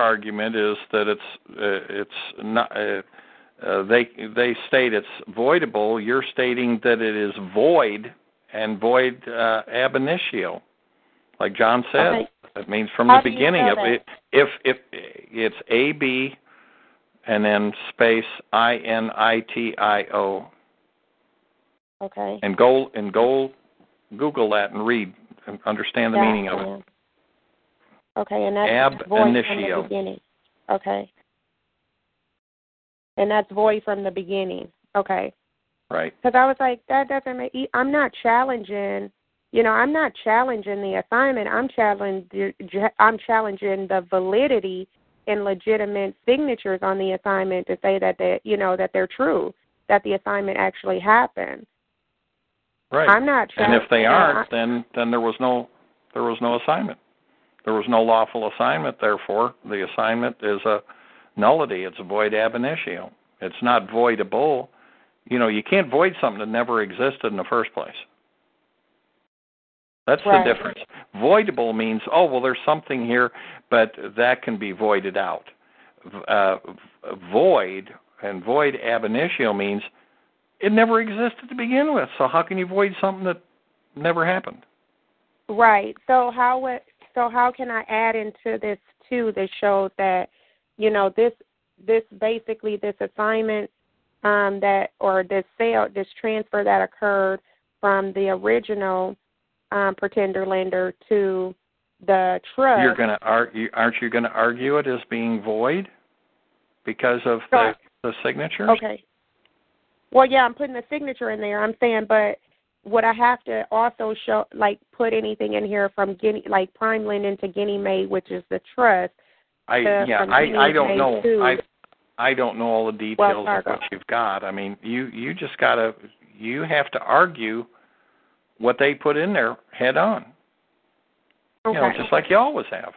argument is that it's not. They state it's voidable. You're stating that it is void and void ab initio, like John said. Okay. That means from the beginning of it. If it's A B, and then space I N I T I O. Okay. And go Google that and read and understand the meaning of it. Okay, and that's ab initio. From the beginning. Okay. And that's void from the beginning. Okay. Right. Because I was like, that doesn't make. I'm not challenging. You know, I'm not challenging the assignment. I'm challenging the validity and legitimate signatures on the assignment to say that they, you know, that they're true, that the assignment actually happened. Right. I'm not challenging. And if they aren't, then there was no assignment. There was no lawful assignment. Therefore, the assignment is a nullity. It's a void ab initio. It's not voidable. You know, you can't void something that never existed in the first place. That's the difference. Voidable means, there's something here, but that can be voided out. Void and void ab initio means it never existed to begin with. So how can you void something that never happened? Right. So how can I add into this too that showed that, you know, this basically this assignment that or this sale, this transfer that occurred from the original pretender lender to the trust. You're going to argue, aren't you going to argue it as being void because of the signatures? Okay. Well, yeah, I'm putting the signature in there. I'm saying, but would I have to also show, like, put anything in here from Guinea, like prime lending to Guinea Mae, which is the trust? I don't know all the details of what you've got. I mean, you just gotta, you have to argue what they put in there head on. Okay. You know, just like you always have.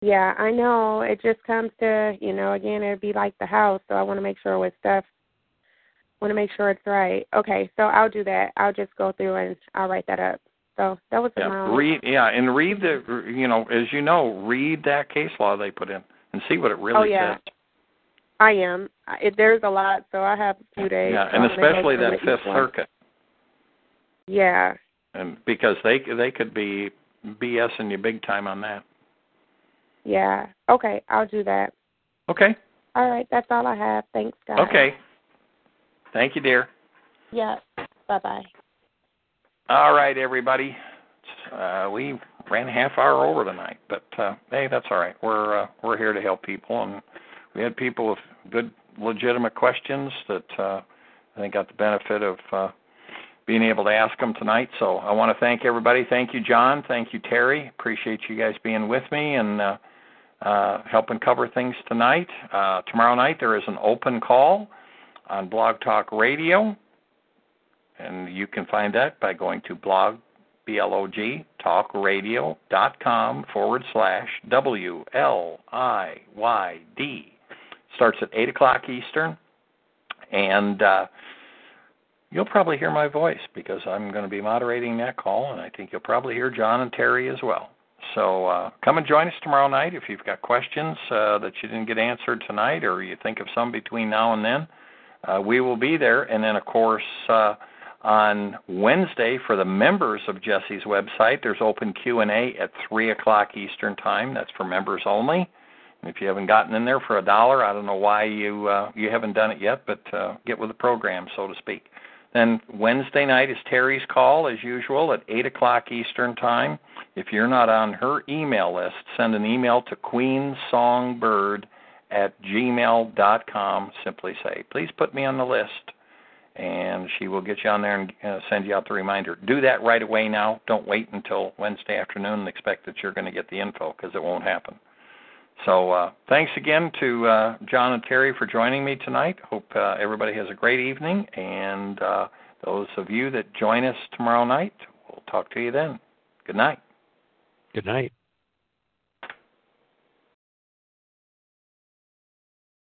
Yeah, I know. It just comes to, you know, again, it'd be like the house, so I want to make sure with stuff, want to make sure it's right. Okay, so I'll do that. I'll just go through and I'll write that up. So that was read the, you know, as you know, read that case law they put in and see what it really says. I am. There's a lot, so I have a few days. Yeah, and especially that Fifth Circuit. Yeah. And because they could be BSing you big time on that. Yeah. Okay, I'll do that. Okay. All right, that's all I have. Thanks, guys. Okay. Thank you, dear. Yeah. Bye-bye. All right, everybody. We ran a half hour over tonight, but hey, that's all right. We're here to help people, and we had people with good, legitimate questions that I think got the benefit of being able to ask them tonight. So I want to thank everybody. Thank you, John. Thank you, Terry. Appreciate you guys being with me and helping cover things tonight. Tomorrow night there is an open call on Blog Talk Radio. And you can find that by going to blog.talkradio.com/WLIYD. Starts at 8 o'clock Eastern. And you'll probably hear my voice because I'm going to be moderating that call, and I think you'll probably hear John and Terry as well. So come and join us tomorrow night if you've got questions that you didn't get answered tonight or you think of some between now and then. We will be there, and then, of course, on Wednesday for the members of Jesse's website, there's open Q&A at 3 o'clock Eastern time. That's for members only. And if you haven't gotten in there for $1, I don't know why you haven't done it yet, but get with the program, so to speak. Then Wednesday night is Terry's call, as usual, at 8 o'clock Eastern time. If you're not on her email list, send an email to queensongbird@gmail.com. Simply say, please put me on the list, and she will get you on there and send you out the reminder. Do that right away now. Don't wait until Wednesday afternoon and expect that you're going to get the info, because it won't happen. So thanks again to John and Terry for joining me tonight. Hope everybody has a great evening, and those of you that join us tomorrow night, we'll talk to you then. Good night. Good night.